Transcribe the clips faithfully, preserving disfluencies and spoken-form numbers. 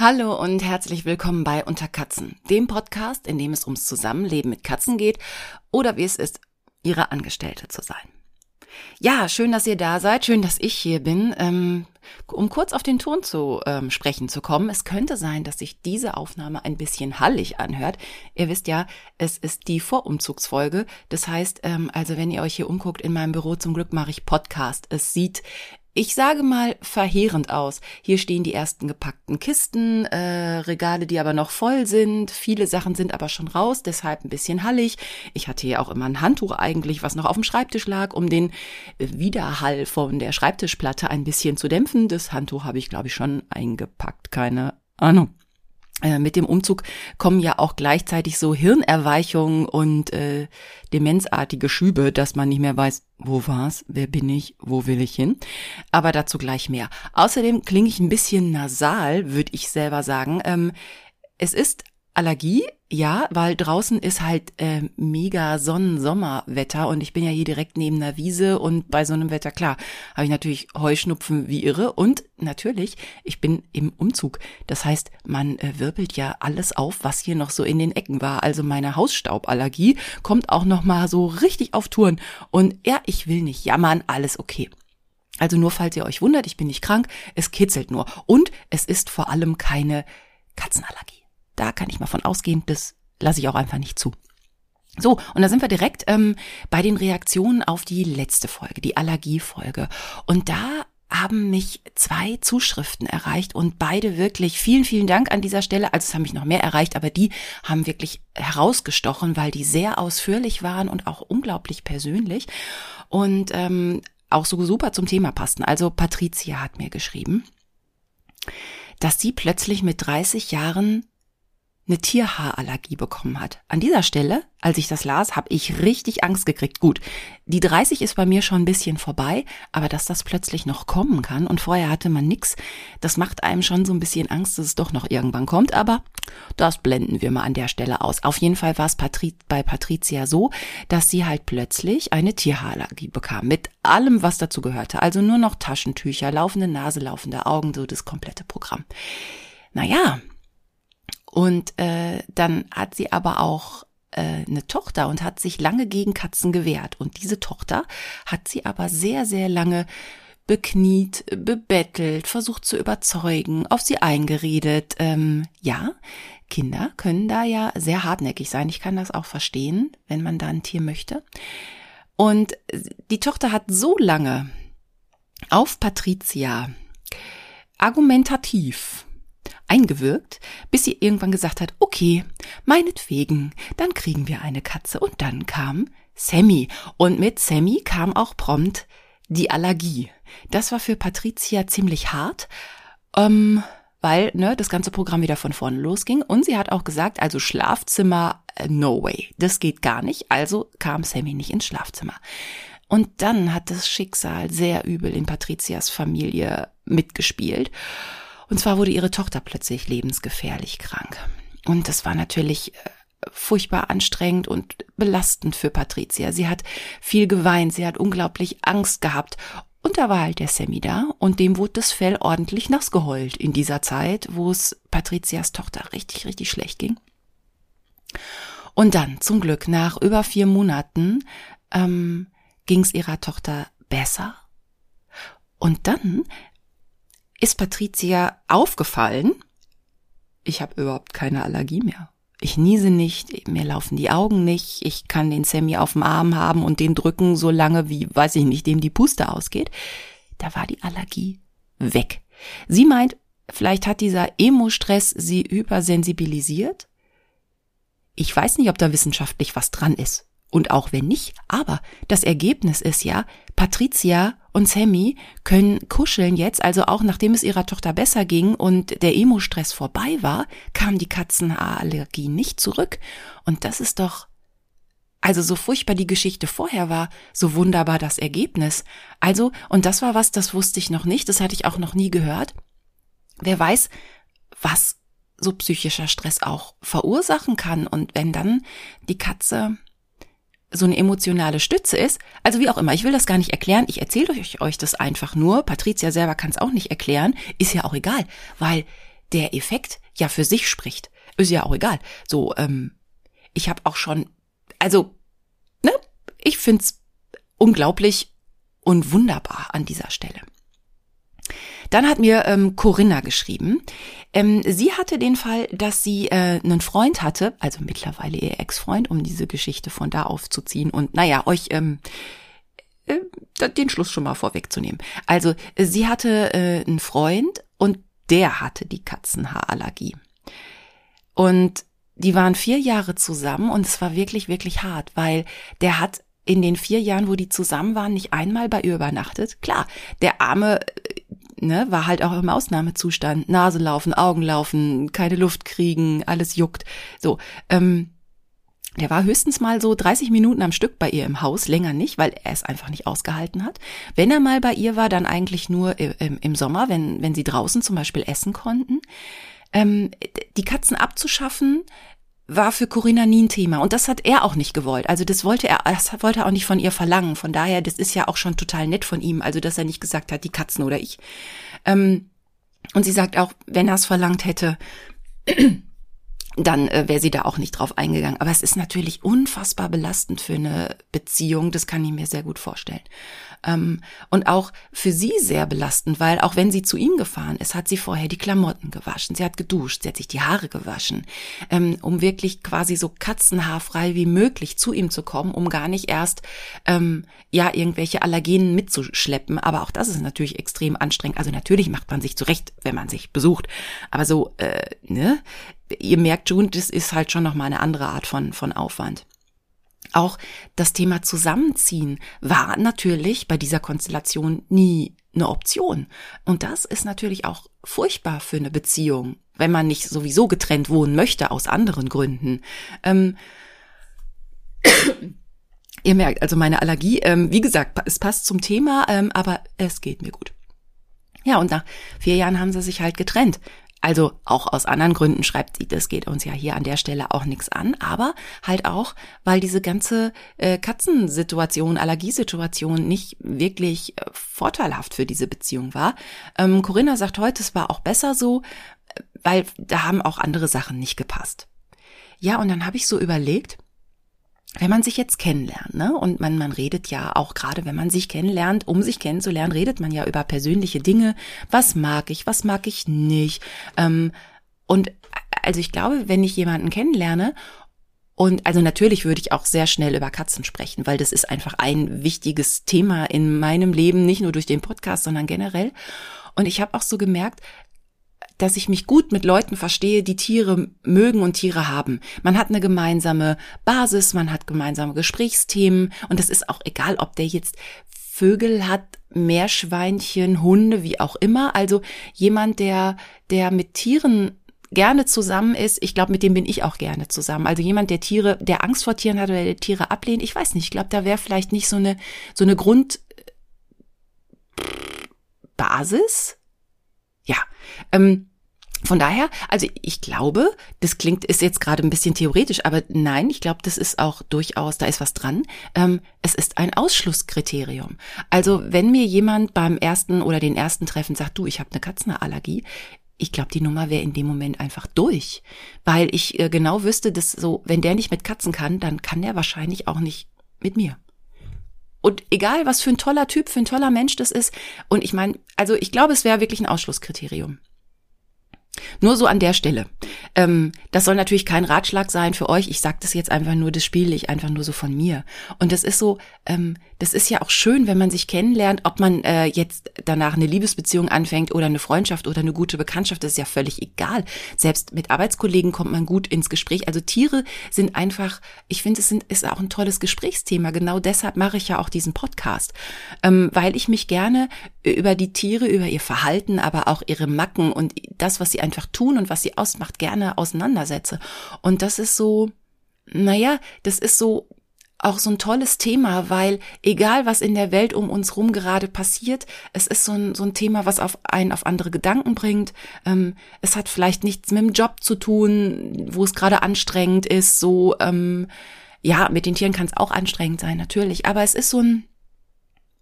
Hallo und herzlich willkommen bei Unter Katzen, dem Podcast, in dem es ums Zusammenleben mit Katzen geht oder wie es ist, ihre Angestellte zu sein. Ja, schön, dass ihr da seid, schön, dass ich hier bin. Ähm, um kurz auf den Ton zu ähm, sprechen zu kommen, es könnte sein, dass sich diese Aufnahme ein bisschen hallig anhört. Ihr wisst ja, es ist die Vorumzugsfolge. Das heißt, ähm, also wenn ihr euch hier umguckt in meinem Büro, zum Glück mache ich Podcast. Es sieht Ich sage mal verheerend aus. Hier stehen die ersten gepackten Kisten, äh, Regale, die aber noch voll sind. Viele Sachen sind aber schon raus, deshalb ein bisschen hallig. Ich hatte hier auch immer ein Handtuch eigentlich, was noch auf dem Schreibtisch lag, um den Widerhall von der Schreibtischplatte ein bisschen zu dämpfen. Das Handtuch habe ich, glaube ich, schon eingepackt. Keine Ahnung. Äh, mit dem Umzug kommen ja auch gleichzeitig so Hirnerweichungen und äh, demenzartige Schübe, dass man nicht mehr weiß, wo war's, wer bin ich, wo will ich hin. Aber dazu gleich mehr. Außerdem klinge ich ein bisschen nasal, würde ich selber sagen. Ähm, es ist Allergie, ja, weil draußen ist halt äh, mega Sonnen-Sommerwetter und ich bin ja hier direkt neben einer Wiese und bei so einem Wetter, klar, habe ich natürlich Heuschnupfen wie irre und natürlich, ich bin im Umzug. Das heißt, man äh, wirbelt ja alles auf, was hier noch so in den Ecken war. Also meine Hausstauballergie kommt auch nochmal so richtig auf Touren und ja, ich will nicht jammern, alles okay. Also nur falls ihr euch wundert, ich bin nicht krank, es kitzelt nur und es ist vor allem keine Katzenallergie. Da kann ich mal von ausgehen, das lasse ich auch einfach nicht zu. So, und da sind wir direkt ähm, bei den Reaktionen auf die letzte Folge, die Allergiefolge. Und da haben mich zwei Zuschriften erreicht und beide wirklich vielen, vielen Dank an dieser Stelle. Also es haben mich noch mehr erreicht, aber die haben wirklich herausgestochen, weil die sehr ausführlich waren und auch unglaublich persönlich und ähm, auch so super zum Thema passten. Also Patricia hat mir geschrieben, dass sie plötzlich mit dreißig Jahren eine Tierhaarallergie bekommen hat. An dieser Stelle, als ich das las, habe ich richtig Angst gekriegt. Gut, die dreißig ist bei mir schon ein bisschen vorbei, aber dass das plötzlich noch kommen kann und vorher hatte man nix, das macht einem schon so ein bisschen Angst, dass es doch noch irgendwann kommt, aber das blenden wir mal an der Stelle aus. Auf jeden Fall war es Patri- bei Patricia so, dass sie halt plötzlich eine Tierhaarallergie bekam, mit allem, was dazu gehörte. Also nur noch Taschentücher, laufende Nase, laufende Augen, so das komplette Programm. Naja, Und äh, dann hat sie aber auch äh, eine Tochter und hat sich lange gegen Katzen gewehrt. Und diese Tochter hat sie aber sehr, sehr lange bekniet, bebettelt, versucht zu überzeugen, auf sie eingeredet. Ähm, ja, Kinder können da ja sehr hartnäckig sein. Ich kann das auch verstehen, wenn man da ein Tier möchte. Und die Tochter hat so lange auf Patricia argumentativ eingewirkt, bis sie irgendwann gesagt hat, okay, meinetwegen, dann kriegen wir eine Katze. Und dann kam Sammy. Und mit Sammy kam auch prompt die Allergie. Das war für Patricia ziemlich hart, ähm, weil ne, das ganze Programm wieder von vorne losging. Und sie hat auch gesagt, also Schlafzimmer, no way, das geht gar nicht. Also kam Sammy nicht ins Schlafzimmer. Und dann hat das Schicksal sehr übel in Patricias Familie mitgespielt. Und zwar wurde ihre Tochter plötzlich lebensgefährlich krank. Und das war natürlich furchtbar anstrengend und belastend für Patricia. Sie hat viel geweint, sie hat unglaublich Angst gehabt. Und da war halt der Sammy da und dem wurde das Fell ordentlich nass geheult in dieser Zeit, wo es Patricias Tochter richtig, richtig schlecht ging. Und dann, zum Glück, nach über vier Monaten ähm, ging es ihrer Tochter besser. Und dann ist Patricia aufgefallen, ich habe überhaupt keine Allergie mehr. Ich niese nicht, mir laufen die Augen nicht, ich kann den Sammy auf dem Arm haben und den drücken, so lange wie, weiß ich nicht, dem die Puste ausgeht. Da war die Allergie weg. Sie meint, vielleicht hat dieser Emo-Stress sie übersensibilisiert. Ich weiß nicht, ob da wissenschaftlich was dran ist. Und auch wenn nicht, aber das Ergebnis ist ja, Patricia und Sammy können kuscheln jetzt, also auch nachdem es ihrer Tochter besser ging und der Emo-Stress vorbei war, kam die Katzenhaarallergie nicht zurück. Und das ist doch, also so furchtbar die Geschichte vorher war, so wunderbar das Ergebnis. Also, und das war was, das wusste ich noch nicht, das hatte ich auch noch nie gehört. Wer weiß, was so psychischer Stress auch verursachen kann. Und wenn dann die Katze so eine emotionale Stütze ist, also wie auch immer, ich will das gar nicht erklären, ich erzähle euch, euch das einfach nur, Patricia selber kann es auch nicht erklären, ist ja auch egal, weil der Effekt ja für sich spricht. Ist ja auch egal. So, ähm, ich habe auch schon, also, ne, ich find's unglaublich und wunderbar an dieser Stelle. Dann hat mir ähm, Corinna geschrieben, ähm, sie hatte den Fall, dass sie äh, einen Freund hatte, also mittlerweile ihr Ex-Freund, um diese Geschichte von da aufzuziehen und naja, euch ähm, äh, den Schluss schon mal vorwegzunehmen. Also äh, sie hatte äh, einen Freund und der hatte die Katzenhaarallergie. Und die waren vier Jahre zusammen und es war wirklich, wirklich hart, weil der hat in den vier Jahren, wo die zusammen waren, nicht einmal bei ihr übernachtet. Klar, der arme... Äh, Ne, war halt auch im Ausnahmezustand. Nase laufen, Augen laufen, keine Luft kriegen, alles juckt. So, ähm, der war höchstens mal so dreißig Minuten am Stück bei ihr im Haus, länger nicht, weil er es einfach nicht ausgehalten hat. Wenn er mal bei ihr war, dann eigentlich nur im, im Sommer, wenn wenn sie draußen zum Beispiel essen konnten. Ähm, die Katzen abzuschaffen war für Corinna nie ein Thema und das hat er auch nicht gewollt. Also das wollte er, das wollte er auch nicht von ihr verlangen. Von daher, das ist ja auch schon total nett von ihm, also dass er nicht gesagt hat, die Katzen oder ich. Ähm, und sie sagt auch, wenn er es verlangt hätte, dann äh, wäre sie da auch nicht drauf eingegangen. Aber es ist natürlich unfassbar belastend für eine Beziehung, das kann ich mir sehr gut vorstellen. Ähm, und auch für sie sehr belastend, weil auch wenn sie zu ihm gefahren ist, hat sie vorher die Klamotten gewaschen, sie hat geduscht, sie hat sich die Haare gewaschen, ähm, um wirklich quasi so katzenhaarfrei wie möglich zu ihm zu kommen, um gar nicht erst ähm, ja irgendwelche Allergenen mitzuschleppen. Aber auch das ist natürlich extrem anstrengend. Also natürlich macht man sich zurecht, wenn man sich besucht. Aber so, äh, ne? Ihr merkt schon, das ist halt schon nochmal eine andere Art von, von Aufwand. Auch das Thema Zusammenziehen war natürlich bei dieser Konstellation nie eine Option. Und das ist natürlich auch furchtbar für eine Beziehung, wenn man nicht sowieso getrennt wohnen möchte, aus anderen Gründen. Ähm, ihr merkt, also meine Allergie, ähm, wie gesagt, es passt zum Thema, ähm, aber es geht mir gut. Ja, und nach vier Jahren haben sie sich halt getrennt. Also auch aus anderen Gründen, schreibt sie, das geht uns ja hier an der Stelle auch nichts an, aber halt auch, weil diese ganze äh, Katzensituation, Allergiesituation nicht wirklich äh, vorteilhaft für diese Beziehung war. Ähm, Corinna sagt heute, es war auch besser so, äh, weil da haben auch andere Sachen nicht gepasst. Ja, und dann habe ich so überlegt, wenn man sich jetzt kennenlernt, ne, und man man redet ja auch gerade, wenn man sich kennenlernt, um sich kennenzulernen, redet man ja über persönliche Dinge. Was mag ich, was mag ich nicht? Ähm, und also ich glaube, wenn ich jemanden kennenlerne und also natürlich würde ich auch sehr schnell über Katzen sprechen, weil das ist einfach ein wichtiges Thema in meinem Leben, nicht nur durch den Podcast, sondern generell. Und ich habe auch so gemerkt, dass ich mich gut mit Leuten verstehe, die Tiere mögen und Tiere haben. Man hat eine gemeinsame Basis, man hat gemeinsame Gesprächsthemen und das ist auch egal, ob der jetzt Vögel hat, Meerschweinchen, Hunde, wie auch immer. Also jemand, der der mit Tieren gerne zusammen ist, ich glaube, mit dem bin ich auch gerne zusammen. Also jemand, der Tiere, der Angst vor Tieren hat oder der Tiere ablehnt, ich weiß nicht, ich glaube, da wäre vielleicht nicht so eine so eine Grundbasis. Ja, ähm, von daher, also ich glaube, das klingt, ist jetzt gerade ein bisschen theoretisch, aber nein, ich glaube, das ist auch durchaus, da ist was dran. Ähm, es ist ein Ausschlusskriterium. Also wenn mir jemand beim ersten oder den ersten Treffen sagt, du, ich habe eine Katzenallergie, ich glaube, die Nummer wäre in dem Moment einfach durch. Weil ich äh, genau wüsste, dass so, wenn der nicht mit Katzen kann, dann kann der wahrscheinlich auch nicht mit mir. Und egal, was für ein toller Typ, für ein toller Mensch das ist. Und ich meine, also ich glaube, es wäre wirklich ein Ausschlusskriterium. Nur so an der Stelle. Ähm, das soll natürlich kein Ratschlag sein für euch. Ich sage das jetzt einfach nur, das spiele ich einfach nur so von mir. Und das ist so, ähm, das ist ja auch schön, wenn man sich kennenlernt, ob man äh, jetzt danach eine Liebesbeziehung anfängt oder eine Freundschaft oder eine gute Bekanntschaft, das ist ja völlig egal. Selbst mit Arbeitskollegen kommt man gut ins Gespräch. Also Tiere sind einfach, ich finde, es sind, ist auch ein tolles Gesprächsthema. Genau deshalb mache ich ja auch diesen Podcast, ähm, weil ich mich gerne über die Tiere, über ihr Verhalten, aber auch ihre Macken und das, was sie einfach tun und was sie ausmacht, gerne auseinandersetze. Und das ist so, naja, das ist so auch so ein tolles Thema, weil egal, was in der Welt um uns rum gerade passiert, es ist so ein, so ein Thema, was auf einen auf andere Gedanken bringt. Ähm, es hat vielleicht nichts mit dem Job zu tun, wo es gerade anstrengend ist. So, ähm, ja, mit den Tieren kann es auch anstrengend sein, natürlich. Aber es ist so ein,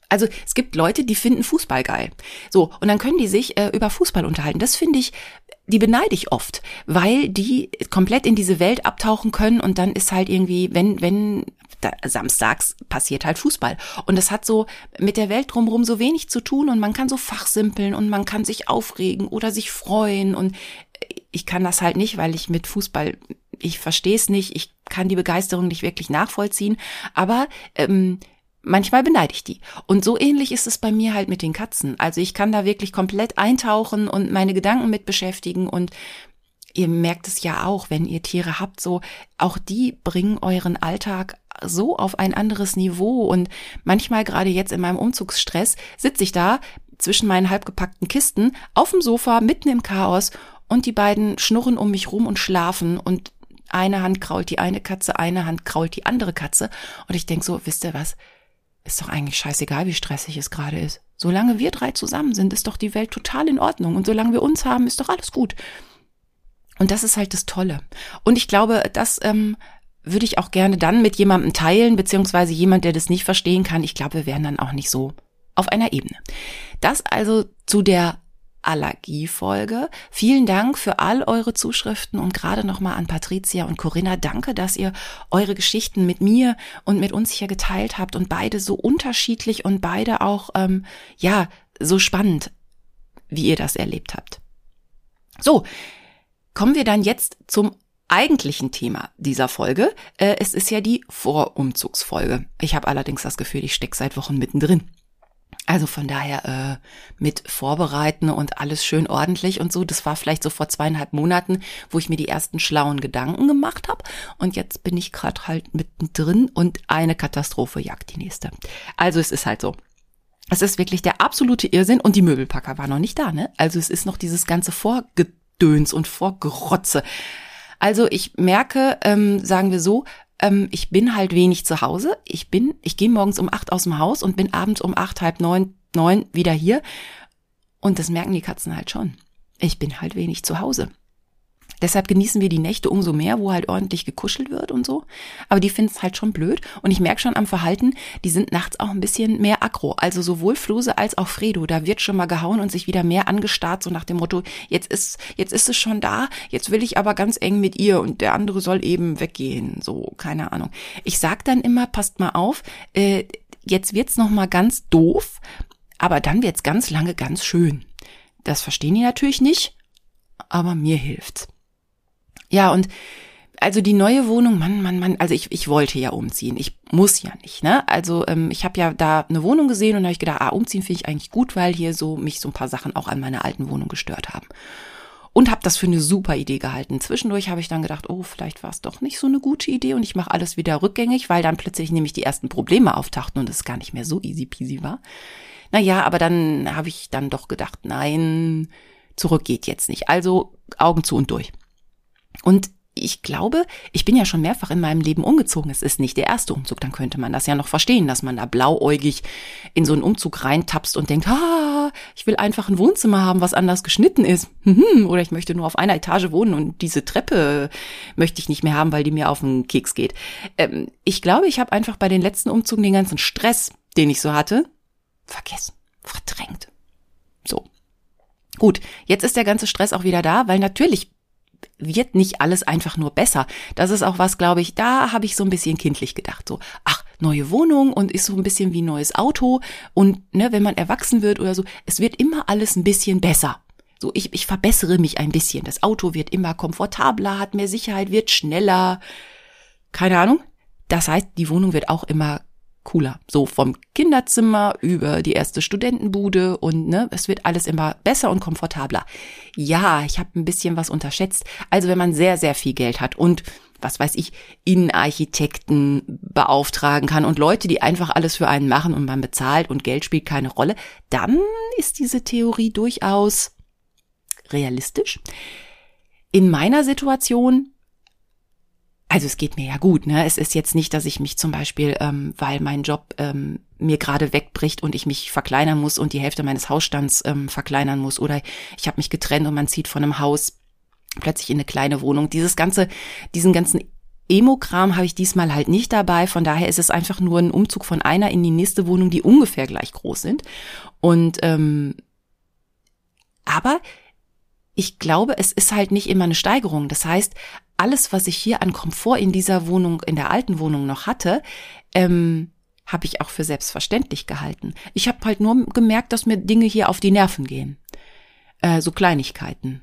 also es gibt Leute, die finden Fußball geil. So, und dann können die sich äh, über Fußball unterhalten. Das finde ich die beneide ich oft, weil die komplett in diese Welt abtauchen können und dann ist halt irgendwie, wenn, wenn, da, samstags passiert halt Fußball. Und das hat so mit der Welt drumherum so wenig zu tun und man kann so fachsimpeln und man kann sich aufregen oder sich freuen und ich kann das halt nicht, weil ich mit Fußball, ich verstehe es nicht, ich kann die Begeisterung nicht wirklich nachvollziehen, aber ähm, manchmal beneide ich die. Und so ähnlich ist es bei mir halt mit den Katzen. Also ich kann da wirklich komplett eintauchen und meine Gedanken mit beschäftigen und ihr merkt es ja auch, wenn ihr Tiere habt, so auch die bringen euren Alltag so auf ein anderes Niveau und manchmal gerade jetzt in meinem Umzugsstress sitze ich da zwischen meinen halbgepackten Kisten auf dem Sofa mitten im Chaos und die beiden schnurren um mich rum und schlafen und eine Hand krault die eine Katze, eine Hand krault die andere Katze und ich denke so, wisst ihr was, ist doch eigentlich scheißegal, wie stressig es gerade ist. Solange wir drei zusammen sind, ist doch die Welt total in Ordnung und solange wir uns haben, ist doch alles gut. Und das ist halt das Tolle. Und ich glaube, das ähm, würde ich auch gerne dann mit jemandem teilen, beziehungsweise jemand, der das nicht verstehen kann. Ich glaube, wir wären dann auch nicht so auf einer Ebene. Das also zu der Allergiefolge. Vielen Dank für all eure Zuschriften und gerade nochmal an Patricia und Corinna. Danke, dass ihr eure Geschichten mit mir und mit uns hier geteilt habt und beide so unterschiedlich und beide auch, ähm, ja, so spannend, wie ihr das erlebt habt. So, kommen wir dann jetzt zum eigentlichen Thema dieser Folge. Äh, es ist ja die Vorumzugsfolge. Ich habe allerdings das Gefühl, ich stecke seit Wochen mittendrin. Also von daher äh, mit Vorbereiten und alles schön ordentlich und so. Das war vielleicht so vor zweieinhalb Monaten, wo ich mir die ersten schlauen Gedanken gemacht habe. Und jetzt bin ich gerade halt mittendrin und eine Katastrophe jagt die nächste. Also es ist halt so. Es ist wirklich der absolute Irrsinn und die Möbelpacker waren noch nicht da, ne? Also es ist noch dieses ganze Vorgedöns und Vorgerotze. Also ich merke, ähm, sagen wir so, Ähm, ich bin halt wenig zu Hause. Ich bin, ich gehe morgens um acht aus dem Haus und bin abends um acht, halb neun, neun wieder hier. Und das merken die Katzen halt schon. Ich bin halt wenig zu Hause. Deshalb genießen wir die Nächte umso mehr, wo halt ordentlich gekuschelt wird und so. Aber die finden es halt schon blöd. Und ich merke schon am Verhalten, die sind nachts auch ein bisschen mehr aggro. Also sowohl Fluse als auch Fredo. Da wird schon mal gehauen und sich wieder mehr angestarrt, so nach dem Motto, jetzt ist, jetzt ist es schon da, jetzt will ich aber ganz eng mit ihr und der andere soll eben weggehen. So, keine Ahnung. Ich sag dann immer, passt mal auf, äh, jetzt wird's nochmal ganz doof, aber dann wird's ganz lange ganz schön. Das verstehen die natürlich nicht, aber mir hilft's. Ja, und also die neue Wohnung, Mann, Mann, Mann, also ich ich wollte ja umziehen, ich muss ja nicht, ne? Also ähm, ich habe ja da eine Wohnung gesehen und da habe ich gedacht, ah, umziehen finde ich eigentlich gut, weil hier so mich so ein paar Sachen auch an meiner alten Wohnung gestört haben. Und habe das für eine super Idee gehalten. Zwischendurch habe ich dann gedacht, oh, vielleicht war es doch nicht so eine gute Idee und ich mache alles wieder rückgängig, weil dann plötzlich nämlich die ersten Probleme auftauchten und es gar nicht mehr so easy peasy war. Naja, aber dann habe ich dann doch gedacht, nein, zurück geht jetzt nicht. Also Augen zu und durch. Und ich glaube, ich bin ja schon mehrfach in meinem Leben umgezogen. Es ist nicht der erste Umzug, dann könnte man das ja noch verstehen, dass man da blauäugig in so einen Umzug reintapst und denkt, ah, ich will einfach ein Wohnzimmer haben, was anders geschnitten ist. Oder ich möchte nur auf einer Etage wohnen und diese Treppe möchte ich nicht mehr haben, weil die mir auf den Keks geht. Ähm, ich glaube, ich habe einfach bei den letzten Umzügen den ganzen Stress, den ich so hatte, vergessen, verdrängt. So. Gut, jetzt ist der ganze Stress auch wieder da, weil natürlich wird nicht alles einfach nur besser. Das ist auch was, glaube ich, da habe ich so ein bisschen kindlich gedacht. So, ach, neue Wohnung und ist so ein bisschen wie neues Auto. Und ne, wenn man erwachsen wird oder so, es wird immer alles ein bisschen besser. So, ich, ich verbessere mich ein bisschen. Das Auto wird immer komfortabler, hat mehr Sicherheit, wird schneller. Keine Ahnung. Das heißt, die Wohnung wird auch immer cooler. So vom Kinderzimmer über die erste Studentenbude und ne, es wird alles immer besser und komfortabler. Ja, ich habe ein bisschen was unterschätzt. Also wenn man sehr, sehr viel Geld hat und, was weiß ich, Innenarchitekten beauftragen kann und Leute, die einfach alles für einen machen und man bezahlt und Geld spielt keine Rolle, dann ist diese Theorie durchaus realistisch. In meiner Situation, also es geht mir ja gut, ne? Es ist jetzt nicht, dass ich mich zum Beispiel, ähm, weil mein Job ähm, mir gerade wegbricht und ich mich verkleinern muss und die Hälfte meines Hausstands ähm, verkleinern muss oder ich habe mich getrennt und man zieht von einem Haus plötzlich in eine kleine Wohnung. Dieses ganze, diesen ganzen Emo-Kram habe ich diesmal halt nicht dabei. Von daher ist es einfach nur ein Umzug von einer in die nächste Wohnung, die ungefähr gleich groß sind. Und ähm, aber ich glaube, es ist halt nicht immer eine Steigerung. Das heißt, alles, was ich hier an Komfort in dieser Wohnung, in der alten Wohnung noch hatte, ähm, habe ich auch für selbstverständlich gehalten. Ich habe halt nur gemerkt, dass mir Dinge hier auf die Nerven gehen. Äh, so Kleinigkeiten.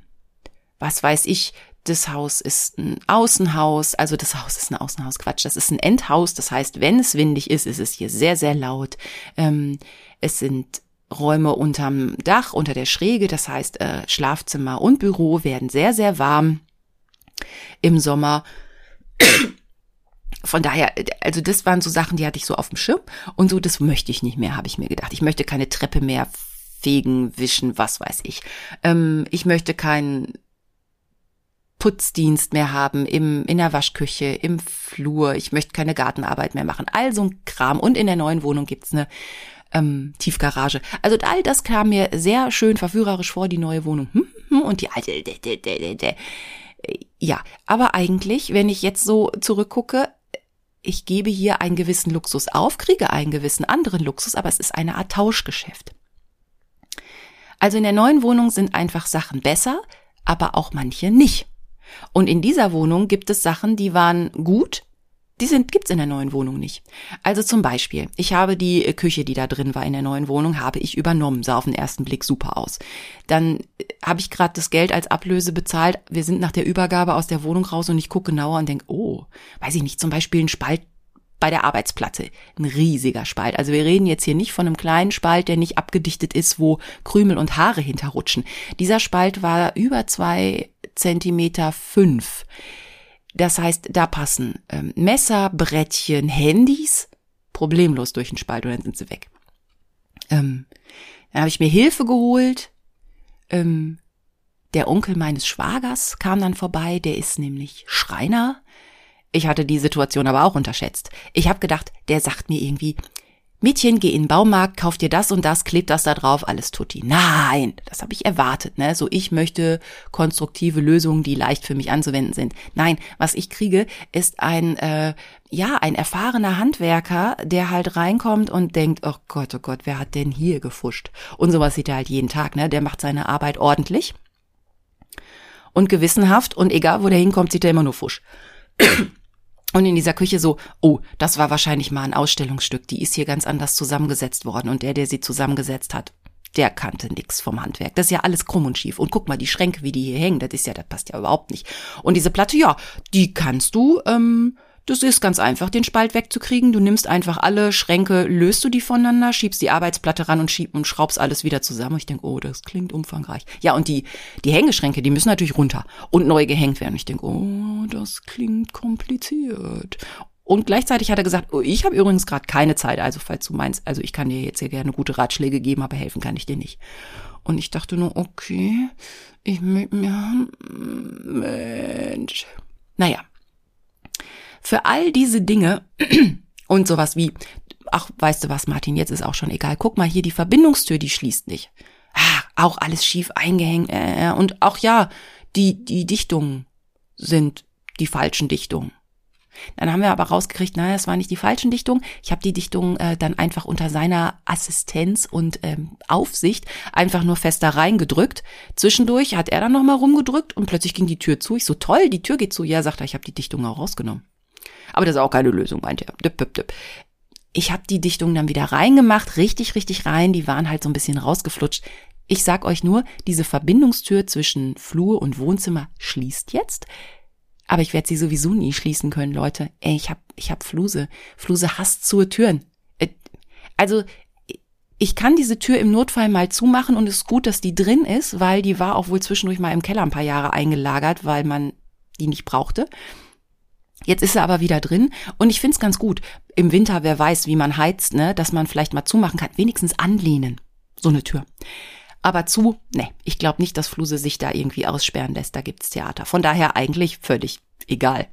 Was weiß ich, das Haus ist ein Außenhaus, also das Haus ist ein Außenhaus, Quatsch, das ist ein Endhaus. Das heißt, wenn es windig ist, ist es hier sehr, sehr laut. Ähm, es sind Räume unterm Dach, unter der Schräge, das heißt äh, Schlafzimmer und Büro werden sehr, sehr warm im Sommer. Von daher, also das waren so Sachen, die hatte ich so auf dem Schirm und so, das möchte ich nicht mehr, habe ich mir gedacht. Ich möchte keine Treppe mehr fegen, wischen, was weiß ich. Ähm, ich möchte keinen Putzdienst mehr haben im in der Waschküche, im Flur. Ich möchte keine Gartenarbeit mehr machen. All so ein Kram. Und in der neuen Wohnung gibt's eine ähm, Tiefgarage. Also all das kam mir sehr schön verführerisch vor, die neue Wohnung. Und die alte... Ja, aber eigentlich, wenn ich jetzt so zurückgucke, ich gebe hier einen gewissen Luxus auf, kriege einen gewissen anderen Luxus, aber es ist eine Art Tauschgeschäft. Also in der neuen Wohnung sind einfach Sachen besser, aber auch manche nicht. Und in dieser Wohnung gibt es Sachen, die waren gut, die sind, gibt's in der neuen Wohnung nicht. Also zum Beispiel, ich habe die Küche, die da drin war in der neuen Wohnung, habe ich übernommen, sah auf den ersten Blick super aus. Dann habe ich gerade das Geld als Ablöse bezahlt, wir sind nach der Übergabe aus der Wohnung raus und ich gucke genauer und denke, oh, weiß ich nicht, zum Beispiel ein Spalt bei der Arbeitsplatte, ein riesiger Spalt. Also wir reden jetzt hier nicht von einem kleinen Spalt, der nicht abgedichtet ist, wo Krümel und Haare hinterrutschen. Dieser Spalt war über zwei Zentimeter fünf. Das heißt, da passen ähm, Messer, Brettchen, Handys problemlos durch den Spalt und dann sind sie weg. Ähm, dann habe ich mir Hilfe geholt. Ähm, der Onkel meines Schwagers kam dann vorbei, der ist nämlich Schreiner. Ich hatte die Situation aber auch unterschätzt. Ich habe gedacht, der sagt mir irgendwie, Mädchen, geh in den Baumarkt, kauf dir das und das, kleb das da drauf, alles tutti. Nein, das habe ich erwartet, ne? So, ich möchte konstruktive Lösungen, die leicht für mich anzuwenden sind. Nein, was ich kriege, ist ein, äh, ja, ein erfahrener Handwerker, der halt reinkommt und denkt, oh Gott, oh Gott, wer hat denn hier gefuscht? Und sowas sieht er halt jeden Tag, ne? Der macht seine Arbeit ordentlich und gewissenhaft und egal, wo der hinkommt, sieht er immer nur Fusch. Und in dieser Küche so, oh, das war wahrscheinlich mal ein Ausstellungsstück, die ist hier ganz anders zusammengesetzt worden und der, der sie zusammengesetzt hat, der kannte nix vom Handwerk. Das ist ja alles krumm und schief und guck mal, die Schränke, wie die hier hängen, das ist ja, das passt ja überhaupt nicht. Und diese Platte, ja, die kannst du, ähm, das ist ganz einfach, den Spalt wegzukriegen, du nimmst einfach alle Schränke, löst du die voneinander, schiebst die Arbeitsplatte ran und schiebst und schraubst alles wieder zusammen. Und ich denke, oh, das klingt umfangreich. Ja, und die die Hängeschränke, die müssen natürlich runter und neu gehängt werden. Ich denke, oh, das klingt kompliziert. Und gleichzeitig hat er gesagt, oh, ich habe übrigens gerade keine Zeit, also falls du meinst, also ich kann dir jetzt hier gerne gute Ratschläge geben, aber helfen kann ich dir nicht. Und ich dachte nur, okay, ich mit mir, Mensch. Naja. Für all diese Dinge und sowas wie, ach, weißt du was, Martin, jetzt ist auch schon egal. Guck mal, hier die Verbindungstür, die schließt nicht. Ach, auch alles schief eingehängt. Äh, und auch ja, die die Dichtungen sind die falschen Dichtungen. Dann haben wir aber rausgekriegt, naja, es waren nicht die falschen Dichtungen. Ich habe die Dichtungen äh, dann einfach unter seiner Assistenz und ähm, Aufsicht einfach nur fest da reingedrückt. Zwischendurch hat er dann nochmal rumgedrückt und plötzlich ging die Tür zu. Ich so, toll, die Tür geht zu. Ja, sagt er, ich habe die Dichtung auch rausgenommen. Aber das ist auch keine Lösung, meinte er. Ich habe die Dichtungen dann wieder reingemacht, richtig, richtig rein. Die waren halt so ein bisschen rausgeflutscht. Ich sag euch nur, diese Verbindungstür zwischen Flur und Wohnzimmer schließt jetzt. Aber ich werde sie sowieso nie schließen können, Leute. Ey, ich hab, ich hab Fluse. Fluse hasst zu Türen. Also, ich kann diese Tür im Notfall mal zumachen und es ist gut, dass die drin ist, weil die war auch wohl zwischendurch mal im Keller ein paar Jahre eingelagert, weil man die nicht brauchte. Jetzt ist er aber wieder drin und ich find's ganz gut. Im Winter, wer weiß, wie man heizt, ne, dass man vielleicht mal zumachen kann. Wenigstens anlehnen, so eine Tür. Aber zu, ne, ich glaube nicht, dass Fluse sich da irgendwie aussperren lässt. Da gibt's Theater. Von daher eigentlich völlig egal.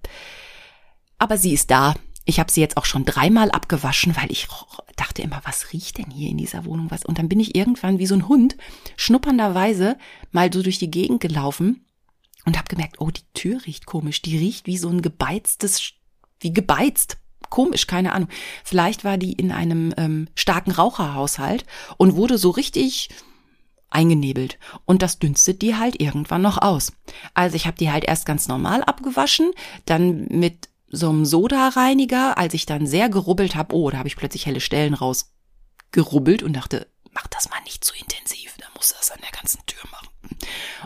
Aber sie ist da. Ich habe sie jetzt auch schon dreimal abgewaschen, weil ich dachte immer, was riecht denn hier in dieser Wohnung was? Und dann bin ich irgendwann wie so ein Hund schnuppernderweise mal so durch die Gegend gelaufen. Und habe gemerkt, oh, die Tür riecht komisch. Die riecht wie so ein gebeiztes, wie gebeizt. Komisch, keine Ahnung. Vielleicht war die in einem ähm, starken Raucherhaushalt und wurde so richtig eingenebelt. Und das dünstet die halt irgendwann noch aus. Also ich habe die halt erst ganz normal abgewaschen, dann mit so einem Soda-Reiniger, als ich dann sehr gerubbelt habe, oh, da habe ich plötzlich helle Stellen rausgerubbelt und dachte, mach das mal nicht zu intensiv, dann musst du das an der ganzen Tür machen.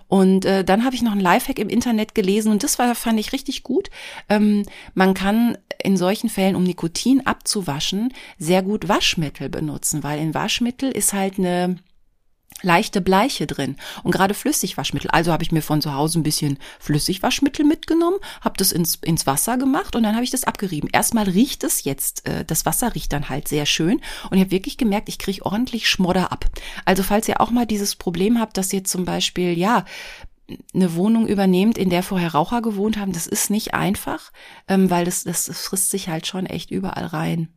Und äh, dann habe ich noch einen Lifehack im Internet gelesen und das war, fand ich richtig gut. Ähm, man kann in solchen Fällen, um Nikotin abzuwaschen, sehr gut Waschmittel benutzen, weil in Waschmittel ist halt eine leichte Bleiche drin und gerade Flüssigwaschmittel. Also habe ich mir von zu Hause ein bisschen Flüssigwaschmittel mitgenommen, habe das ins, ins Wasser gemacht und dann habe ich das abgerieben. Erstmal riecht es jetzt, äh, das Wasser riecht dann halt sehr schön und ich habe wirklich gemerkt, ich kriege ordentlich Schmodder ab. Also falls ihr auch mal dieses Problem habt, dass ihr zum Beispiel, ja, eine Wohnung übernehmt, in der vorher Raucher gewohnt haben, das ist nicht einfach, ähm, weil das, das frisst sich halt schon echt überall rein.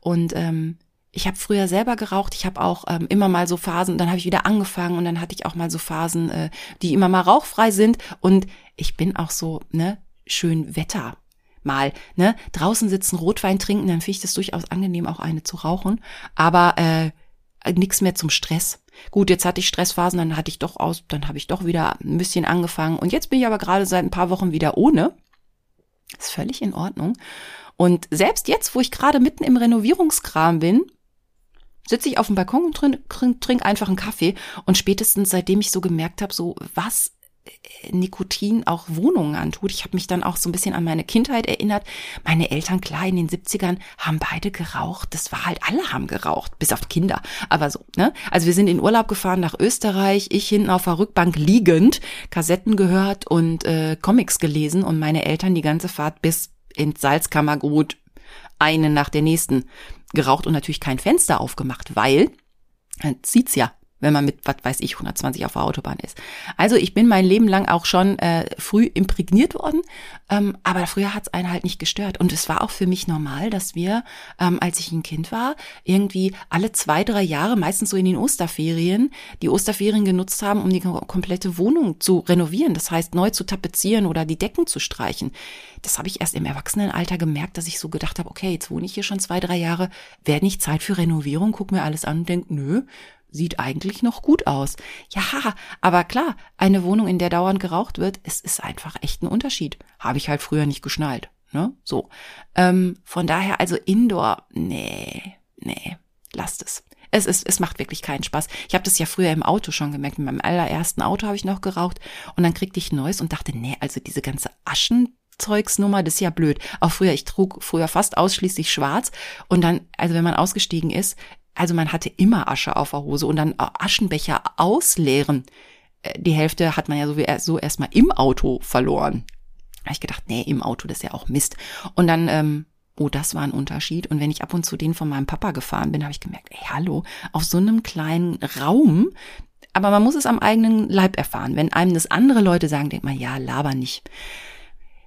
Und ähm, ich habe früher selber geraucht, ich habe auch ähm, immer mal so Phasen, dann habe ich wieder angefangen und dann hatte ich auch mal so Phasen, äh, die immer mal rauchfrei sind und ich bin auch so, ne, schön Wetter mal, ne, draußen sitzen, Rotwein trinken, dann finde ich das durchaus angenehm, auch eine zu rauchen, aber äh, nichts mehr zum Stress. Gut, jetzt hatte ich Stressphasen, dann hatte ich doch aus, dann habe ich doch wieder ein bisschen angefangen und jetzt bin ich aber gerade seit ein paar Wochen wieder ohne, ist völlig in Ordnung und selbst jetzt, wo ich gerade mitten im Renovierungskram bin, sitze ich auf dem Balkon und trinke trink, trink einfach einen Kaffee. Und spätestens, seitdem ich so gemerkt habe, so was Nikotin auch Wohnungen antut, ich habe mich dann auch so ein bisschen an meine Kindheit erinnert. Meine Eltern, klar, in den siebzigern haben beide geraucht. Das war halt, alle haben geraucht, bis auf die Kinder. Aber so, ne? Also wir sind in Urlaub gefahren nach Österreich, ich hinten auf der Rückbank liegend, Kassetten gehört und äh, Comics gelesen. Und meine Eltern die ganze Fahrt bis ins Salzkammergut, eine nach der nächsten geraucht und natürlich kein Fenster aufgemacht, weil dann zieht's ja, wenn man mit, was weiß ich, hundertzwanzig auf der Autobahn ist. Also ich bin mein Leben lang auch schon äh, früh imprägniert worden, ähm, aber früher hat's einen halt nicht gestört. Und es war auch für mich normal, dass wir, ähm, als ich ein Kind war, irgendwie alle zwei, drei Jahre, meistens so in den Osterferien, die Osterferien genutzt haben, um die komplette Wohnung zu renovieren. Das heißt, neu zu tapezieren oder die Decken zu streichen. Das habe ich erst im Erwachsenenalter gemerkt, dass ich so gedacht habe, okay, jetzt wohne ich hier schon zwei, drei Jahre, wäre nicht Zeit für Renovierung, guck mir alles an und denk, nö, sieht eigentlich noch gut aus. Ja, aber klar, eine Wohnung, in der dauernd geraucht wird, es ist einfach echt ein Unterschied. Habe ich halt früher nicht geschnallt, ne? So. Ähm, von daher, also Indoor, nee, nee, lasst es. Es ist, es macht wirklich keinen Spaß. Ich habe das ja früher im Auto schon gemerkt. In meinem allerersten Auto habe ich noch geraucht und dann kriegte ich Neues und dachte, nee, also diese ganze Aschen Zeugsnummer, das ist ja blöd. Auch früher, ich trug früher fast ausschließlich schwarz und dann, also wenn man ausgestiegen ist, also man hatte immer Asche auf der Hose und dann Aschenbecher ausleeren. Die Hälfte hat man ja so, wie, so erstmal im Auto verloren. Da habe ich gedacht, nee, im Auto, das ist ja auch Mist. Und dann, ähm, oh, das war ein Unterschied. Und wenn ich ab und zu den von meinem Papa gefahren bin, habe ich gemerkt, ey, hallo, auf so einem kleinen Raum. Aber man muss es am eigenen Leib erfahren. Wenn einem das andere Leute sagen, denkt man, ja, laber nicht.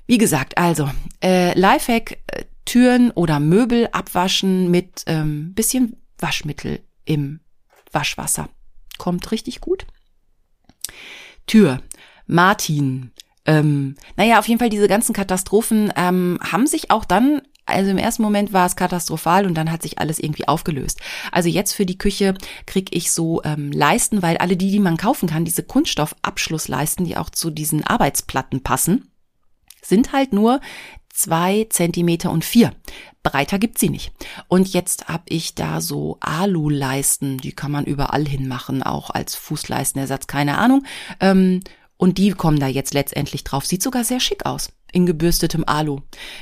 Wie gesagt, also, äh, Lifehack, äh, Türen oder Möbel abwaschen mit ähm, bisschen Waschmittel im Waschwasser. Kommt richtig gut. Tür. Martin. Ähm, naja, auf jeden Fall diese ganzen Katastrophen ähm, haben sich auch dann, also im ersten Moment war es katastrophal und dann hat sich alles irgendwie aufgelöst. Also jetzt für die Küche kriege ich so ähm, Leisten, weil alle die, die man kaufen kann, diese Kunststoffabschlussleisten, die auch zu diesen Arbeitsplatten passen, sind halt nur zwei Zentimeter und vier. Breiter gibt's sie nicht. Und jetzt habe ich da so Aluleisten, die kann man überall hinmachen, auch als Fußleistenersatz, keine Ahnung. Und die kommen da jetzt letztendlich drauf. Sieht sogar sehr schick aus, in gebürstetem Alu.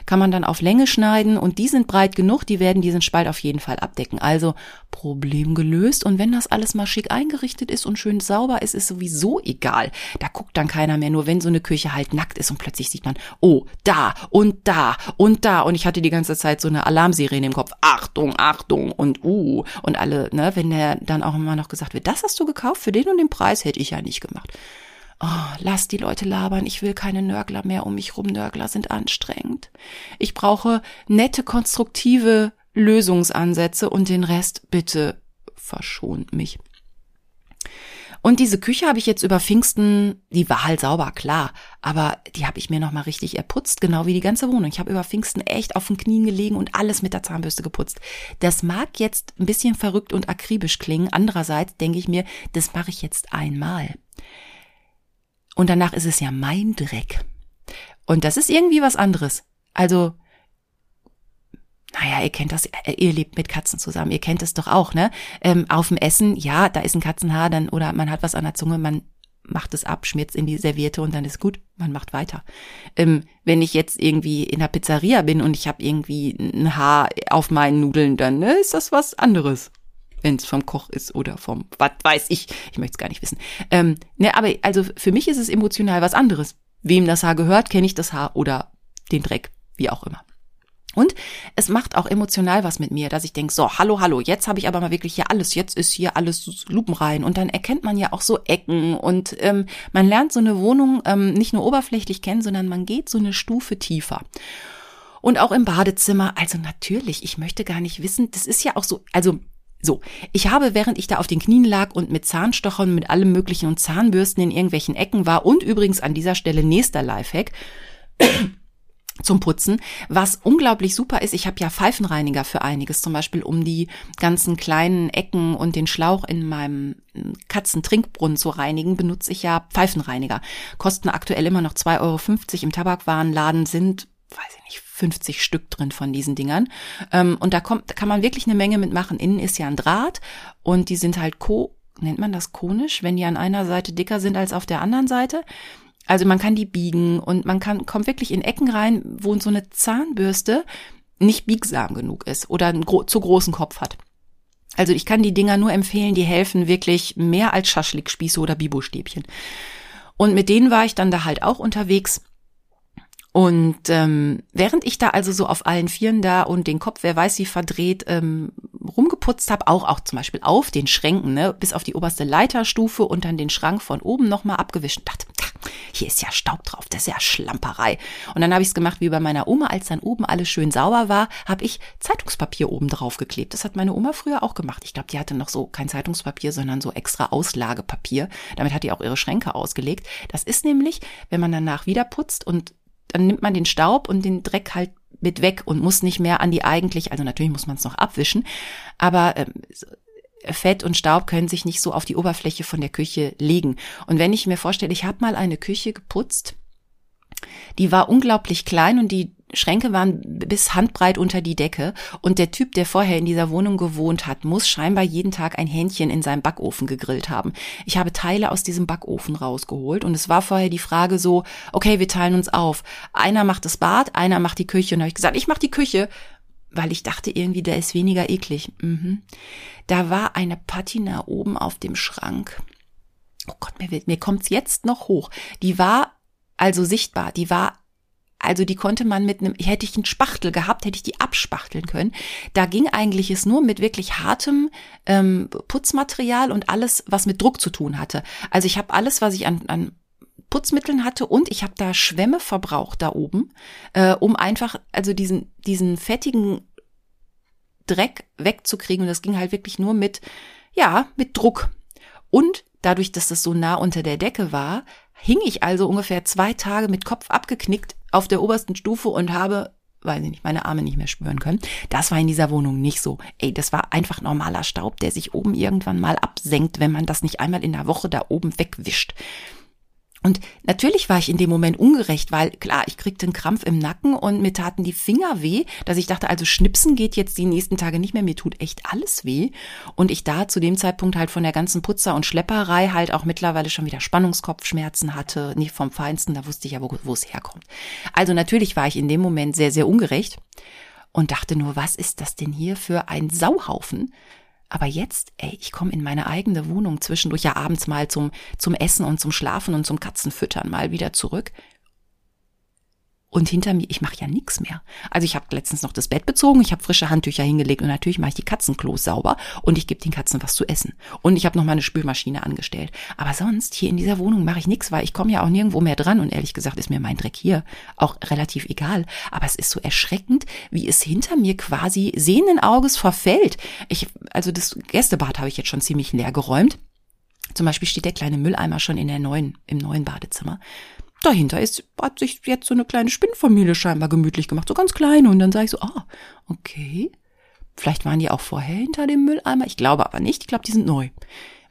Kann man dann auf Länge schneiden und die sind breit genug, die werden diesen Spalt auf jeden Fall abdecken. Also Problem gelöst. Und wenn das alles mal schick eingerichtet ist und schön sauber ist, ist sowieso egal. Da guckt dann keiner mehr, nur wenn so eine Küche halt nackt ist und plötzlich sieht man, oh, da und da und da. Und ich hatte die ganze Zeit so eine Alarmsirene im Kopf. Achtung, Achtung und uh. Und alle, ne, wenn der dann auch immer noch gesagt wird, das hast du gekauft, für den und den Preis, hätte ich ja nicht gemacht. Oh, lass die Leute labern, ich will keine Nörgler mehr um mich rum, Nörgler sind anstrengend. Ich brauche nette, konstruktive Lösungsansätze und den Rest, bitte verschont mich. Und diese Küche habe ich jetzt über Pfingsten, die war halt sauber, klar, aber die habe ich mir nochmal richtig erputzt, genau wie die ganze Wohnung. Ich habe über Pfingsten echt auf den Knien gelegen und alles mit der Zahnbürste geputzt. Das mag jetzt ein bisschen verrückt und akribisch klingen, andererseits denke ich mir, das mache ich jetzt einmal. Und danach ist es ja mein Dreck. Und das ist irgendwie was anderes. Also, naja, ihr kennt das, ihr lebt mit Katzen zusammen, ihr kennt es doch auch, ne? Ähm, auf dem Essen, ja, da ist ein Katzenhaar, dann oder man hat was an der Zunge, man macht es ab, schmiert es in die Serviette und dann ist gut, man macht weiter. Ähm, wenn ich jetzt irgendwie in der Pizzeria bin und ich habe irgendwie ein Haar auf meinen Nudeln, dann ne, ist das was anderes. Wenn es vom Koch ist oder vom, was weiß ich, ich möchte es gar nicht wissen. Ähm, ne, aber also für mich ist es emotional was anderes. Wem das Haar gehört, kenne ich das Haar oder den Dreck, wie auch immer. Und es macht auch emotional was mit mir, dass ich denke, so, hallo, hallo, jetzt habe ich aber mal wirklich hier alles, jetzt ist hier alles lupenrein. Und dann erkennt man ja auch so Ecken und ähm, man lernt so eine Wohnung ähm, nicht nur oberflächlich kennen, sondern man geht so eine Stufe tiefer. Und auch im Badezimmer, also natürlich, ich möchte gar nicht wissen, das ist ja auch so, also so, ich habe, während ich da auf den Knien lag und mit Zahnstochern, mit allem möglichen und Zahnbürsten in irgendwelchen Ecken war und übrigens an dieser Stelle nächster Lifehack, zum Putzen, was unglaublich super ist. Ich habe ja Pfeifenreiniger für einiges, zum Beispiel um die ganzen kleinen Ecken und den Schlauch in meinem Katzentrinkbrunnen zu reinigen, benutze ich ja Pfeifenreiniger. Kosten aktuell immer noch zwei Euro fünfzig im Tabakwarenladen, sind, weiß ich nicht, fünfzig Stück drin von diesen Dingern. Und da kommt, da kann man wirklich eine Menge mitmachen. Innen ist ja ein Draht und die sind halt ko, nennt man das konisch, wenn die an einer Seite dicker sind als auf der anderen Seite. Also man kann die biegen und man kann kommt wirklich in Ecken rein, wo so eine Zahnbürste nicht biegsam genug ist oder einen gro- zu großen Kopf hat. Also ich kann die Dinger nur empfehlen, die helfen wirklich mehr als Schaschlikspieße oder Bibostäbchen. Und mit denen war ich dann da halt auch unterwegs. Und ähm, während ich da also so auf allen Vieren da und den Kopf, wer weiß wie verdreht, ähm, rumgeputzt habe, auch auch zum Beispiel auf den Schränken, ne, bis auf die oberste Leiterstufe und dann den Schrank von oben nochmal abgewischt. Und dachte, hier ist ja Staub drauf, das ist ja Schlamperei. Und dann habe ich es gemacht wie bei meiner Oma, als dann oben alles schön sauber war, habe ich Zeitungspapier oben drauf geklebt. Das hat meine Oma früher auch gemacht. Ich glaube, die hatte noch so kein Zeitungspapier, sondern so extra Auslagepapier. Damit hat die auch ihre Schränke ausgelegt. Das ist nämlich, wenn man danach wieder putzt und dann nimmt man den Staub und den Dreck halt mit weg und muss nicht mehr an die eigentlich, also natürlich muss man es noch abwischen, aber ähm, Fett und Staub können sich nicht so auf die Oberfläche von der Küche legen. Und wenn ich mir vorstelle, ich habe mal eine Küche geputzt, die war unglaublich klein und die Schränke waren bis handbreit unter die Decke und der Typ, der vorher in dieser Wohnung gewohnt hat, muss scheinbar jeden Tag ein Hähnchen in seinem Backofen gegrillt haben. Ich habe Teile aus diesem Backofen rausgeholt und es war vorher die Frage so, okay, wir teilen uns auf. Einer macht das Bad, einer macht die Küche und da habe ich gesagt, ich mache die Küche, weil ich dachte irgendwie, der ist weniger eklig. Mhm. Da war eine Patina oben auf dem Schrank. Oh Gott, mir, mir kommt's jetzt noch hoch. Die war also sichtbar, die war Also die konnte man mit einem, hätte ich einen Spachtel gehabt, hätte ich die abspachteln können. Da ging eigentlich es nur mit wirklich hartem ähm, Putzmaterial und alles, was mit Druck zu tun hatte. Also ich habe alles, was ich an, an Putzmitteln hatte und ich habe da Schwämme verbraucht da oben, äh, um einfach also diesen diesen fettigen Dreck wegzukriegen. Und das ging halt wirklich nur mit, ja, mit Druck. Und dadurch, dass das so nah unter der Decke war, hing ich also ungefähr zwei Tage mit Kopf abgeknickt auf der obersten Stufe und habe, weiß ich nicht, meine Arme nicht mehr spüren können. Das war in dieser Wohnung nicht so. Ey, das war einfach normaler Staub, der sich oben irgendwann mal absenkt, wenn man das nicht einmal in der Woche da oben wegwischt. Und natürlich war ich in dem Moment ungerecht, weil klar, ich kriegte einen Krampf im Nacken und mir taten die Finger weh, dass ich dachte, also schnipsen geht jetzt die nächsten Tage nicht mehr, mir tut echt alles weh. Und ich da zu dem Zeitpunkt halt von der ganzen Putzer- und Schlepperei halt auch mittlerweile schon wieder Spannungskopfschmerzen hatte, nicht vom Feinsten, da wusste ich ja, wo, wo es herkommt. Also natürlich war ich in dem Moment sehr, sehr ungerecht und dachte nur, was ist das denn hier für ein Sauhaufen? Aber jetzt, ey, ich komme in meine eigene Wohnung zwischendurch ja abends mal zum zum Essen und zum Schlafen und zum Katzenfüttern mal wieder zurück. Und hinter mir, ich mache ja nichts mehr. Also ich habe letztens noch das Bett bezogen, ich habe frische Handtücher hingelegt und natürlich mache ich die Katzenklos sauber und ich gebe den Katzen was zu essen. Und ich habe noch mal eine Spülmaschine angestellt. Aber sonst, hier in dieser Wohnung mache ich nichts, weil ich komme ja auch nirgendwo mehr dran. Und ehrlich gesagt ist mir mein Dreck hier auch relativ egal. Aber es ist so erschreckend, wie es hinter mir quasi sehenden Auges verfällt. Ich, also das Gästebad habe ich jetzt schon ziemlich leer geräumt. Zum Beispiel steht der kleine Mülleimer schon in der neuen, im neuen Badezimmer. Dahinter ist, hat sich jetzt so eine kleine Spinnenfamilie scheinbar gemütlich gemacht, so ganz kleine. Und dann sage ich so, ah, okay, vielleicht waren die auch vorher hinter dem Mülleimer. Ich glaube aber nicht, ich glaube, die sind neu.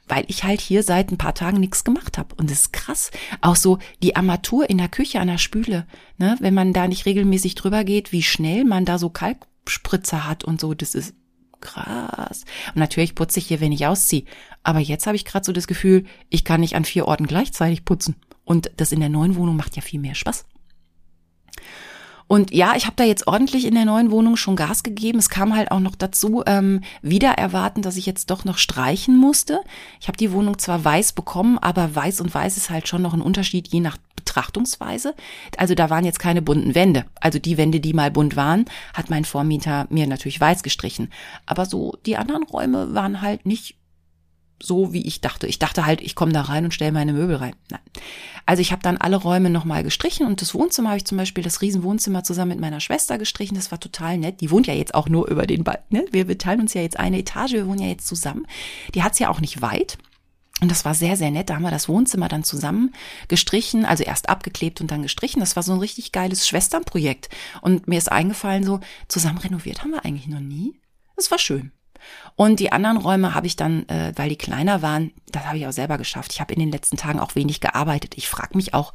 Weil ich halt hier seit ein paar Tagen nichts gemacht habe. Und das ist krass. Auch so die Armatur in der Küche an der Spüle, ne? Wenn man da nicht regelmäßig drüber geht, wie schnell man da so Kalkspritzer hat und so, das ist krass. Und natürlich putze ich hier, wenn ich ausziehe. Aber jetzt habe ich gerade so das Gefühl, ich kann nicht an vier Orten gleichzeitig putzen. Und das in der neuen Wohnung macht ja viel mehr Spaß. Und ja, ich habe da jetzt ordentlich in der neuen Wohnung schon Gas gegeben. Es kam halt auch noch dazu, ähm, wieder erwarten, dass ich jetzt doch noch streichen musste. Ich habe die Wohnung zwar weiß bekommen, aber weiß und weiß ist halt schon noch ein Unterschied, je nach Betrachtungsweise. Also da waren jetzt keine bunten Wände. Also die Wände, die mal bunt waren, hat mein Vormieter mir natürlich weiß gestrichen. Aber so die anderen Räume waren halt nicht so, wie ich dachte. Ich dachte halt, ich komme da rein und stelle meine Möbel rein. Nein. Also ich habe dann alle Räume nochmal gestrichen und das Wohnzimmer habe ich zum Beispiel, das Riesenwohnzimmer zusammen mit meiner Schwester gestrichen. Das war total nett. Die wohnt ja jetzt auch nur über den Wald. Ne? Wir beteilen uns ja jetzt eine Etage, wir wohnen ja jetzt zusammen. Die hat's ja auch nicht weit. Und das war sehr, sehr nett. Da haben wir das Wohnzimmer dann zusammen gestrichen, also erst abgeklebt und dann gestrichen. Das war so ein richtig geiles Schwesternprojekt. Und mir ist eingefallen, so zusammen renoviert haben wir eigentlich noch nie. Das war schön. Und die anderen Räume habe ich dann, äh, weil die kleiner waren, das habe ich auch selber geschafft. Ich habe in den letzten Tagen auch wenig gearbeitet. Ich frage mich auch,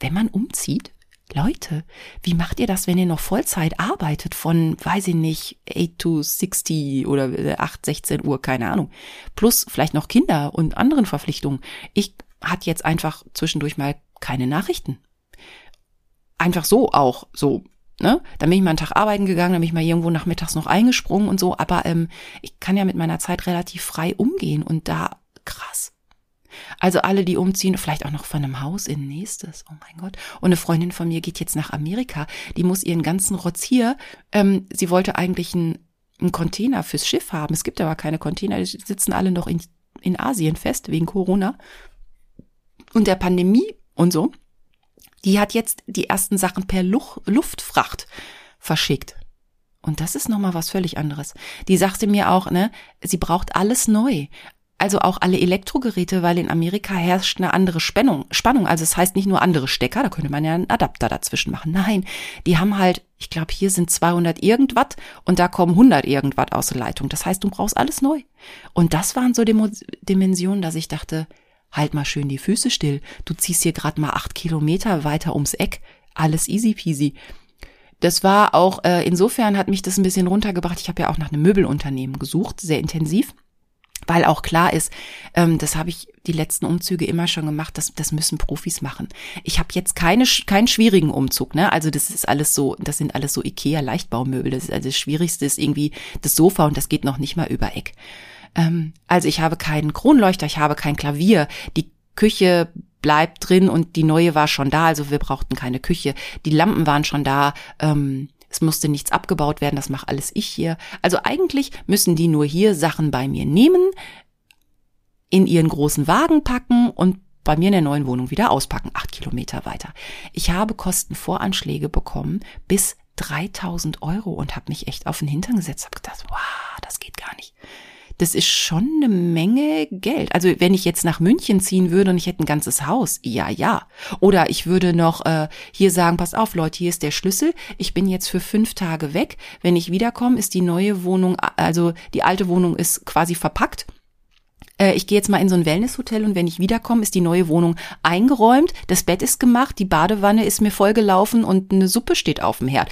wenn man umzieht, Leute, wie macht ihr das, wenn ihr noch Vollzeit arbeitet von, weiß ich nicht, acht to sechzig oder acht, sechzehn Uhr, keine Ahnung. Plus vielleicht noch Kinder und anderen Verpflichtungen. Ich hatte jetzt einfach zwischendurch mal keine Nachrichten. Einfach so auch, so. Ne? Dann bin ich mal einen Tag arbeiten gegangen, dann bin ich mal irgendwo nachmittags noch eingesprungen und so. Aber ähm, ich kann ja mit meiner Zeit relativ frei umgehen und da, krass. Also alle, die umziehen, vielleicht auch noch von einem Haus in ein nächstes, oh mein Gott. Und eine Freundin von mir geht jetzt nach Amerika, die muss ihren ganzen Rotz hier, ähm, sie wollte eigentlich einen, einen Container fürs Schiff haben. Es gibt aber keine Container, die sitzen alle noch in, in Asien fest wegen Corona und der Pandemie und so. Die hat jetzt die ersten Sachen per Luch, Luftfracht verschickt. Und das ist nochmal was völlig anderes. Die sagte mir auch, ne, sie braucht alles neu. Also auch alle Elektrogeräte, weil in Amerika herrscht eine andere Spannung. Spannung. Also es heißt nicht nur andere Stecker, da könnte man ja einen Adapter dazwischen machen. Nein, die haben halt, ich glaube, hier sind zweihundert irgendwas und da kommen hundert irgendwas aus der Leitung. Das heißt, du brauchst alles neu. Und das waren so Demo- Dimensionen, dass ich dachte, halt mal schön die Füße still. Du ziehst hier gerade mal acht Kilometer weiter ums Eck. Alles easy peasy. Das war auch, äh, insofern hat mich das ein bisschen runtergebracht. Ich habe ja auch nach einem Möbelunternehmen gesucht, sehr intensiv. Weil auch klar ist, ähm, das habe ich die letzten Umzüge immer schon gemacht, das, das müssen Profis machen. Ich habe jetzt keine, keinen schwierigen Umzug, ne? Also das ist alles so, das sind alles so Ikea-Leichtbaumöbel. Das ist also das Schwierigste ist irgendwie das Sofa und das geht noch nicht mal über Eck. Also ich habe keinen Kronleuchter, ich habe kein Klavier, die Küche bleibt drin und die neue war schon da, also wir brauchten keine Küche, die Lampen waren schon da, ähm, es musste nichts abgebaut werden, das mache alles ich hier. Also eigentlich müssen die nur hier Sachen bei mir nehmen, in ihren großen Wagen packen und bei mir in der neuen Wohnung wieder auspacken, acht Kilometer weiter. Ich habe Kostenvoranschläge bekommen bis dreitausend Euro und habe mich echt auf den Hintern gesetzt, habe gedacht, wow, das geht gar nicht. Das ist schon eine Menge Geld. Also wenn ich jetzt nach München ziehen würde und ich hätte ein ganzes Haus, ja, ja. Oder ich würde noch äh, hier sagen, passt auf Leute, hier ist der Schlüssel. Ich bin jetzt für fünf Tage weg. Wenn ich wiederkomme, ist die neue Wohnung, also die alte Wohnung ist quasi verpackt. Äh, ich gehe jetzt mal in so ein Wellnesshotel und wenn ich wiederkomme, ist die neue Wohnung eingeräumt. Das Bett ist gemacht, die Badewanne ist mir vollgelaufen und eine Suppe steht auf dem Herd.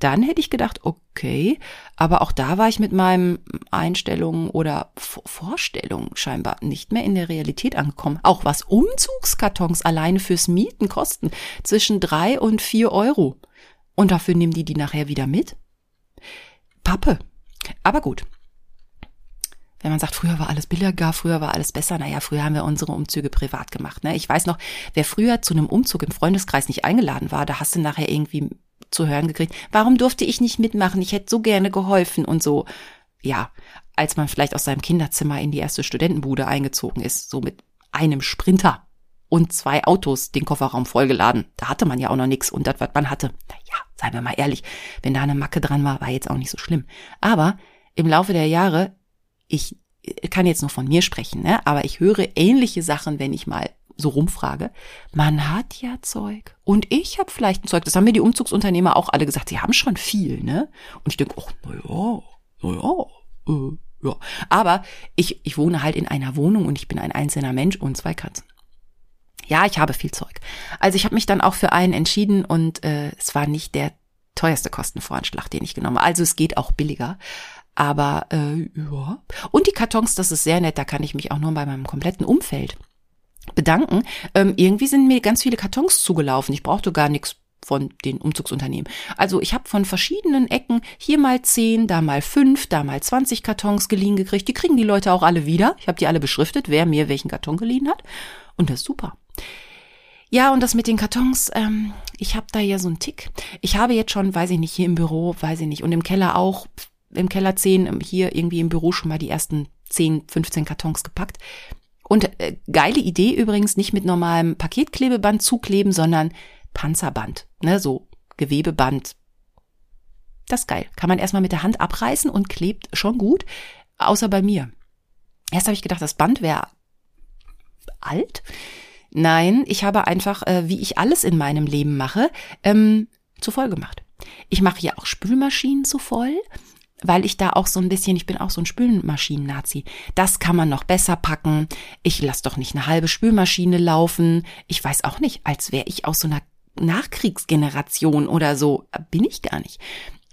Dann hätte ich gedacht, okay, aber auch da war ich mit meinen Einstellungen oder Vorstellungen scheinbar nicht mehr in der Realität angekommen. Auch was Umzugskartons alleine fürs Mieten kosten, zwischen drei und vier Euro. Und dafür nehmen die die nachher wieder mit? Pappe. Aber gut. Wenn man sagt, früher war alles billiger, früher war alles besser, naja, früher haben wir unsere Umzüge privat gemacht. Ne? Ich weiß noch, wer früher zu einem Umzug im Freundeskreis nicht eingeladen war, da hast du nachher irgendwie zu hören gekriegt, warum durfte ich nicht mitmachen, ich hätte so gerne geholfen und so. Ja, als man vielleicht aus seinem Kinderzimmer in die erste Studentenbude eingezogen ist, so mit einem Sprinter und zwei Autos, den Kofferraum vollgeladen, da hatte man ja auch noch nichts und das, was man hatte, naja, seien wir mal ehrlich, wenn da eine Macke dran war, war jetzt auch nicht so schlimm. Aber im Laufe der Jahre, ich kann jetzt nur von mir sprechen, ne? Aber ich höre ähnliche Sachen, wenn ich mal so rumfrage. Man hat ja Zeug. Und ich habe vielleicht ein Zeug. Das haben mir die Umzugsunternehmer auch alle gesagt. Sie haben schon viel, ne? Und ich denke, ach, na ja, na ja, äh, ja. Aber ich, ich wohne halt in einer Wohnung und ich bin ein einzelner Mensch und zwei Katzen. Ja, ich habe viel Zeug. Also ich habe mich dann auch für einen entschieden und äh, es war nicht der teuerste Kostenvoranschlag, den ich genommen habe. Also es geht auch billiger. Aber, äh, ja. Und die Kartons, das ist sehr nett. Da kann ich mich auch nur bei meinem kompletten Umfeld bedanken. Ähm, irgendwie sind mir ganz viele Kartons zugelaufen. Ich brauchte gar nichts von den Umzugsunternehmen. Also ich habe von verschiedenen Ecken hier mal zehn, da mal fünf, da mal zwanzig Kartons geliehen gekriegt. Die kriegen die Leute auch alle wieder. Ich habe die alle beschriftet, wer mir welchen Karton geliehen hat. Und das ist super. Ja, und das mit den Kartons, ähm, ich habe da ja so einen Tick. Ich habe jetzt schon, weiß ich nicht, hier im Büro, weiß ich nicht, und im Keller auch, im Keller zehn, hier irgendwie im Büro schon mal die ersten zehn, fünfzehn Kartons gepackt. Und äh, geile Idee übrigens, nicht mit normalem Paketklebeband zukleben, sondern Panzerband, ne, so Gewebeband. Das ist geil. Kann man erstmal mit der Hand abreißen und klebt schon gut, außer bei mir. Erst habe ich gedacht, das Band wäre alt. Nein, ich habe einfach, äh, wie ich alles in meinem Leben mache, ähm, zu voll gemacht. Ich mache ja auch Spülmaschinen zu voll, weil ich da auch so ein bisschen, ich bin auch so ein Spülmaschinen-Nazi. Das kann man noch besser packen. Ich lasse doch nicht eine halbe Spülmaschine laufen. Ich weiß auch nicht, als wäre ich aus so einer Nachkriegsgeneration oder so. Bin ich gar nicht.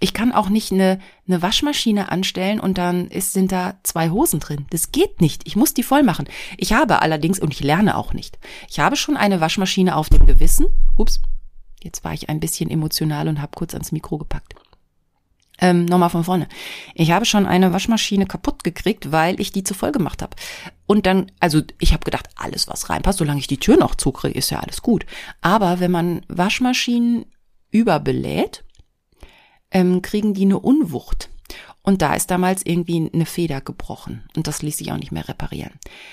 Ich kann auch nicht eine, eine Waschmaschine anstellen und dann ist, sind da zwei Hosen drin. Das geht nicht. Ich muss die voll machen. Ich habe allerdings, und ich lerne auch nicht, ich habe schon eine Waschmaschine auf dem Gewissen. Ups, jetzt war ich ein bisschen emotional und habe kurz ans Mikro gepackt. Ähm, nochmal von vorne. Ich habe schon eine Waschmaschine kaputt gekriegt, weil ich die zu voll gemacht habe. Und dann, also ich habe gedacht, alles was reinpasst, solange ich die Tür noch zukriege, ist ja alles gut. Aber wenn man Waschmaschinen überbelädt, ähm, kriegen die eine Unwucht. Und da ist damals irgendwie eine Feder gebrochen. Und das ließ sich auch nicht mehr reparieren.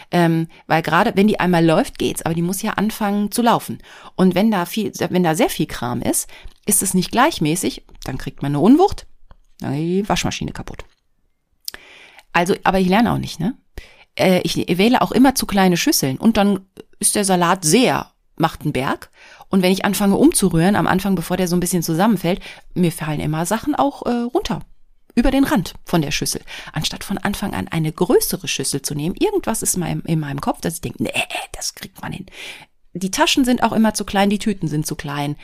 Ähm, weil gerade, wenn die einmal läuft, geht's. Aber die muss ja anfangen zu laufen. Und wenn da viel, wenn da sehr viel Kram ist, ist es nicht gleichmäßig. Dann kriegt man eine Unwucht. Die Waschmaschine kaputt. Also, aber ich lerne auch nicht, ne? Ich wähle auch immer zu kleine Schüsseln und dann ist der Salat sehr, macht einen Berg. Und wenn ich anfange umzurühren, am Anfang, bevor der so ein bisschen zusammenfällt, mir fallen immer Sachen auch äh, runter. Über den Rand von der Schüssel. Anstatt von Anfang an eine größere Schüssel zu nehmen, irgendwas ist mein, in meinem Kopf, dass ich denke, nee, das kriegt man hin. Die Taschen sind auch immer zu klein, die Tüten sind zu klein.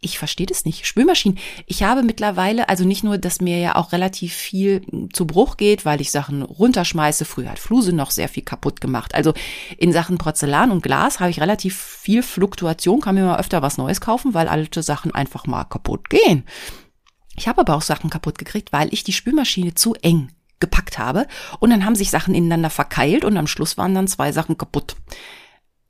Ich verstehe das nicht. Spülmaschinen. Ich habe mittlerweile, also nicht nur, dass mir ja auch relativ viel zu Bruch geht, weil ich Sachen runterschmeiße. Früher hat Fluse noch sehr viel kaputt gemacht. Also in Sachen Porzellan und Glas habe ich relativ viel Fluktuation, kann mir mal öfter was Neues kaufen, weil alte Sachen einfach mal kaputt gehen. Ich habe aber auch Sachen kaputt gekriegt, weil ich die Spülmaschine zu eng gepackt habe. Und dann haben sich Sachen ineinander verkeilt und am Schluss waren dann zwei Sachen kaputt.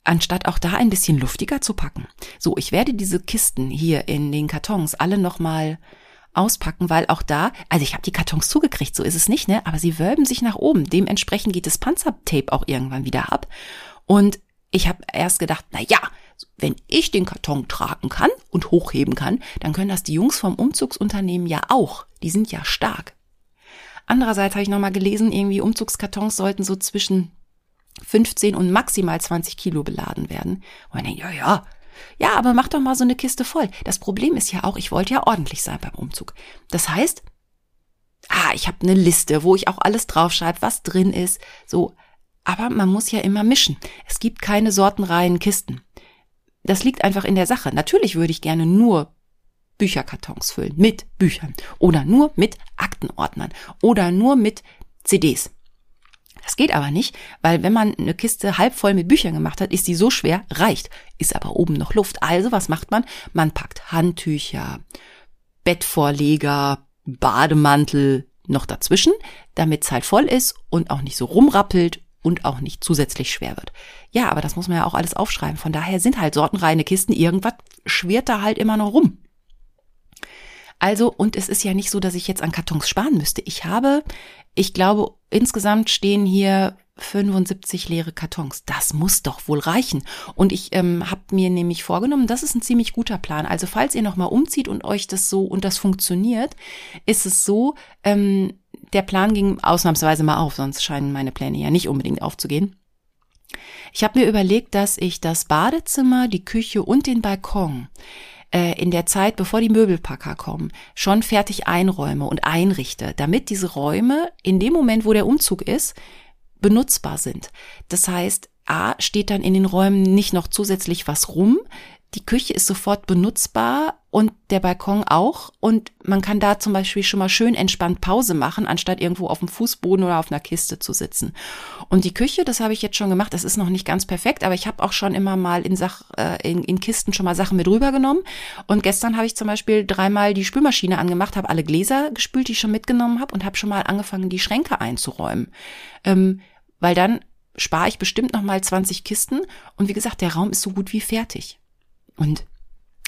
Anstatt auch da ein bisschen luftiger zu packen. So, ich werde diese Kisten hier in den Kartons alle nochmal auspacken, weil auch da, also ich habe die Kartons zugekriegt, so ist es nicht, ne? Aber sie wölben sich nach oben. Dementsprechend geht das Panzertape auch irgendwann wieder ab. Und ich habe erst gedacht, na ja, wenn ich den Karton tragen kann und hochheben kann, dann können das die Jungs vom Umzugsunternehmen ja auch. Die sind ja stark. Andererseits habe ich nochmal gelesen, irgendwie Umzugskartons sollten so zwischen fünfzehn und maximal zwanzig Kilo beladen werden. Und man denkt, ja, ja, ja, aber mach doch mal so eine Kiste voll. Das Problem ist ja auch, ich wollte ja ordentlich sein beim Umzug. Das heißt, ah, ich habe eine Liste, wo ich auch alles draufschreibe, was drin ist. So, aber man muss ja immer mischen. Es gibt keine sortenreinen Kisten. Das liegt einfach in der Sache. Natürlich würde ich gerne nur Bücherkartons füllen mit Büchern oder nur mit Aktenordnern oder nur mit C Ds. Das geht aber nicht, weil wenn man eine Kiste halb voll mit Büchern gemacht hat, ist sie so schwer, reicht, ist aber oben noch Luft. Also was macht man? Man packt Handtücher, Bettvorleger, Bademantel noch dazwischen, damit es halt voll ist und auch nicht so rumrappelt und auch nicht zusätzlich schwer wird. Ja, aber das muss man ja auch alles aufschreiben. Von daher sind halt sortenreine Kisten, irgendwas schwirrt da halt immer noch rum. Also, und es ist ja nicht so, dass ich jetzt an Kartons sparen müsste. Ich habe, ich glaube, insgesamt stehen hier fünfundsiebzig leere Kartons. Das muss doch wohl reichen. Und ich ähm, habe mir nämlich vorgenommen, das ist ein ziemlich guter Plan. Also falls ihr nochmal umzieht und euch das so und das funktioniert, ist es so, ähm, der Plan ging ausnahmsweise mal auf, sonst scheinen meine Pläne ja nicht unbedingt aufzugehen. Ich habe mir überlegt, dass ich das Badezimmer, die Küche und den Balkon in der Zeit, bevor die Möbelpacker kommen, schon fertig einräume und einrichte, damit diese Räume in dem Moment, wo der Umzug ist, benutzbar sind. Das heißt, A, steht dann in den Räumen nicht noch zusätzlich was rum, die Küche ist sofort benutzbar und der Balkon auch und man kann da zum Beispiel schon mal schön entspannt Pause machen, anstatt irgendwo auf dem Fußboden oder auf einer Kiste zu sitzen. Und die Küche, das habe ich jetzt schon gemacht, das ist noch nicht ganz perfekt, aber ich habe auch schon immer mal in, Sach, äh, in, in Kisten schon mal Sachen mit rübergenommen und gestern habe ich zum Beispiel dreimal die Spülmaschine angemacht, habe alle Gläser gespült, die ich schon mitgenommen habe und habe schon mal angefangen, die Schränke einzuräumen, ähm, weil dann spare ich bestimmt noch mal zwanzig Kisten und wie gesagt, der Raum ist so gut wie fertig. Und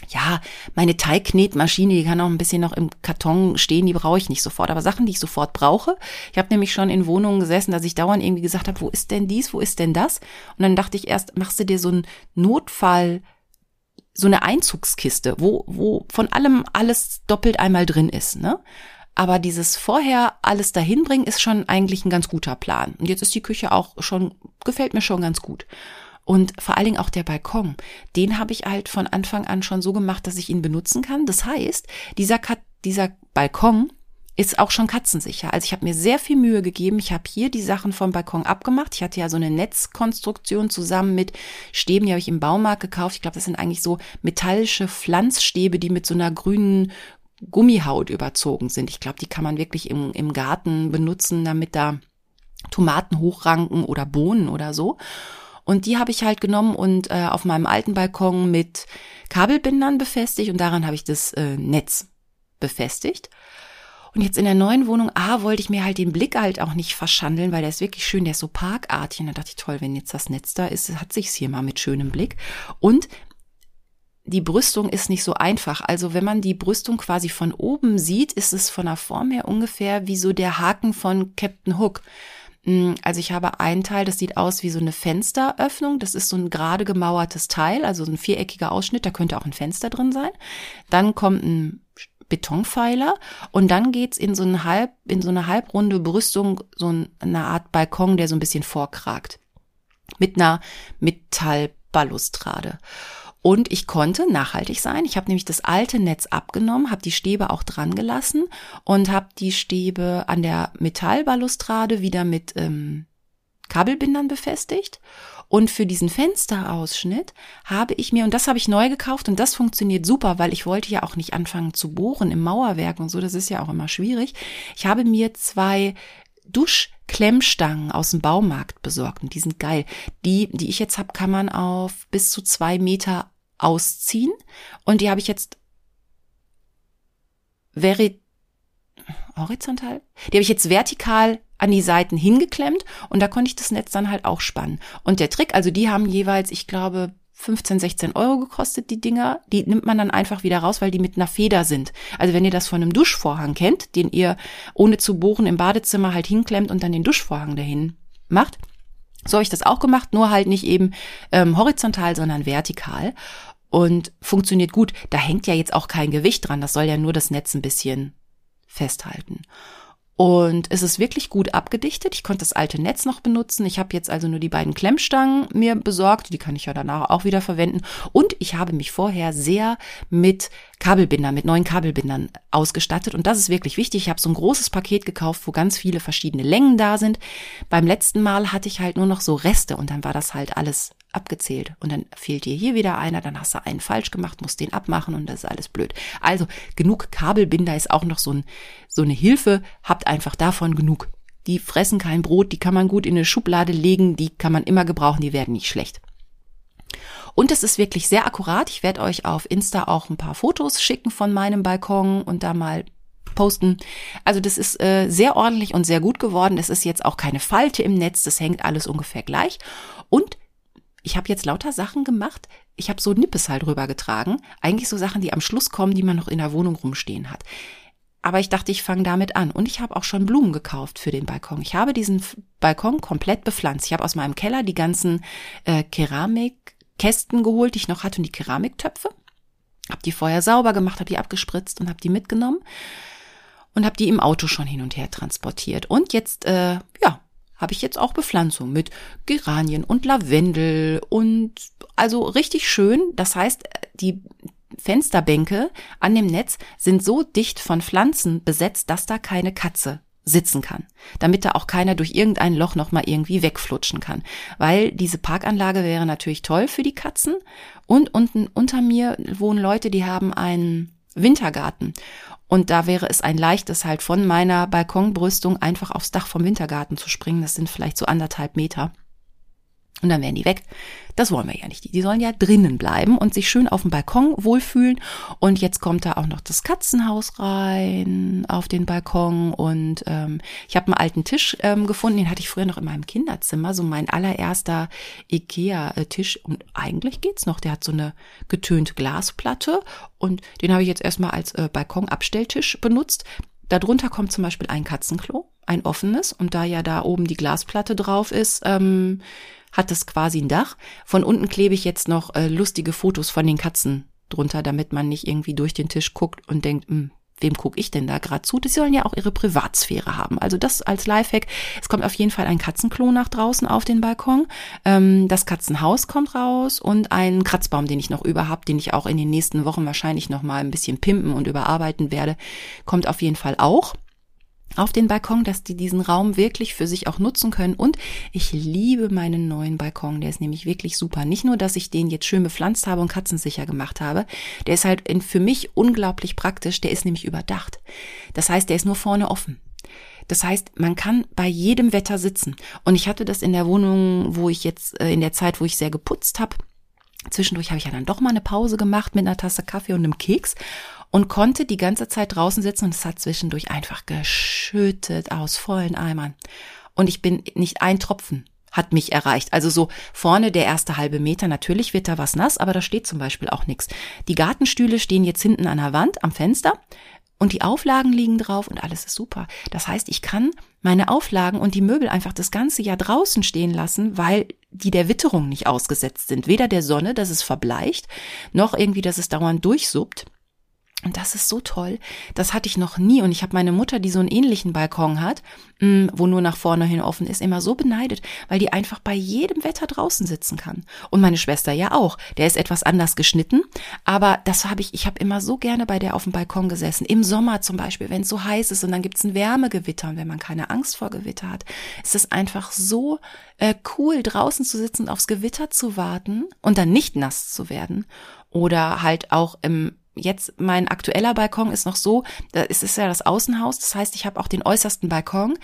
ja, meine Teigknetmaschine, die kann auch ein bisschen noch im Karton stehen, die brauche ich nicht sofort. Aber Sachen, die ich sofort brauche, ich habe nämlich schon in Wohnungen gesessen, dass ich dauernd irgendwie gesagt habe, wo ist denn dies, wo ist denn das? Und dann dachte ich erst, machst du dir so einen Notfall, so eine Einzugskiste, wo wo von allem alles doppelt einmal drin ist, ne? Aber dieses vorher alles dahin bringen ist schon eigentlich ein ganz guter Plan. Und jetzt ist die Küche auch schon, gefällt mir schon ganz gut. Und vor allen Dingen auch der Balkon, den habe ich halt von Anfang an schon so gemacht, dass ich ihn benutzen kann. Das heißt, dieser, Kat- dieser Balkon ist auch schon katzensicher. Also ich habe mir sehr viel Mühe gegeben. Ich habe hier die Sachen vom Balkon abgemacht. Ich hatte ja so eine Netzkonstruktion zusammen mit Stäben, die habe ich im Baumarkt gekauft. Ich glaube, das sind eigentlich so metallische Pflanzstäbe, die mit so einer grünen Gummihaut überzogen sind. Ich glaube, die kann man wirklich im, im Garten benutzen, damit da Tomaten hochranken oder Bohnen oder so. Und die habe ich halt genommen und äh, auf meinem alten Balkon mit Kabelbindern befestigt und daran habe ich das äh, Netz befestigt. Und jetzt in der neuen Wohnung, ah, wollte ich mir halt den Blick halt auch nicht verschandeln, weil der ist wirklich schön, der ist so parkartig. Und da dachte ich, toll, wenn jetzt das Netz da ist, hat sich's hier mal mit schönem Blick. Und die Brüstung ist nicht so einfach. Also wenn man die Brüstung quasi von oben sieht, ist es von der Form her ungefähr wie so der Haken von Captain Hook. Also ich habe einen Teil, das sieht aus wie so eine Fensteröffnung. Das ist so ein gerade gemauertes Teil, also so ein viereckiger Ausschnitt. Da könnte auch ein Fenster drin sein. Dann kommt ein Betonpfeiler und dann geht's in so eine halb, in so eine halbrunde Brüstung, so eine Art Balkon, der so ein bisschen vorkragt. Mit einer Metallbalustrade. Und ich konnte nachhaltig sein. Ich habe nämlich das alte Netz abgenommen, habe die Stäbe auch dran gelassen und habe die Stäbe an der Metallbalustrade wieder mit ähm, Kabelbindern befestigt. Und für diesen Fensterausschnitt habe ich mir, und das habe ich neu gekauft und das funktioniert super, weil ich wollte ja auch nicht anfangen zu bohren im Mauerwerk und so, das ist ja auch immer schwierig. Ich habe mir zwei Duschklemmstangen aus dem Baumarkt besorgt und die sind geil. Die, die ich jetzt habe, kann man auf bis zu zwei Meter ausziehen und die habe ich jetzt veri- horizontal? Die habe ich jetzt vertikal an die Seiten hingeklemmt und da konnte ich das Netz dann halt auch spannen. Und der Trick, also die haben jeweils, ich glaube, fünfzehn, sechzehn Euro gekostet, die Dinger. Die nimmt man dann einfach wieder raus, weil die mit einer Feder sind. Also wenn ihr das von einem Duschvorhang kennt, den ihr ohne zu bohren im Badezimmer halt hinklemmt und dann den Duschvorhang dahin macht, so habe ich das auch gemacht, nur halt nicht eben ähm, horizontal, sondern vertikal. Und funktioniert gut. Da hängt ja jetzt auch kein Gewicht dran. Das soll ja nur das Netz ein bisschen festhalten. Und es ist wirklich gut abgedichtet. Ich konnte das alte Netz noch benutzen. Ich habe jetzt also nur die beiden Klemmstangen mir besorgt. Die kann ich ja danach auch wieder verwenden. Und ich habe mich vorher sehr mit Kabelbindern, mit neuen Kabelbindern ausgestattet. Und das ist wirklich wichtig. Ich habe so ein großes Paket gekauft, wo ganz viele verschiedene Längen da sind. Beim letzten Mal hatte ich halt nur noch so Reste und dann war das halt alles abgezählt. Und dann fehlt dir hier wieder einer, dann hast du einen falsch gemacht, musst den abmachen und das ist alles blöd. Also genug Kabelbinder ist auch noch so, ein, so eine Hilfe. Habt einfach davon genug. Die fressen kein Brot, die kann man gut in eine Schublade legen, die kann man immer gebrauchen, die werden nicht schlecht. Und es ist wirklich sehr akkurat. Ich werde euch auf Insta auch ein paar Fotos schicken von meinem Balkon und da mal posten. Also das ist äh, sehr ordentlich und sehr gut geworden. Es ist jetzt auch keine Falte im Netz, das hängt alles ungefähr gleich. Und ich habe jetzt lauter Sachen gemacht. Ich habe so Nippes halt rübergetragen. Eigentlich so Sachen, die am Schluss kommen, die man noch in der Wohnung rumstehen hat. Aber ich dachte, ich fange damit an. Und ich habe auch schon Blumen gekauft für den Balkon. Ich habe diesen Balkon komplett bepflanzt. Ich habe aus meinem Keller die ganzen äh, Keramikkästen geholt, die ich noch hatte, und die Keramiktöpfe. Habe die vorher sauber gemacht, habe die abgespritzt und habe die mitgenommen. Und habe die im Auto schon hin und her transportiert. Und jetzt, äh, ja, habe ich jetzt auch Bepflanzung mit Geranien und Lavendel. Und also richtig schön. Das heißt, die Fensterbänke an dem Netz sind so dicht von Pflanzen besetzt, dass da keine Katze sitzen kann, damit da auch keiner durch irgendein Loch nochmal irgendwie wegflutschen kann, weil diese Parkanlage wäre natürlich toll für die Katzen. Und unten unter mir wohnen Leute, die haben einen Wintergarten, und da wäre es ein leichtes, halt von meiner Balkonbrüstung einfach aufs Dach vom Wintergarten zu springen. Das sind vielleicht so anderthalb Meter. Und dann wären die weg. Das wollen wir ja nicht. Die sollen ja drinnen bleiben und sich schön auf dem Balkon wohlfühlen. Und jetzt kommt da auch noch das Katzenhaus rein auf den Balkon. Und ähm, ich habe einen alten Tisch ähm, gefunden. Den hatte ich früher noch in meinem Kinderzimmer. So mein allererster Ikea-Tisch. Und eigentlich geht's noch. Der hat so eine getönte Glasplatte. Und den habe ich jetzt erstmal als äh, Balkonabstelltisch benutzt. Darunter kommt zum Beispiel ein Katzenklo, ein offenes. Und da ja da oben die Glasplatte drauf ist, ähm, hat es quasi ein Dach. Von unten klebe ich jetzt noch äh, lustige Fotos von den Katzen drunter, damit man nicht irgendwie durch den Tisch guckt und denkt, wem gucke ich denn da gerade zu? Die sollen ja auch ihre Privatsphäre haben. Also das als Lifehack. Es kommt auf jeden Fall ein Katzenklo nach draußen auf den Balkon. Ähm, das Katzenhaus kommt raus und ein Kratzbaum, den ich noch über habe, den ich auch in den nächsten Wochen wahrscheinlich noch mal ein bisschen pimpen und überarbeiten werde, kommt auf jeden Fall auch auf den Balkon, dass die diesen Raum wirklich für sich auch nutzen können. Und ich liebe meinen neuen Balkon, der ist nämlich wirklich super. Nicht nur, dass ich den jetzt schön bepflanzt habe und katzensicher gemacht habe, der ist halt für mich unglaublich praktisch, der ist nämlich überdacht. Das heißt, der ist nur vorne offen. Das heißt, man kann bei jedem Wetter sitzen. Und ich hatte das in der Wohnung, wo ich jetzt, in der Zeit, wo ich sehr geputzt habe, zwischendurch habe ich ja dann doch mal eine Pause gemacht mit einer Tasse Kaffee und einem Keks und konnte die ganze Zeit draußen sitzen, und es hat zwischendurch einfach geschüttet aus vollen Eimern. Und ich bin nicht ein Tropfen hat mich erreicht. Also so vorne der erste halbe Meter, natürlich wird da was nass, aber da steht zum Beispiel auch nichts. Die Gartenstühle stehen jetzt hinten an der Wand am Fenster und die Auflagen liegen drauf und alles ist super. Das heißt, ich kann meine Auflagen und die Möbel einfach das ganze Jahr draußen stehen lassen, weil die der Witterung nicht ausgesetzt sind. Weder der Sonne, dass es verbleicht, noch irgendwie, dass es dauernd durchsuppt. Und das ist so toll, das hatte ich noch nie. Und ich habe meine Mutter, die so einen ähnlichen Balkon hat, wo nur nach vorne hin offen ist, immer so beneidet, weil die einfach bei jedem Wetter draußen sitzen kann. Und meine Schwester ja auch, der ist etwas anders geschnitten, aber das habe ich, ich habe immer so gerne bei der auf dem Balkon gesessen. Im Sommer zum Beispiel, wenn es so heiß ist und dann gibt es ein Wärmegewitter, und wenn man keine Angst vor Gewitter hat, ist es einfach so äh, cool, draußen zu sitzen und aufs Gewitter zu warten und dann nicht nass zu werden. Oder halt auch im Jetzt, mein aktueller Balkon ist noch so, es ist ja das Außenhaus, das heißt, ich habe auch den äußersten Balkon.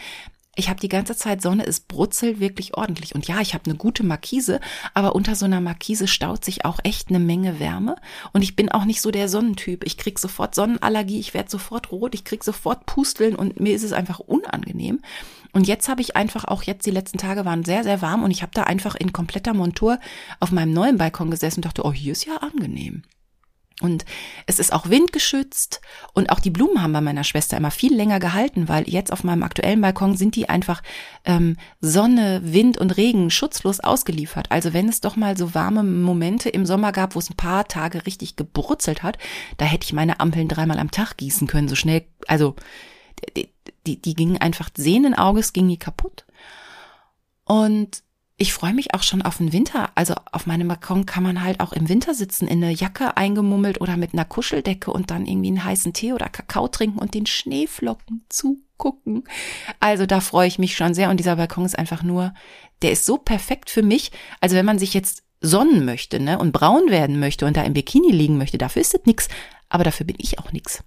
Ich habe die ganze Zeit Sonne, es brutzelt wirklich ordentlich. Und ja, ich habe eine gute Markise, aber unter so einer Markise staut sich auch echt eine Menge Wärme. Und ich bin auch nicht so der Sonnentyp. Ich krieg sofort Sonnenallergie, ich werde sofort rot, ich krieg sofort Pusteln und mir ist es einfach unangenehm. Und jetzt habe ich einfach auch jetzt, die letzten Tage waren sehr, sehr warm und ich habe da einfach in kompletter Montur auf meinem neuen Balkon gesessen und dachte, oh, hier ist ja angenehm. Und es ist auch windgeschützt und auch die Blumen haben bei meiner Schwester immer viel länger gehalten, weil jetzt auf meinem aktuellen Balkon sind die einfach ähm, Sonne, Wind und Regen schutzlos ausgeliefert. Also wenn es doch mal so warme Momente im Sommer gab, wo es ein paar Tage richtig gebrutzelt hat, da hätte ich meine Ampeln dreimal am Tag gießen können, so schnell, also die, die, die gingen einfach sehenden Auges, gingen die kaputt. Und ich freue mich auch schon auf den Winter. Also auf meinem Balkon kann man halt auch im Winter sitzen, in eine Jacke eingemummelt oder mit einer Kuscheldecke und dann irgendwie einen heißen Tee oder Kakao trinken und den Schneeflocken zugucken. Also da freue ich mich schon sehr. Und dieser Balkon ist einfach nur, der ist so perfekt für mich. Also wenn man sich jetzt sonnen möchte, ne, und braun werden möchte und da im Bikini liegen möchte, dafür ist das nix. Aber dafür bin ich auch nix.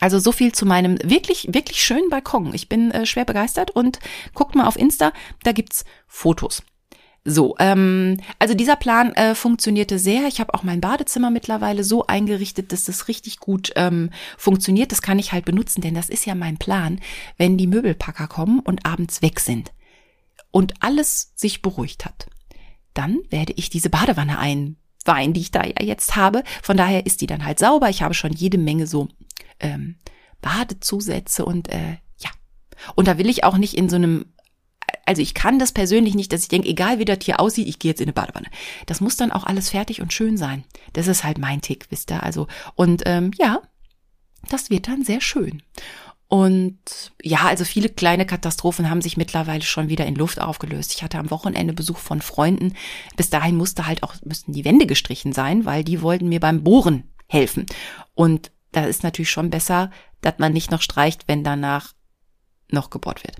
Also so viel zu meinem wirklich, wirklich schönen Balkon. Ich bin äh, schwer begeistert und guckt mal auf Insta, da gibt's Fotos. So, ähm, also dieser Plan äh, funktionierte sehr. Ich habe auch mein Badezimmer mittlerweile so eingerichtet, dass das richtig gut ähm, funktioniert. Das kann ich halt benutzen, denn das ist ja mein Plan, wenn die Möbelpacker kommen und abends weg sind und alles sich beruhigt hat. Dann werde ich diese Badewanne einweihen, die ich da ja jetzt habe. Von daher ist die dann halt sauber. Ich habe schon jede Menge so Ähm, Badezusätze und äh, ja. Und da will ich auch nicht in so einem, also ich kann das persönlich nicht, dass ich denke, egal wie das hier aussieht, ich gehe jetzt in eine Badewanne. Das muss dann auch alles fertig und schön sein. Das ist halt mein Tick, wisst ihr. Also und ähm, ja, das wird dann sehr schön. Und ja, also viele kleine Katastrophen haben sich mittlerweile schon wieder in Luft aufgelöst. Ich hatte am Wochenende Besuch von Freunden. Bis dahin musste halt auch, müssten die Wände gestrichen sein, weil die wollten mir beim Bohren helfen. Und da ist natürlich schon besser, dass man nicht noch streicht, wenn danach noch gebohrt wird.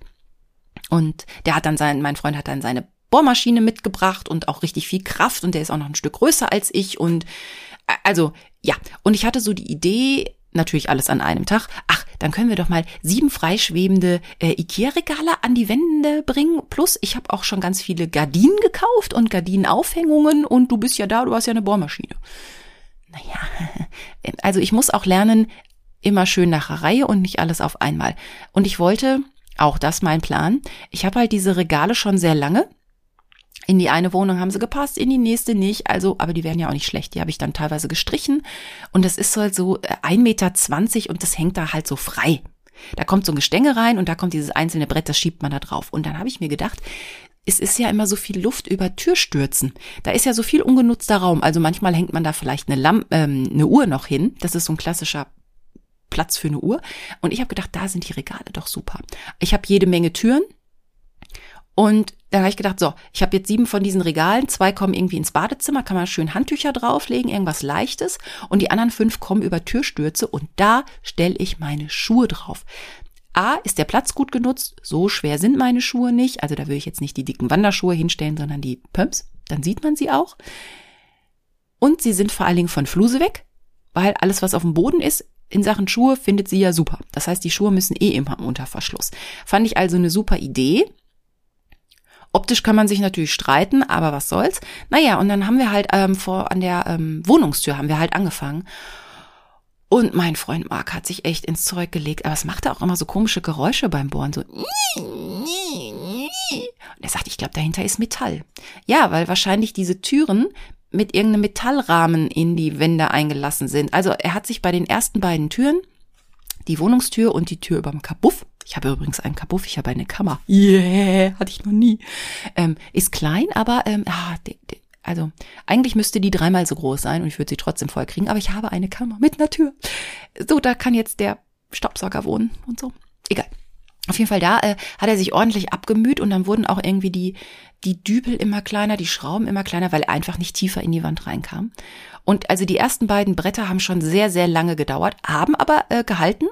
Und der hat dann sein, mein Freund hat dann seine Bohrmaschine mitgebracht und auch richtig viel Kraft und der ist auch noch ein Stück größer als ich und also, ja. Und ich hatte so die Idee, natürlich alles an einem Tag. Ach, dann können wir doch mal sieben freischwebende äh, Ikea-Regale an die Wände bringen. Plus, ich habe auch schon ganz viele Gardinen gekauft und Gardinenaufhängungen und du bist ja da, du hast ja eine Bohrmaschine. Naja, also ich muss auch lernen, immer schön nach der Reihe und nicht alles auf einmal. Und ich wollte, auch das mein Plan, ich habe halt diese Regale schon sehr lange. In die eine Wohnung haben sie gepasst, in die nächste nicht. Also, aber die werden ja auch nicht schlecht. Die habe ich dann teilweise gestrichen. Und das ist halt so ein Meter zwanzig und das hängt da halt so frei. Da kommt so ein Gestänge rein und da kommt dieses einzelne Brett, das schiebt man da drauf. Und dann habe ich mir gedacht, es ist ja immer so viel Luft über Türstürzen. Da ist ja so viel ungenutzter Raum. Also manchmal hängt man da vielleicht eine, Lamp, ähm, eine Uhr noch hin. Das ist so ein klassischer Platz für eine Uhr. Und ich habe gedacht, da sind die Regale doch super. Ich habe jede Menge Türen. Und dann habe ich gedacht, so, ich habe jetzt sieben von diesen Regalen, zwei kommen irgendwie ins Badezimmer, kann man schön Handtücher drauflegen, irgendwas Leichtes. Und die anderen fünf kommen über Türstürze und da stelle ich meine Schuhe drauf. A, ist der Platz gut genutzt, so schwer sind meine Schuhe nicht. Also da will ich jetzt nicht die dicken Wanderschuhe hinstellen, sondern die Pumps, dann sieht man sie auch. Und sie sind vor allen Dingen von Fluse weg, weil alles, was auf dem Boden ist, in Sachen Schuhe, findet sie ja super. Das heißt, die Schuhe müssen eh immer im Unterverschluss. Fand ich also eine super Idee. Optisch kann man sich natürlich streiten, aber was soll's. Naja, und dann haben wir halt ähm, vor an der ähm, Wohnungstür haben wir halt angefangen. Und mein Freund Marc hat sich echt ins Zeug gelegt. Aber es machte auch immer so komische Geräusche beim Bohren. So. Und er sagt, ich glaube, dahinter ist Metall. Ja, weil wahrscheinlich diese Türen mit irgendeinem Metallrahmen in die Wände eingelassen sind. Also er hat sich bei den ersten beiden Türen, die Wohnungstür und die Tür über dem Kabuff, ich habe übrigens einen Kabuff, ich habe eine Kammer. Yeah, hatte ich noch nie. Ähm, ist klein, aber ähm, ah, de, de, also eigentlich müsste die dreimal so groß sein und ich würde sie trotzdem voll kriegen. Aber ich habe eine Kammer mit einer Tür. So, da kann jetzt der Staubsauger wohnen und so. Egal. Auf jeden Fall da äh, hat er sich ordentlich abgemüht und dann wurden auch irgendwie die die Dübel immer kleiner, die Schrauben immer kleiner, weil er einfach nicht tiefer in die Wand reinkam. Und also die ersten beiden Bretter haben schon sehr, sehr lange gedauert, haben aber äh, gehalten.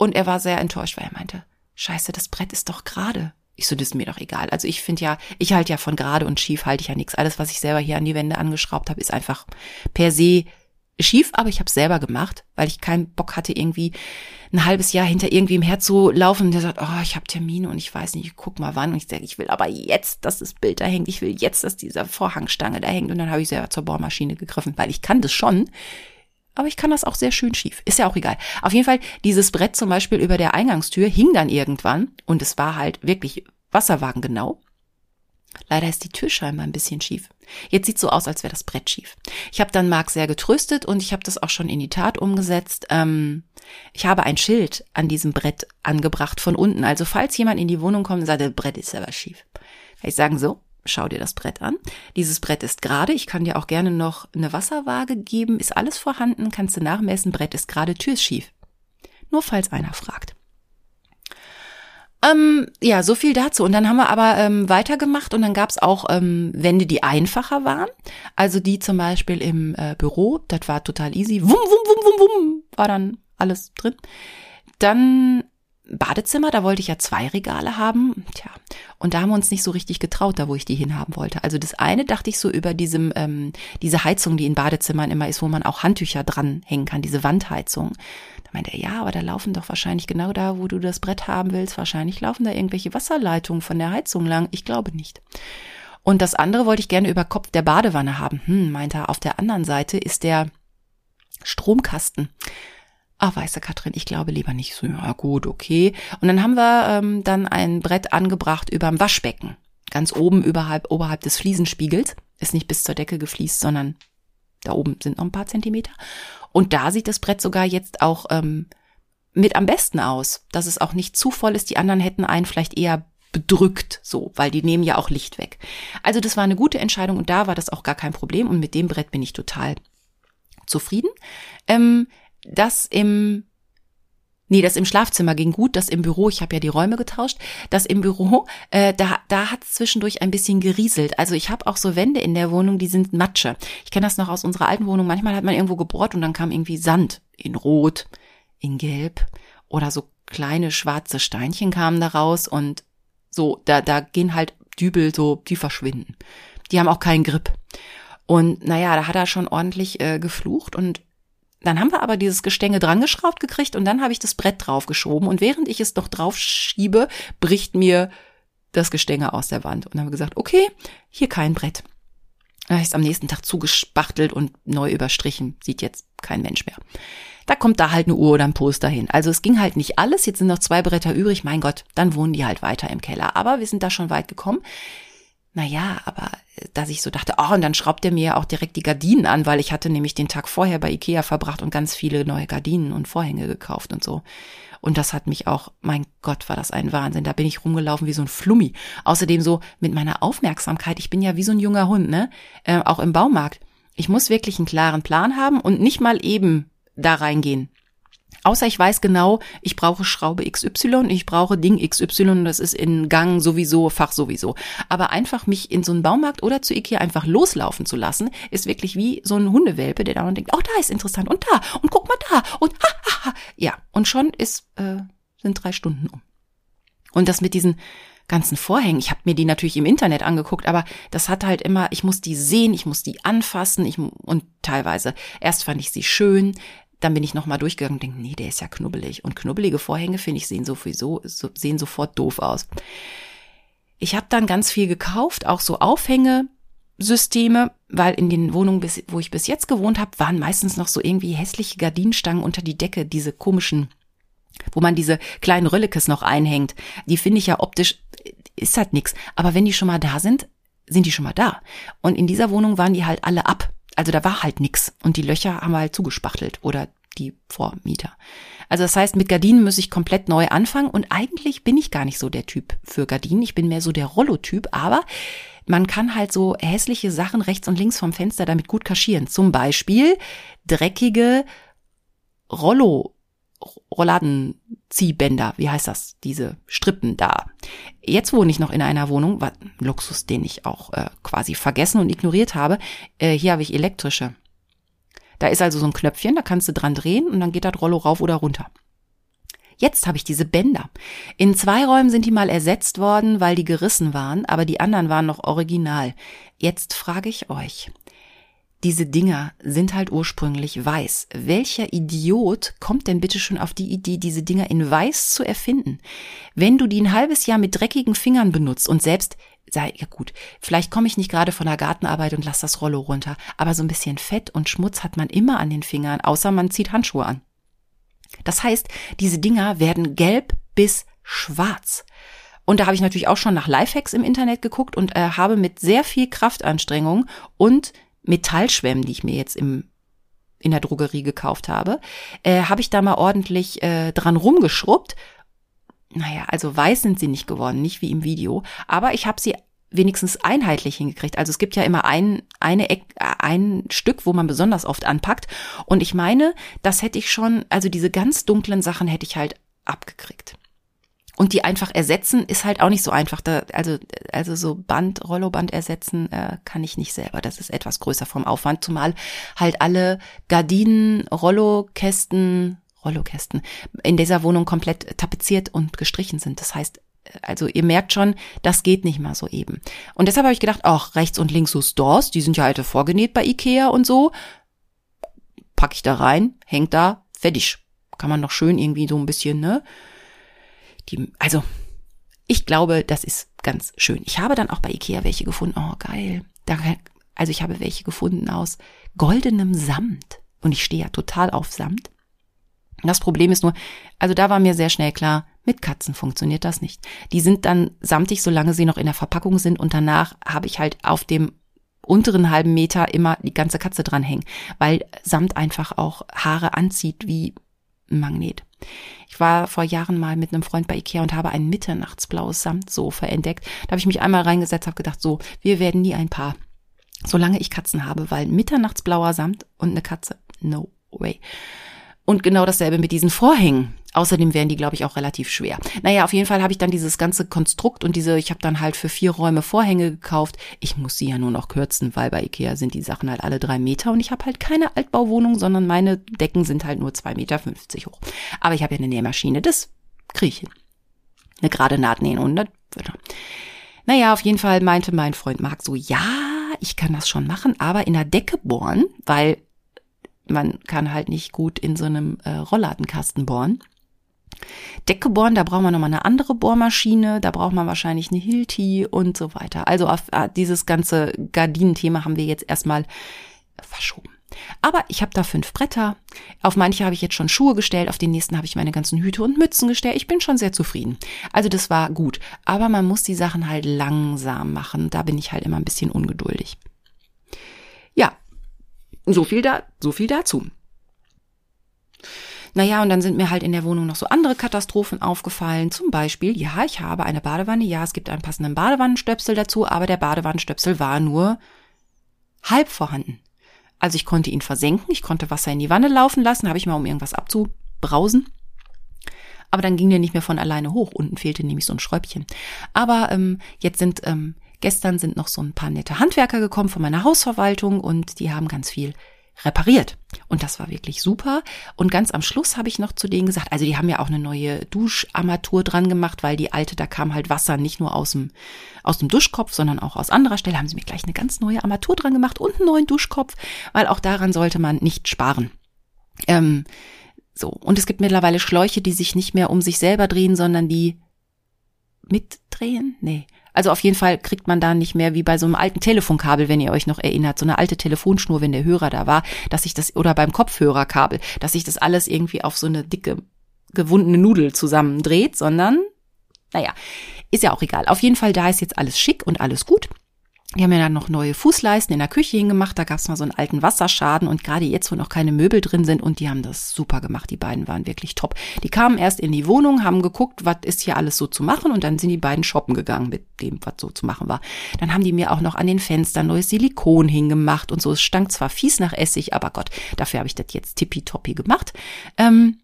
Und er war sehr enttäuscht, weil er meinte, scheiße, das Brett ist doch gerade. Ich so, das ist mir doch egal. Also ich finde ja, ich halte ja von gerade und schief, halte ich ja nichts. Alles, was ich selber hier an die Wände angeschraubt habe, ist einfach per se schief. Aber ich habe es selber gemacht, weil ich keinen Bock hatte, irgendwie ein halbes Jahr hinter irgendwem herzulaufen. Und der sagt, oh, ich habe Termine und ich weiß nicht, ich guck mal wann. Und ich sage, ich will aber jetzt, dass das Bild da hängt. Ich will jetzt, dass diese Vorhangstange da hängt. Und dann habe ich selber zur Bohrmaschine gegriffen, weil ich kann das schon. Aber ich kann das auch sehr schön schief. Ist ja auch egal. Auf jeden Fall, dieses Brett zum Beispiel über der Eingangstür hing dann irgendwann. Und es war halt wirklich wasserwagengenau. Leider ist die Tür scheinbar ein bisschen schief. Jetzt sieht es so aus, als wäre das Brett schief. Ich habe dann Marc sehr getröstet und ich habe das auch schon in die Tat umgesetzt. Ähm, ich habe ein Schild an diesem Brett angebracht von unten. Also falls jemand in die Wohnung kommt und sagt, das Brett ist aber schief. Kann ich sagen so. Schau dir das Brett an. Dieses Brett ist gerade. Ich kann dir auch gerne noch eine Wasserwaage geben. Ist alles vorhanden. Kannst du nachmessen. Brett ist gerade. Tür ist schief. Nur falls einer fragt. Ähm, ja, so viel dazu. Und dann haben wir aber ähm, weitergemacht und dann gab es auch ähm, Wände, die einfacher waren. Also die zum Beispiel im äh, Büro. Das war total easy. Wum, wum, wum, wum, wum. War dann alles drin. Dann Badezimmer, da wollte ich ja zwei Regale haben, tja, und da haben wir uns nicht so richtig getraut, da wo ich die hinhaben wollte. Also das eine dachte ich so über diesem, ähm, diese Heizung, die in Badezimmern immer ist, wo man auch Handtücher dranhängen kann, diese Wandheizung. Da meinte er, ja, aber da laufen doch wahrscheinlich genau da, wo du das Brett haben willst, wahrscheinlich laufen da irgendwelche Wasserleitungen von der Heizung lang. Ich glaube nicht. Und das andere wollte ich gerne über Kopf der Badewanne haben. Hm, meinte er, auf der anderen Seite ist der Stromkasten. Ah, weiße Katrin, ich glaube lieber nicht. So, ja gut, okay. Und dann haben wir ähm, dann ein Brett angebracht überm Waschbecken. Ganz oben überhalb, oberhalb des Fliesenspiegels. Ist nicht bis zur Decke gefliest, sondern da oben sind noch ein paar Zentimeter. Und da sieht das Brett sogar jetzt auch ähm, mit am besten aus, dass es auch nicht zu voll ist. Die anderen hätten einen vielleicht eher bedrückt, so, weil die nehmen ja auch Licht weg. Also das war eine gute Entscheidung und da war das auch gar kein Problem und mit dem Brett bin ich total zufrieden. Ähm, das im Nee, das im Schlafzimmer ging gut, das im Büro, ich habe ja die Räume getauscht, das im Büro, äh, da da hat's zwischendurch ein bisschen gerieselt. Also ich habe auch so Wände in der Wohnung, die sind Matsche. Ich kenne das noch aus unserer alten Wohnung, manchmal hat man irgendwo gebohrt und dann kam irgendwie Sand in Rot, in Gelb oder so kleine schwarze Steinchen kamen da raus und so, da da gehen halt Dübel so, die verschwinden. Die haben auch keinen Grip. Und naja, da hat er schon ordentlich äh, geflucht und dann haben wir aber dieses Gestänge dran geschraubt gekriegt und dann habe ich das Brett draufgeschoben und während ich es noch drauf schiebe, bricht mir das Gestänge aus der Wand. Und dann haben wir gesagt, okay, hier kein Brett. Da habe ich es am nächsten Tag zugespachtelt und neu überstrichen. Sieht jetzt kein Mensch mehr. Da kommt da halt eine Uhr oder ein Poster hin. Also es ging halt nicht alles, jetzt sind noch zwei Bretter übrig. Mein Gott, dann wohnen die halt weiter im Keller. Aber wir sind da schon weit gekommen. Naja, aber dass ich so dachte, oh, und dann schraubt er mir ja auch direkt die Gardinen an, weil ich hatte nämlich den Tag vorher bei Ikea verbracht und ganz viele neue Gardinen und Vorhänge gekauft und so. Und das hat mich auch, mein Gott, war das ein Wahnsinn. Da bin ich rumgelaufen wie so ein Flummi. Außerdem so mit meiner Aufmerksamkeit, ich bin ja wie so ein junger Hund, ne? Äh, auch im Baumarkt. Ich muss wirklich einen klaren Plan haben und nicht mal eben da reingehen. Außer ich weiß genau, ich brauche Schraube X Y, ich brauche Ding X Y, das ist in Gang sowieso, Fach sowieso. Aber einfach mich in so einen Baumarkt oder zu Ikea einfach loslaufen zu lassen, ist wirklich wie so ein Hundewelpe, der dann denkt, oh, da ist interessant und da und guck mal da und ha, ha, ha. Ja, und schon ist äh, sind drei Stunden um. Und das mit diesen ganzen Vorhängen, ich habe mir die natürlich im Internet angeguckt, aber das hat halt immer, ich muss die sehen, ich muss die anfassen ich und teilweise, erst fand ich sie schön, dann bin ich nochmal durchgegangen und denke, nee, der ist ja knubbelig. Und knubbelige Vorhänge, finde ich, sehen sowieso, so, sehen sofort doof aus. Ich habe dann ganz viel gekauft, auch so Aufhängesysteme, weil in den Wohnungen, bis, wo ich bis jetzt gewohnt habe, waren meistens noch so irgendwie hässliche Gardinenstangen unter die Decke, diese komischen, wo man diese kleinen Röllekes noch einhängt. Die finde ich ja optisch, ist halt nix. Aber wenn die schon mal da sind, sind die schon mal da. Und in dieser Wohnung waren die halt alle ab. Also da war halt nix und die Löcher haben wir halt zugespachtelt oder die Vormieter. Also das heißt, mit Gardinen muss ich komplett neu anfangen und eigentlich bin ich gar nicht so der Typ für Gardinen. Ich bin mehr so der Rollo-Typ, aber man kann halt so hässliche Sachen rechts und links vom Fenster damit gut kaschieren. Zum Beispiel dreckige Rollo, Rollladenziehbänder, wie heißt das? Diese Strippen da. Jetzt wohne ich noch in einer Wohnung, war ein Luxus, den ich auch äh, quasi vergessen und ignoriert habe. Äh, hier habe ich elektrische. Da ist also so ein Knöpfchen, da kannst du dran drehen und dann geht das Rollo rauf oder runter. Jetzt habe ich diese Bänder. In zwei Räumen sind die mal ersetzt worden, weil die gerissen waren, aber die anderen waren noch original. Jetzt frage ich euch. Diese Dinger sind halt ursprünglich weiß. Welcher Idiot kommt denn bitte schon auf die Idee, diese Dinger in weiß zu erfinden? Wenn du die ein halbes Jahr mit dreckigen Fingern benutzt und selbst, sei ja gut, vielleicht komme ich nicht gerade von der Gartenarbeit und lass das Rollo runter, aber so ein bisschen Fett und Schmutz hat man immer an den Fingern, außer man zieht Handschuhe an. Das heißt, diese Dinger werden gelb bis schwarz. Und da habe ich natürlich auch schon nach Lifehacks im Internet geguckt und äh, habe mit sehr viel Kraftanstrengung und Metallschwämmen, die ich mir jetzt im in der Drogerie gekauft habe, äh, habe ich da mal ordentlich äh, dran rumgeschrubbt. Naja, also weiß sind sie nicht geworden, nicht wie im Video, aber ich habe sie wenigstens einheitlich hingekriegt. Also es gibt ja immer ein, eine Eck, ein Stück, wo man besonders oft anpackt. Und ich meine, das hätte ich schon, also diese ganz dunklen Sachen hätte ich halt abgekriegt. Und die einfach ersetzen ist halt auch nicht so einfach. Da, also also so Band, Rolloband ersetzen äh, kann ich nicht selber. Das ist etwas größer vom Aufwand. Zumal halt alle Gardinen, Rollokästen, Rollokästen in dieser Wohnung komplett tapeziert und gestrichen sind. Das heißt, also ihr merkt schon, das geht nicht mal so eben. Und deshalb habe ich gedacht, ach, rechts und links so Stores, die sind ja alte vorgenäht bei Ikea und so. Packe ich da rein, hängt da, fertig. Kann man noch schön irgendwie so ein bisschen, ne? Die, also, ich glaube, das ist ganz schön. Ich habe dann auch bei Ikea welche gefunden. Oh, geil. Da, also, ich habe welche gefunden aus goldenem Samt. Und ich stehe ja total auf Samt. Das Problem ist nur, also da war mir sehr schnell klar, mit Katzen funktioniert das nicht. Die sind dann samtig, solange sie noch in der Verpackung sind. Und danach habe ich halt auf dem unteren halben Meter immer die ganze Katze dranhängen. Weil Samt einfach auch Haare anzieht wie Magnet. Ich war vor Jahren mal mit einem Freund bei Ikea und habe ein mitternachtsblaues Samtsofa entdeckt. Da habe ich mich einmal reingesetzt, habe gedacht, so, wir werden nie ein Paar, solange ich Katzen habe, weil mitternachtsblauer Samt und eine Katze, no way. Und genau dasselbe mit diesen Vorhängen. Außerdem wären die, glaube ich, auch relativ schwer. Naja, auf jeden Fall habe ich dann dieses ganze Konstrukt und diese, ich habe dann halt für vier Räume Vorhänge gekauft. Ich muss sie ja nur noch kürzen, weil bei Ikea sind die Sachen halt alle drei Meter und ich habe halt keine Altbauwohnung, sondern meine Decken sind halt nur zwei Meter fünfzig hoch. Aber ich habe ja eine Nähmaschine, das kriege ich hin. Eine gerade Naht nähen und dann, naja, auf jeden Fall meinte mein Freund Marc so, ja, ich kann das schon machen, aber in der Decke bohren, weil man kann halt nicht gut in so einem äh, Rollladenkasten bohren. Decke bohren, da braucht man nochmal eine andere Bohrmaschine, da braucht man wahrscheinlich eine Hilti und so weiter. Also auf äh, dieses ganze Gardinenthema haben wir jetzt erstmal verschoben. Aber ich habe da fünf Bretter, auf manche habe ich jetzt schon Schuhe gestellt, auf den nächsten habe ich meine ganzen Hüte und Mützen gestellt. Ich bin schon sehr zufrieden. Also das war gut, aber man muss die Sachen halt langsam machen. Da bin ich halt immer ein bisschen ungeduldig. Ja, So viel da, so viel dazu. Naja, und dann sind mir halt in der Wohnung noch so andere Katastrophen aufgefallen. Zum Beispiel, ja, ich habe eine Badewanne. Ja, es gibt einen passenden Badewannenstöpsel dazu, aber der Badewannenstöpsel war nur halb vorhanden. Also ich konnte ihn versenken, ich konnte Wasser in die Wanne laufen lassen, habe ich mal, um irgendwas abzubrausen. Aber dann ging der nicht mehr von alleine hoch. Unten fehlte nämlich so ein Schräubchen. Aber ähm, jetzt sind... Ähm, Gestern sind noch so ein paar nette Handwerker gekommen von meiner Hausverwaltung und die haben ganz viel repariert. Und das war wirklich super. Und ganz am Schluss habe ich noch zu denen gesagt, also die haben ja auch eine neue Duscharmatur dran gemacht, weil die alte, da kam halt Wasser nicht nur aus dem, aus dem Duschkopf, sondern auch aus anderer Stelle, haben sie mir gleich eine ganz neue Armatur dran gemacht und einen neuen Duschkopf, weil auch daran sollte man nicht sparen. Ähm, so. Und es gibt mittlerweile Schläuche, die sich nicht mehr um sich selber drehen, sondern die mitdrehen? Nee. Also auf jeden Fall kriegt man da nicht mehr wie bei so einem alten Telefonkabel, wenn ihr euch noch erinnert, so eine alte Telefonschnur, wenn der Hörer da war, dass sich das, oder beim Kopfhörerkabel, dass sich das alles irgendwie auf so eine dicke, gewundene Nudel zusammendreht, sondern, naja, ist ja auch egal. Auf jeden Fall, da ist jetzt alles schick und alles gut. Die haben ja dann noch neue Fußleisten in der Küche hingemacht, da gab es mal so einen alten Wasserschaden und gerade jetzt, wo noch keine Möbel drin sind und die haben das super gemacht, die beiden waren wirklich top. Die kamen erst in die Wohnung, haben geguckt, was ist hier alles so zu machen und dann sind die beiden shoppen gegangen mit dem, was so zu machen war. Dann haben die mir auch noch an den Fenstern neues Silikon hingemacht und so. Es stank zwar fies nach Essig, aber Gott, dafür habe ich das jetzt tippitoppi gemacht. Ähm,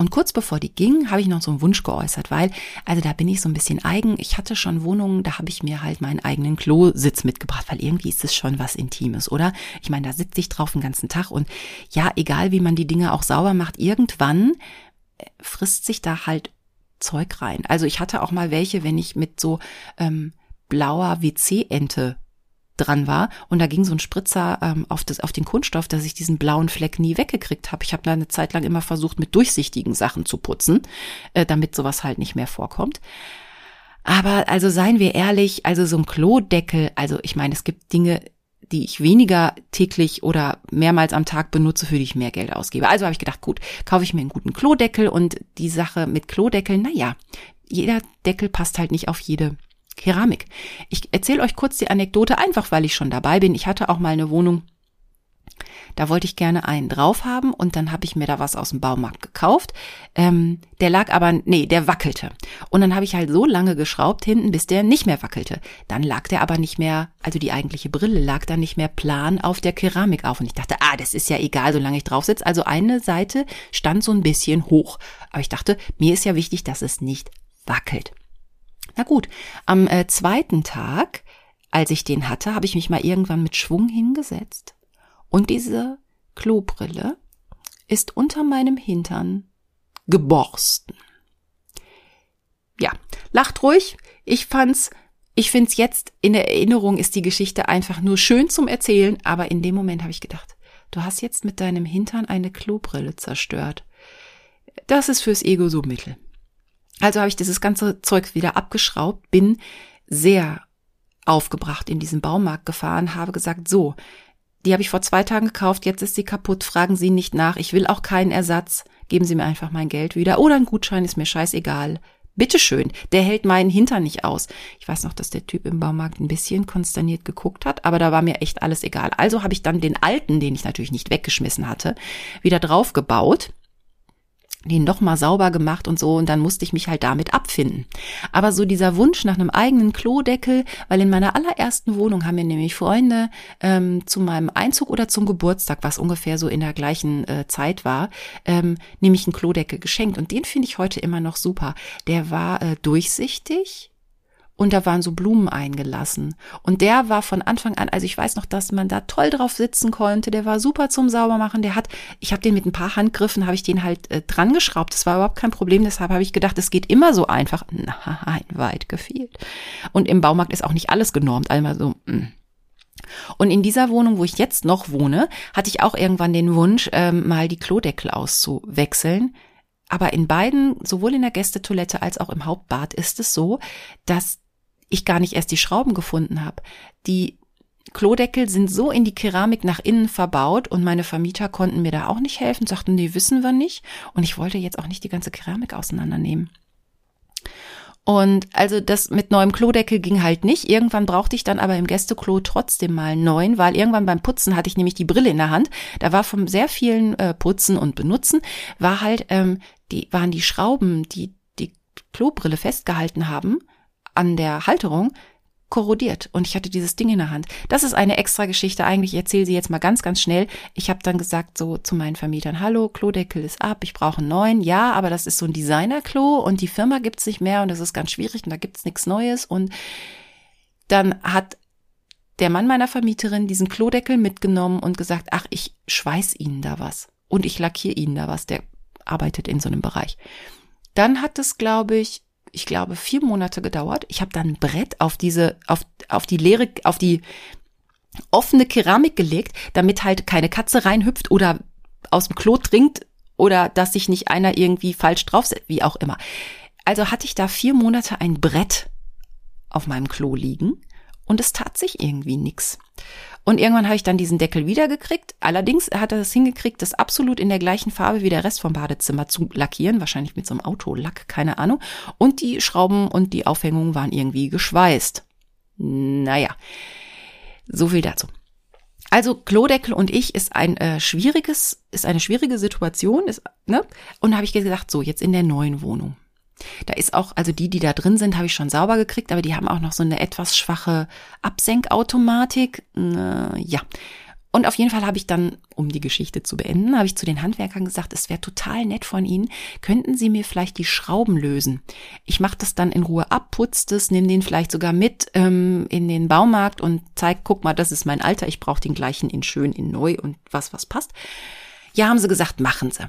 und kurz bevor die gingen, habe ich noch so einen Wunsch geäußert, weil, also da bin ich so ein bisschen eigen. Ich hatte schon Wohnungen, da habe ich mir halt meinen eigenen Klositz mitgebracht, weil irgendwie ist es schon was Intimes, oder? Ich meine, da sitze ich drauf den ganzen Tag und ja, egal wie man die Dinge auch sauber macht, irgendwann frisst sich da halt Zeug rein. Also ich hatte auch mal welche, wenn ich mit so ähm, blauer W C-Ente dran war und da ging so ein Spritzer ähm, auf das auf den Kunststoff, dass ich diesen blauen Fleck nie weggekriegt habe. Ich habe da eine Zeit lang immer versucht, mit durchsichtigen Sachen zu putzen, äh, damit sowas halt nicht mehr vorkommt. Aber also seien wir ehrlich, also so ein Klodeckel, also ich meine, es gibt Dinge, die ich weniger täglich oder mehrmals am Tag benutze, für die ich mehr Geld ausgebe. Also habe ich gedacht, gut, kaufe ich mir einen guten Klodeckel und die Sache mit Klodeckeln, naja, jeder Deckel passt halt nicht auf jede Keramik. Ich erzähle euch kurz die Anekdote, einfach weil ich schon dabei bin. Ich hatte auch mal eine Wohnung, da wollte ich gerne einen drauf haben und dann habe ich mir da was aus dem Baumarkt gekauft. Ähm, der lag aber, nee, der wackelte. Und dann habe ich halt so lange geschraubt hinten, bis der nicht mehr wackelte. Dann lag der aber nicht mehr, also die eigentliche Brille lag dann nicht mehr plan auf der Keramik auf. Und ich dachte, ah, das ist ja egal, solange ich drauf sitze. Also eine Seite stand so ein bisschen hoch. Aber ich dachte, mir ist ja wichtig, dass es nicht wackelt. Na gut, am äh, zweiten Tag, als ich den hatte, habe ich mich mal irgendwann mit Schwung hingesetzt und diese Klobrille ist unter meinem Hintern geborsten. Ja, lacht ruhig. Ich fand's, ich find's jetzt in der Erinnerung ist die Geschichte einfach nur schön zum Erzählen, aber in dem Moment habe ich gedacht, du hast jetzt mit deinem Hintern eine Klobrille zerstört. Das ist fürs Ego so mittel. Also habe ich dieses ganze Zeug wieder abgeschraubt, bin sehr aufgebracht in diesen Baumarkt gefahren, habe gesagt, so, die habe ich vor zwei Tagen gekauft, jetzt ist sie kaputt, fragen Sie nicht nach, ich will auch keinen Ersatz, geben Sie mir einfach mein Geld wieder oder ein Gutschein, ist mir scheißegal. Bitteschön, der hält meinen Hintern nicht aus. Ich weiß noch, dass der Typ im Baumarkt ein bisschen konsterniert geguckt hat, aber da war mir echt alles egal. Also habe ich dann den alten, den ich natürlich nicht weggeschmissen hatte, wieder draufgebaut. den nochmal sauber gemacht und so, und dann musste ich mich halt damit abfinden. Aber so dieser Wunsch nach einem eigenen Klodeckel, weil in meiner allerersten Wohnung haben mir nämlich Freunde ähm, zu meinem Einzug oder zum Geburtstag, was ungefähr so in der gleichen äh, Zeit war, ähm, nämlich einen Klodeckel geschenkt, und den finde ich heute immer noch super. Der war äh, durchsichtig. Und da waren so Blumen eingelassen. Und der war von Anfang an, also ich weiß noch, dass man da toll drauf sitzen konnte. Der war super zum Saubermachen. Der hat, ich habe den mit ein paar Handgriffen, habe ich den halt äh, dran geschraubt. Das war überhaupt kein Problem. Deshalb habe ich gedacht, es geht immer so einfach. Nein, weit gefehlt. Und im Baumarkt ist auch nicht alles genormt. Einmal so, mh. Und in dieser Wohnung, wo ich jetzt noch wohne, hatte ich auch irgendwann den Wunsch, ähm, mal die Klodeckel auszuwechseln. Aber in beiden, sowohl in der Gästetoilette als auch im Hauptbad, ist es so, dass ich gar nicht erst die Schrauben gefunden habe. Die Klodeckel sind so in die Keramik nach innen verbaut, und meine Vermieter konnten mir da auch nicht helfen, sagten, nee, wissen wir nicht. Und ich wollte jetzt auch nicht die ganze Keramik auseinandernehmen. Und also das mit neuem Klodeckel ging halt nicht. Irgendwann brauchte ich dann aber im Gästeklo trotzdem mal einen neuen, weil irgendwann beim Putzen hatte ich nämlich die Brille in der Hand. Da war vom sehr vielen äh, Putzen und Benutzen, war halt, ähm, die waren die Schrauben, die die Klobrille festgehalten haben, an der Halterung korrodiert, und ich hatte dieses Ding in der Hand. Das ist eine extra Geschichte, eigentlich erzähle sie jetzt mal ganz, ganz schnell. Ich habe dann gesagt so zu meinen Vermietern, hallo, Klodeckel ist ab, ich brauche einen neuen, ja, aber das ist so ein Designer-Klo und die Firma gibt's nicht mehr und das ist ganz schwierig und da gibt's nichts Neues. Und dann hat der Mann meiner Vermieterin diesen Klodeckel mitgenommen und gesagt, ach, ich schweiß Ihnen da was und ich lackiere Ihnen da was, der arbeitet in so einem Bereich. Dann hat es, glaube ich, ich glaube, vier Monate gedauert. Ich habe dann ein Brett auf diese, auf, auf die leere, auf die offene Keramik gelegt, damit halt keine Katze reinhüpft oder aus dem Klo trinkt oder dass sich nicht einer irgendwie falsch draufsetzt, wie auch immer. Also hatte ich da vier Monate ein Brett auf meinem Klo liegen und es tat sich irgendwie nichts. Und irgendwann habe ich dann diesen Deckel wiedergekriegt. Allerdings hat er das hingekriegt, das absolut in der gleichen Farbe wie der Rest vom Badezimmer zu lackieren. Wahrscheinlich mit so einem Autolack, keine Ahnung. Und die Schrauben und die Aufhängungen waren irgendwie geschweißt. Naja, so viel dazu. Also Klodeckel und ich ist ein äh, schwieriges, ist eine schwierige Situation. Ist, ne? Und da habe ich gesagt, so jetzt in der neuen Wohnung. Da ist auch, also die, die da drin sind, habe ich schon sauber gekriegt, aber die haben auch noch so eine etwas schwache Absenkautomatik. Äh, ja, und auf jeden Fall habe ich dann, um die Geschichte zu beenden, habe ich zu den Handwerkern gesagt, es wäre total nett von Ihnen, könnten Sie mir vielleicht die Schrauben lösen? Ich mache das dann in Ruhe ab, putze es, nehme den vielleicht sogar mit ähm, in den Baumarkt und zeig, guck mal, das ist mein Alter, ich brauche den gleichen in schön, in neu und was, was passt. Ja, haben sie gesagt, machen Sie.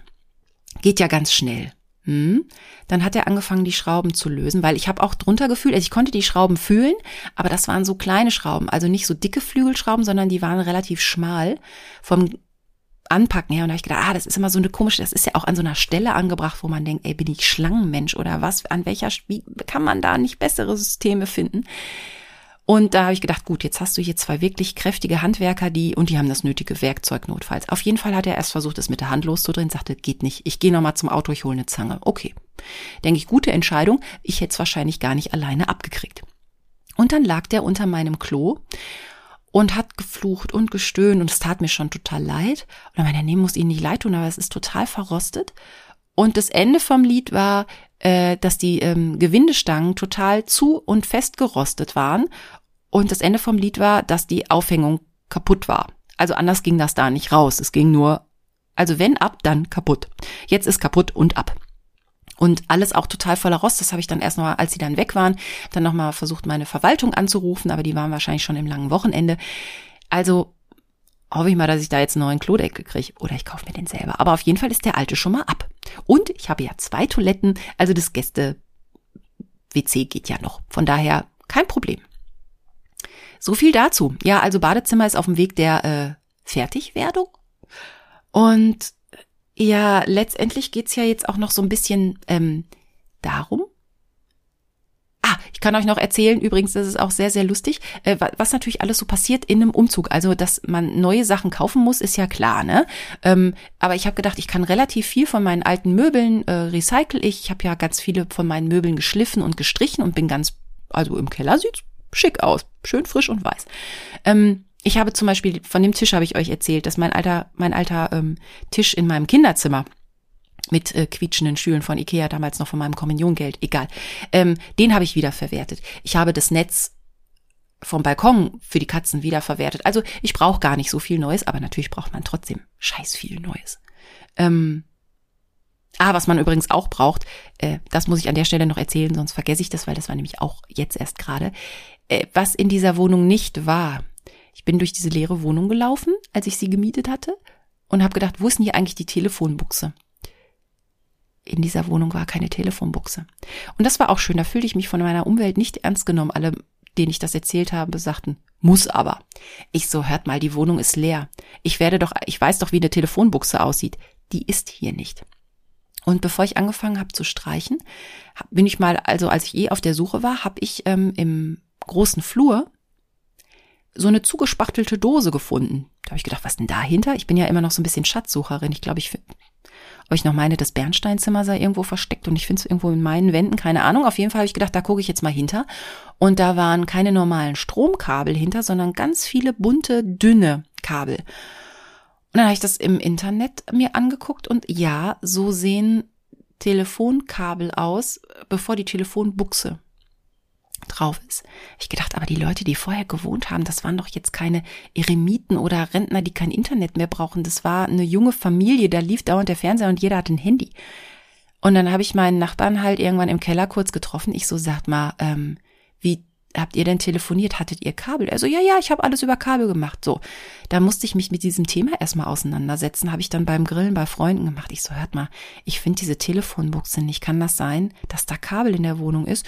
Geht ja ganz schnell. Dann hat er angefangen, die Schrauben zu lösen, weil ich habe auch drunter gefühlt, also ich konnte die Schrauben fühlen, aber das waren so kleine Schrauben, also nicht so dicke Flügelschrauben, sondern die waren relativ schmal vom Anpacken her. Und da habe ich gedacht, ah, das ist immer so eine komische, das ist ja auch an so einer Stelle angebracht, wo man denkt, ey, bin ich Schlangenmensch oder was, an welcher, wie kann man da nicht bessere Systeme finden? Und da habe ich gedacht, gut, jetzt hast du hier zwei wirklich kräftige Handwerker, die, und die haben das nötige Werkzeug notfalls. Auf jeden Fall hat er erst versucht, es mit der Hand loszudrehen, sagte, geht nicht, ich gehe nochmal zum Auto, ich hole eine Zange. Okay, denke ich, gute Entscheidung, ich hätte es wahrscheinlich gar nicht alleine abgekriegt. Und dann lag der unter meinem Klo und hat geflucht und gestöhnt und es tat mir schon total leid. Und mein Herr, muss Ihnen nicht leid tun, aber es ist total verrostet. Und das Ende vom Lied war, äh, dass die ähm, Gewindestangen total zu und fest gerostet waren. Und das Ende vom Lied war, dass die Aufhängung kaputt war. Also anders ging das da nicht raus. Es ging nur, also wenn ab, dann kaputt. Jetzt ist kaputt und ab. Und alles auch total voller Rost. Das habe ich dann erst noch, als sie dann weg waren, dann nochmal versucht, meine Verwaltung anzurufen. Aber die waren wahrscheinlich schon im langen Wochenende. Also hoffe ich mal, dass ich da jetzt einen neuen Klodeckel kriege. Oder ich kaufe mir den selber. Aber auf jeden Fall ist der alte schon mal ab. Und ich habe ja zwei Toiletten. Also das Gäste-W C geht ja noch. Von daher kein Problem. So viel dazu. Ja, also Badezimmer ist auf dem Weg der äh, Fertigwerdung. Und ja, letztendlich geht's ja jetzt auch noch so ein bisschen ähm, darum. Ah, ich kann euch noch erzählen, übrigens, das ist auch sehr, sehr lustig, äh, was natürlich alles so passiert in einem Umzug. Also, dass man neue Sachen kaufen muss, ist ja klar, ne? Ähm, aber ich habe gedacht, ich kann relativ viel von meinen alten Möbeln äh, recycle ich. Ich habe ja ganz viele von meinen Möbeln geschliffen und gestrichen und bin ganz, also im Keller sieht's schick aus, schön frisch und weiß. Ähm, ich habe zum Beispiel, von dem Tisch habe ich euch erzählt, dass mein alter, mein alter ähm, Tisch in meinem Kinderzimmer mit äh, quietschenden Stühlen von Ikea, damals noch von meinem Kommuniongeld, egal. Ähm, den habe ich wiederverwertet. Ich habe das Netz vom Balkon für die Katzen wiederverwertet. Also ich brauche gar nicht so viel Neues, aber natürlich braucht man trotzdem scheiß viel Neues. Ähm, ah, was man übrigens auch braucht, äh, das muss ich an der Stelle noch erzählen, sonst vergesse ich das, weil das war nämlich auch jetzt erst gerade, äh, was in dieser Wohnung nicht war. Ich bin durch diese leere Wohnung gelaufen, als ich sie gemietet hatte und habe gedacht, wo ist denn hier eigentlich die Telefonbuchse? In dieser Wohnung war keine Telefonbuchse. Und das war auch schön, da fühlte ich mich von meiner Umwelt nicht ernst genommen. Alle, denen ich das erzählt habe, sagten, muss aber. Ich so, hört mal, die Wohnung ist leer. Ich werde doch, ich weiß doch, wie eine Telefonbuchse aussieht. Die ist hier nicht. Und bevor ich angefangen habe zu streichen, bin ich mal, also als ich eh auf der Suche war, habe ich ähm, im großen Flur so eine zugespachtelte Dose gefunden. Da habe ich gedacht, was denn dahinter? Ich bin ja immer noch so ein bisschen Schatzsucherin. Ich glaube, ich finde... Ob ich noch meine, das Bernsteinzimmer sei irgendwo versteckt und ich finde es irgendwo in meinen Wänden, keine Ahnung. Auf jeden Fall habe ich gedacht, da gucke ich jetzt mal hinter. Und da waren keine normalen Stromkabel hinter, sondern ganz viele bunte, dünne Kabel. Und dann habe ich das im Internet mir angeguckt und ja, so sehen Telefonkabel aus, bevor die Telefonbuchse drauf ist. Ich gedacht, aber die Leute, die vorher gewohnt haben, das waren doch jetzt keine Eremiten oder Rentner, die kein Internet mehr brauchen. Das war eine junge Familie, da lief dauernd der Fernseher und jeder hatte ein Handy. Und dann habe ich meinen Nachbarn halt irgendwann im Keller kurz getroffen. Ich so, sagt mal, ähm, wie habt ihr denn telefoniert? Hattet ihr Kabel? Also ja, ja, ich habe alles über Kabel gemacht. So, da musste ich mich mit diesem Thema erstmal auseinandersetzen. Habe ich dann beim Grillen bei Freunden gemacht. Ich so, hört mal, ich finde diese Telefonbuchse nicht. Kann das sein, dass da Kabel in der Wohnung ist?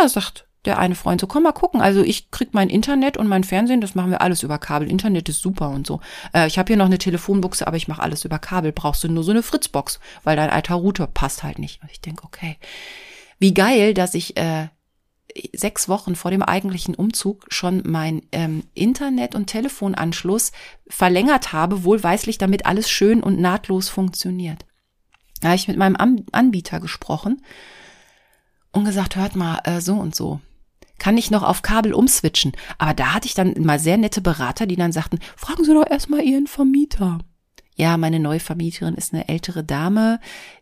Ja, sagt der eine Freund so, komm mal gucken, also ich krieg mein Internet und mein Fernsehen, das machen wir alles über Kabel. Internet ist super und so. Äh, ich habe hier noch eine Telefonbuchse, aber ich mache alles über Kabel. Brauchst du nur so eine Fritzbox, weil dein alter Router passt halt nicht. Und ich denke, okay, wie geil, dass ich äh, sechs Wochen vor dem eigentlichen Umzug schon mein ähm, Internet- und Telefonanschluss verlängert habe, wohlweislich, damit alles schön und nahtlos funktioniert. Da habe ich mit meinem An- Anbieter gesprochen und gesagt, hört mal, äh, so und so. Kann ich noch auf Kabel umswitchen? Aber da hatte ich dann mal sehr nette Berater, die dann sagten, fragen Sie doch erstmal Ihren Vermieter. Ja, meine neue Vermieterin ist eine ältere Dame,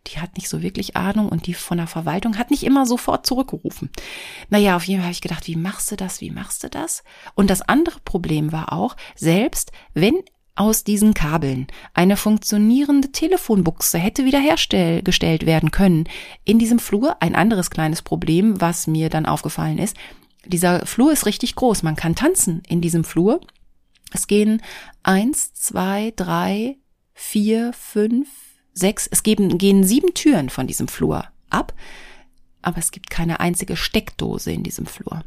die hat nicht so wirklich Ahnung und die von der Verwaltung hat nicht immer sofort zurückgerufen. Naja, auf jeden Fall habe ich gedacht, wie machst du das, wie machst du das? Und das andere Problem war auch, selbst wenn aus diesen Kabeln eine funktionierende Telefonbuchse hätte wiederhergestellt werden können, in diesem Flur ein anderes kleines Problem, was mir dann aufgefallen ist, dieser Flur ist richtig groß. Man kann tanzen in diesem Flur. Es gehen eins, zwei, drei, vier, fünf, sechs. Es gehen, gehen sieben Türen von diesem Flur ab. Aber es gibt keine einzige Steckdose in diesem Flur.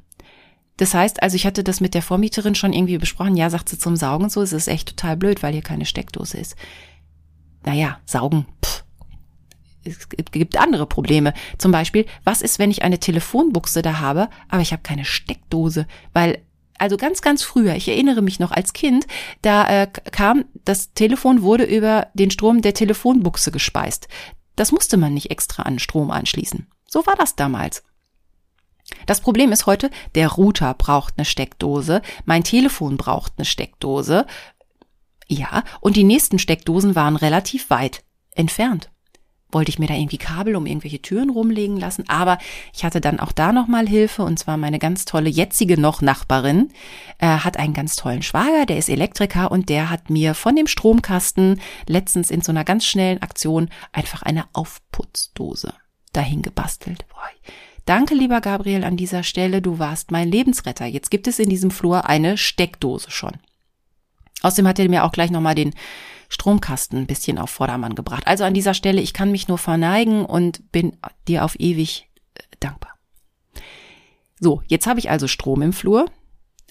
Das heißt, also ich hatte das mit der Vormieterin schon irgendwie besprochen. Ja, sagt sie zum Saugen und so. Es ist echt total blöd, weil hier keine Steckdose ist. Naja, saugen, pff. Es gibt andere Probleme. Zum Beispiel, was ist, wenn ich eine Telefonbuchse da habe, aber ich habe keine Steckdose? Weil, also ganz, ganz früher, ich erinnere mich noch als Kind, da äh, kam, das Telefon wurde über den Strom der Telefonbuchse gespeist. Das musste man nicht extra an Strom anschließen. So war das damals. Das Problem ist heute, der Router braucht eine Steckdose, mein Telefon braucht eine Steckdose. Ja, und die nächsten Steckdosen waren relativ weit entfernt. Wollte ich mir da irgendwie Kabel um irgendwelche Türen rumlegen lassen, aber ich hatte dann auch da nochmal Hilfe und zwar meine ganz tolle jetzige noch Nachbarin äh, hat einen ganz tollen Schwager, der ist Elektriker und der hat mir von dem Stromkasten letztens in so einer ganz schnellen Aktion einfach eine Aufputzdose dahin gebastelt. Boah. Danke, lieber Gabriel, an dieser Stelle, du warst mein Lebensretter. Jetzt gibt es in diesem Flur eine Steckdose schon. Außerdem hat er mir auch gleich nochmal den Stromkasten ein bisschen auf Vordermann gebracht. Also an dieser Stelle, ich kann mich nur verneigen und bin dir auf ewig dankbar. So, jetzt habe ich also Strom im Flur,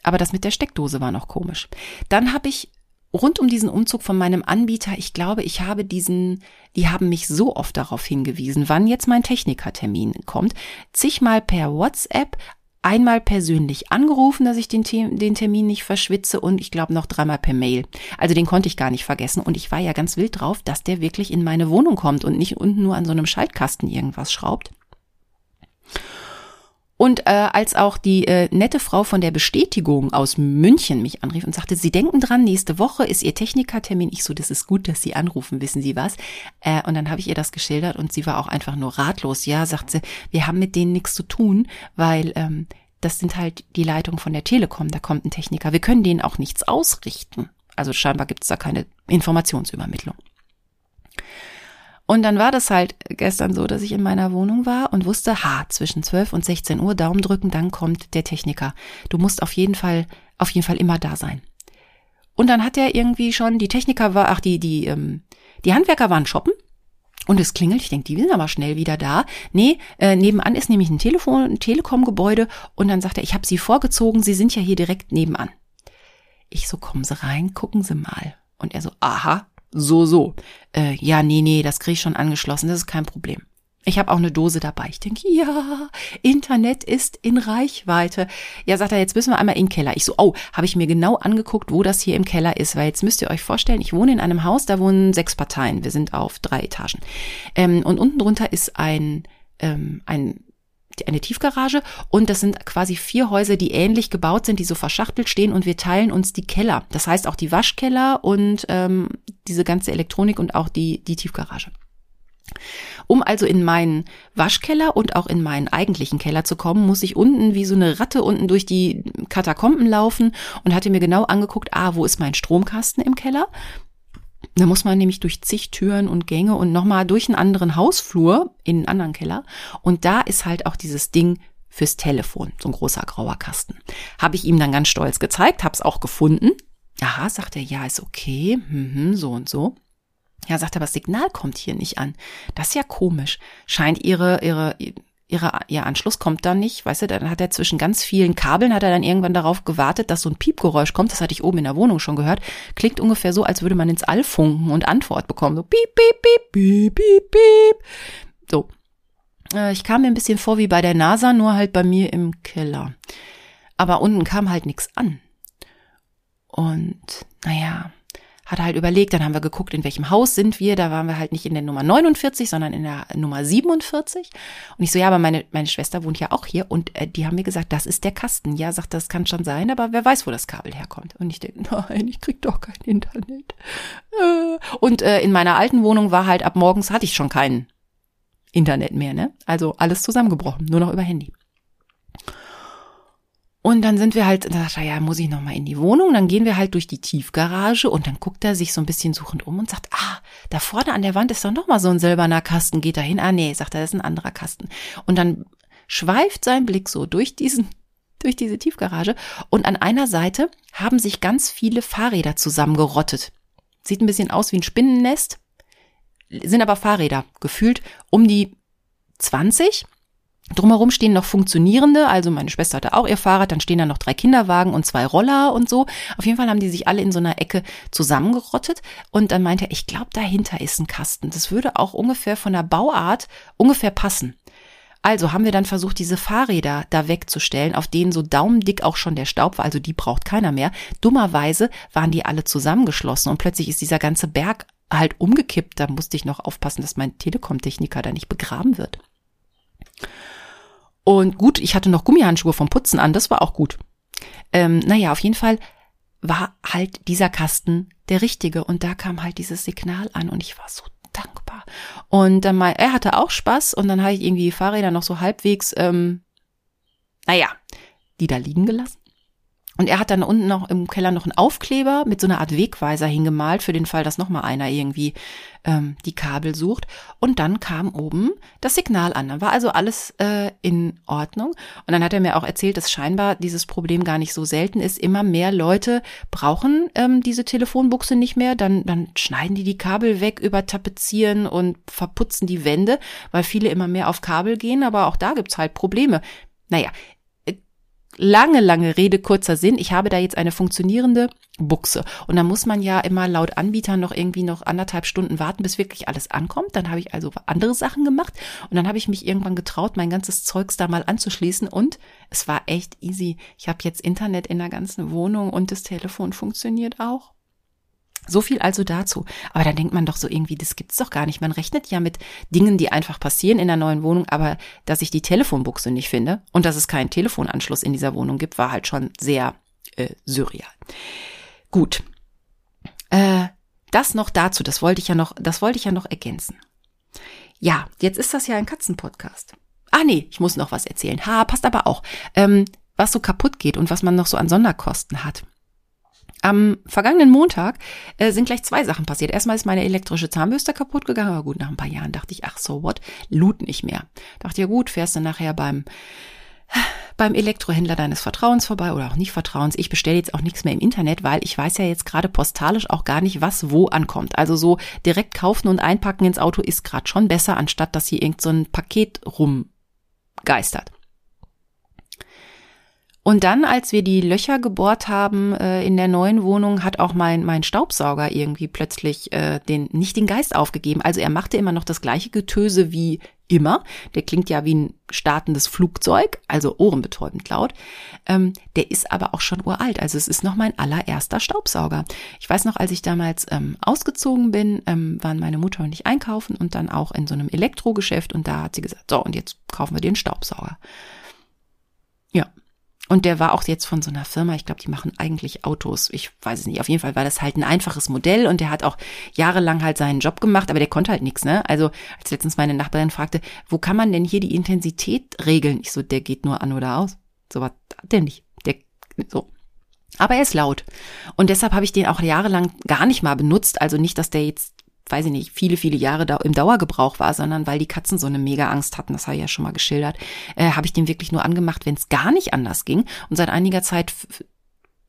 aber das mit der Steckdose war noch komisch. Dann habe ich rund um diesen Umzug von meinem Anbieter, ich glaube, ich habe diesen, die haben mich so oft darauf hingewiesen, wann jetzt mein Technikertermin kommt, zigmal per WhatsApp, einmal persönlich angerufen, dass ich den, The- den Termin nicht verschwitze und ich glaube noch dreimal per Mail. Also den konnte ich gar nicht vergessen und ich war ja ganz wild drauf, dass der wirklich in meine Wohnung kommt und nicht unten nur an so einem Schaltkasten irgendwas schraubt. Und äh, als auch die äh, nette Frau von der Bestätigung aus München mich anrief und sagte, sie denken dran, nächste Woche ist ihr Technikertermin. Ich so, das ist gut, dass Sie anrufen, wissen Sie was? Äh, und dann habe ich ihr das geschildert und sie war auch einfach nur ratlos. Ja, sagt sie, wir haben mit denen nichts zu tun, weil ähm, das sind halt die Leitungen von der Telekom, da kommt ein Techniker. Wir können denen auch nichts ausrichten. Also scheinbar gibt es da keine Informationsübermittlung. Und dann war das halt gestern so, dass ich in meiner Wohnung war und wusste, ha, zwischen zwölf und sechzehn Uhr, Daumen drücken, dann kommt der Techniker. Du musst auf jeden Fall, auf jeden Fall immer da sein. Und dann hat er irgendwie schon, die Techniker war, ach, die, die, ähm, die Handwerker waren shoppen und es klingelt. Ich denke, die sind aber schnell wieder da. Nee, äh, nebenan ist nämlich ein Telefon, ein Telekom-Gebäude und dann sagt er, ich habe Sie vorgezogen, Sie sind ja hier direkt nebenan. Ich so, kommen Sie rein, gucken Sie mal. Und er so, aha. So, so. Äh, ja, nee, nee, das kriege ich schon angeschlossen, das ist kein Problem. Ich habe auch eine Dose dabei. Ich denke, ja, Internet ist in Reichweite. Ja, sagt er, jetzt müssen wir einmal in den Keller. Ich so, oh, habe ich mir genau angeguckt, wo das hier im Keller ist, weil jetzt müsst ihr euch vorstellen, ich wohne in einem Haus, da wohnen sechs Parteien, wir sind auf drei Etagen. Ähm, und unten drunter ist ein, ähm, ein, eine Tiefgarage und das sind quasi vier Häuser, die ähnlich gebaut sind, die so verschachtelt stehen und wir teilen uns die Keller. Das heißt auch die Waschkeller und ähm, diese ganze Elektronik und auch die die Tiefgarage. Um also in meinen Waschkeller und auch in meinen eigentlichen Keller zu kommen, muss ich unten wie so eine Ratte unten durch die Katakomben laufen und hatte mir genau angeguckt, ah, wo ist mein Stromkasten im Keller? Da muss man nämlich durch zig Türen und Gänge und nochmal durch einen anderen Hausflur in einen anderen Keller. Und da ist halt auch dieses Ding fürs Telefon, so ein großer grauer Kasten. Habe ich ihm dann ganz stolz gezeigt, hab's auch gefunden. Aha, sagt er, ja, ist okay, mhm, so und so. Ja, sagt er, aber das Signal kommt hier nicht an. Das ist ja komisch. Scheint ihre, ihre, ihre, ihr Anschluss kommt dann nicht. Weißt du, dann hat er zwischen ganz vielen Kabeln, hat er dann irgendwann darauf gewartet, dass so ein Piepgeräusch kommt. Das hatte ich oben in der Wohnung schon gehört. Klingt ungefähr so, als würde man ins All funken und Antwort bekommen. So piep, piep, piep, piep, piep, piep. So. Äh, ich kam mir ein bisschen vor wie bei der NASA, nur halt bei mir im Keller. Aber unten kam halt nichts an. Und naja, hat er halt überlegt, dann haben wir geguckt, in welchem Haus sind wir, da waren wir halt nicht in der Nummer neunundvierzig, sondern in der Nummer siebenundvierzig und ich so, ja, aber meine meine Schwester wohnt ja auch hier und äh, die haben mir gesagt, das ist der Kasten, ja, sagt, das kann schon sein, aber wer weiß, wo das Kabel herkommt und ich denke, nein, ich krieg doch kein Internet äh. und äh, in meiner alten Wohnung war halt, ab morgens hatte ich schon kein Internet mehr, ne, also alles zusammengebrochen, nur noch über Handy. Und dann sind wir halt, da sagt er, ja, muss ich nochmal in die Wohnung, dann gehen wir halt durch die Tiefgarage und dann guckt er sich so ein bisschen suchend um und sagt, ah, da vorne an der Wand ist doch nochmal so ein silberner Kasten, geht da hin, ah nee, sagt er, das ist ein anderer Kasten. Und dann schweift sein Blick so durch diesen, durch diese Tiefgarage und an einer Seite haben sich ganz viele Fahrräder zusammengerottet. Sieht ein bisschen aus wie ein Spinnennest, sind aber Fahrräder, gefühlt um die zwanzig. Drumherum stehen noch funktionierende, also meine Schwester hatte auch ihr Fahrrad, dann stehen da noch drei Kinderwagen und zwei Roller und so. Auf jeden Fall haben die sich alle in so einer Ecke zusammengerottet und dann meinte er, ich glaube, dahinter ist ein Kasten. Das würde auch ungefähr von der Bauart ungefähr passen. Also haben wir dann versucht, diese Fahrräder da wegzustellen, auf denen so daumendick auch schon der Staub war, also die braucht keiner mehr. Dummerweise waren die alle zusammengeschlossen und plötzlich ist dieser ganze Berg halt umgekippt. Da musste ich noch aufpassen, dass mein Telekom-Techniker da nicht begraben wird. Und gut, ich hatte noch Gummihandschuhe vom Putzen an, das war auch gut. Ähm, naja, auf jeden Fall war halt dieser Kasten der richtige und da kam halt dieses Signal an und ich war so dankbar. Und dann mal, er hatte auch Spaß und dann habe ich irgendwie die Fahrräder noch so halbwegs, ähm, naja, die da liegen gelassen. Und er hat dann unten noch im Keller noch einen Aufkleber mit so einer Art Wegweiser hingemalt, für den Fall, dass nochmal einer irgendwie ähm, die Kabel sucht. Und dann kam oben das Signal an. Dann war also alles äh, in Ordnung. Und dann hat er mir auch erzählt, dass scheinbar dieses Problem gar nicht so selten ist. Immer mehr Leute brauchen ähm, diese Telefonbuchse nicht mehr. Dann, dann schneiden die die Kabel weg, übertapezieren und verputzen die Wände, weil viele immer mehr auf Kabel gehen. Aber auch da gibt's halt Probleme. Naja, lange, lange Rede, kurzer Sinn. Ich habe da jetzt eine funktionierende Buchse. Und dann muss man ja immer laut Anbieter noch irgendwie noch anderthalb Stunden warten, bis wirklich alles ankommt. Dann habe ich also andere Sachen gemacht. Und dann habe ich mich irgendwann getraut, mein ganzes Zeugs da mal anzuschließen. Und es war echt easy. Ich habe jetzt Internet in der ganzen Wohnung und das Telefon funktioniert auch. So viel also dazu. Aber dann denkt man doch so irgendwie, das gibt's doch gar nicht. Man rechnet ja mit Dingen, die einfach passieren in der neuen Wohnung, aber dass ich die Telefonbuchse nicht finde und dass es keinen Telefonanschluss in dieser Wohnung gibt, war halt schon sehr äh, surreal. Gut. Äh, das noch dazu, das wollte ich ja noch, das wollte ich ja noch ergänzen. Ja, jetzt ist das ja ein Katzenpodcast. Ah nee, ich muss noch was erzählen. Ha, passt aber auch. Ähm, was so kaputt geht und was man noch so an Sonderkosten hat. Am vergangenen Montag äh, sind gleich zwei Sachen passiert. Erstmal ist meine elektrische Zahnbürste kaputt gegangen, aber gut, nach ein paar Jahren dachte ich, ach so what, Lut nicht mehr. Dachte ja gut, fährst du nachher beim beim Elektrohändler deines Vertrauens vorbei oder auch nicht Vertrauens. Ich bestelle jetzt auch nichts mehr im Internet, weil ich weiß ja jetzt gerade postalisch auch gar nicht, was wo ankommt. Also so direkt kaufen und einpacken ins Auto ist gerade schon besser, anstatt dass hier irgend so ein Paket rumgeistert. Und dann, als wir die Löcher gebohrt haben äh, in der neuen Wohnung, hat auch mein mein Staubsauger irgendwie plötzlich äh, den nicht den Geist aufgegeben. Also er machte immer noch das gleiche Getöse wie immer. Der klingt ja wie ein startendes Flugzeug, also ohrenbetäubend laut. Ähm, der ist aber auch schon uralt, also es ist noch mein allererster Staubsauger. Ich weiß noch, als ich damals ähm, ausgezogen bin, ähm, waren meine Mutter und ich einkaufen und dann auch in so einem Elektrogeschäft. Und da hat sie gesagt, so und jetzt kaufen wir den Staubsauger. Ja. Und der war auch jetzt von so einer Firma, ich glaube, die machen eigentlich Autos, ich weiß es nicht, auf jeden Fall war das halt ein einfaches Modell und der hat auch jahrelang halt seinen Job gemacht, aber der konnte halt nichts, ne? Also als letztens meine Nachbarin fragte, wo kann man denn hier die Intensität regeln? Ich so, der geht nur an oder aus, so was hat der nicht, der, so. Aber er ist laut und deshalb habe ich den auch jahrelang gar nicht mal benutzt, also nicht, dass der jetzt, weiß ich nicht, viele, viele Jahre da im Dauergebrauch war, sondern weil die Katzen so eine mega Angst hatten, das habe ich ja schon mal geschildert, äh, habe ich den wirklich nur angemacht, wenn es gar nicht anders ging. Und seit einiger Zeit f-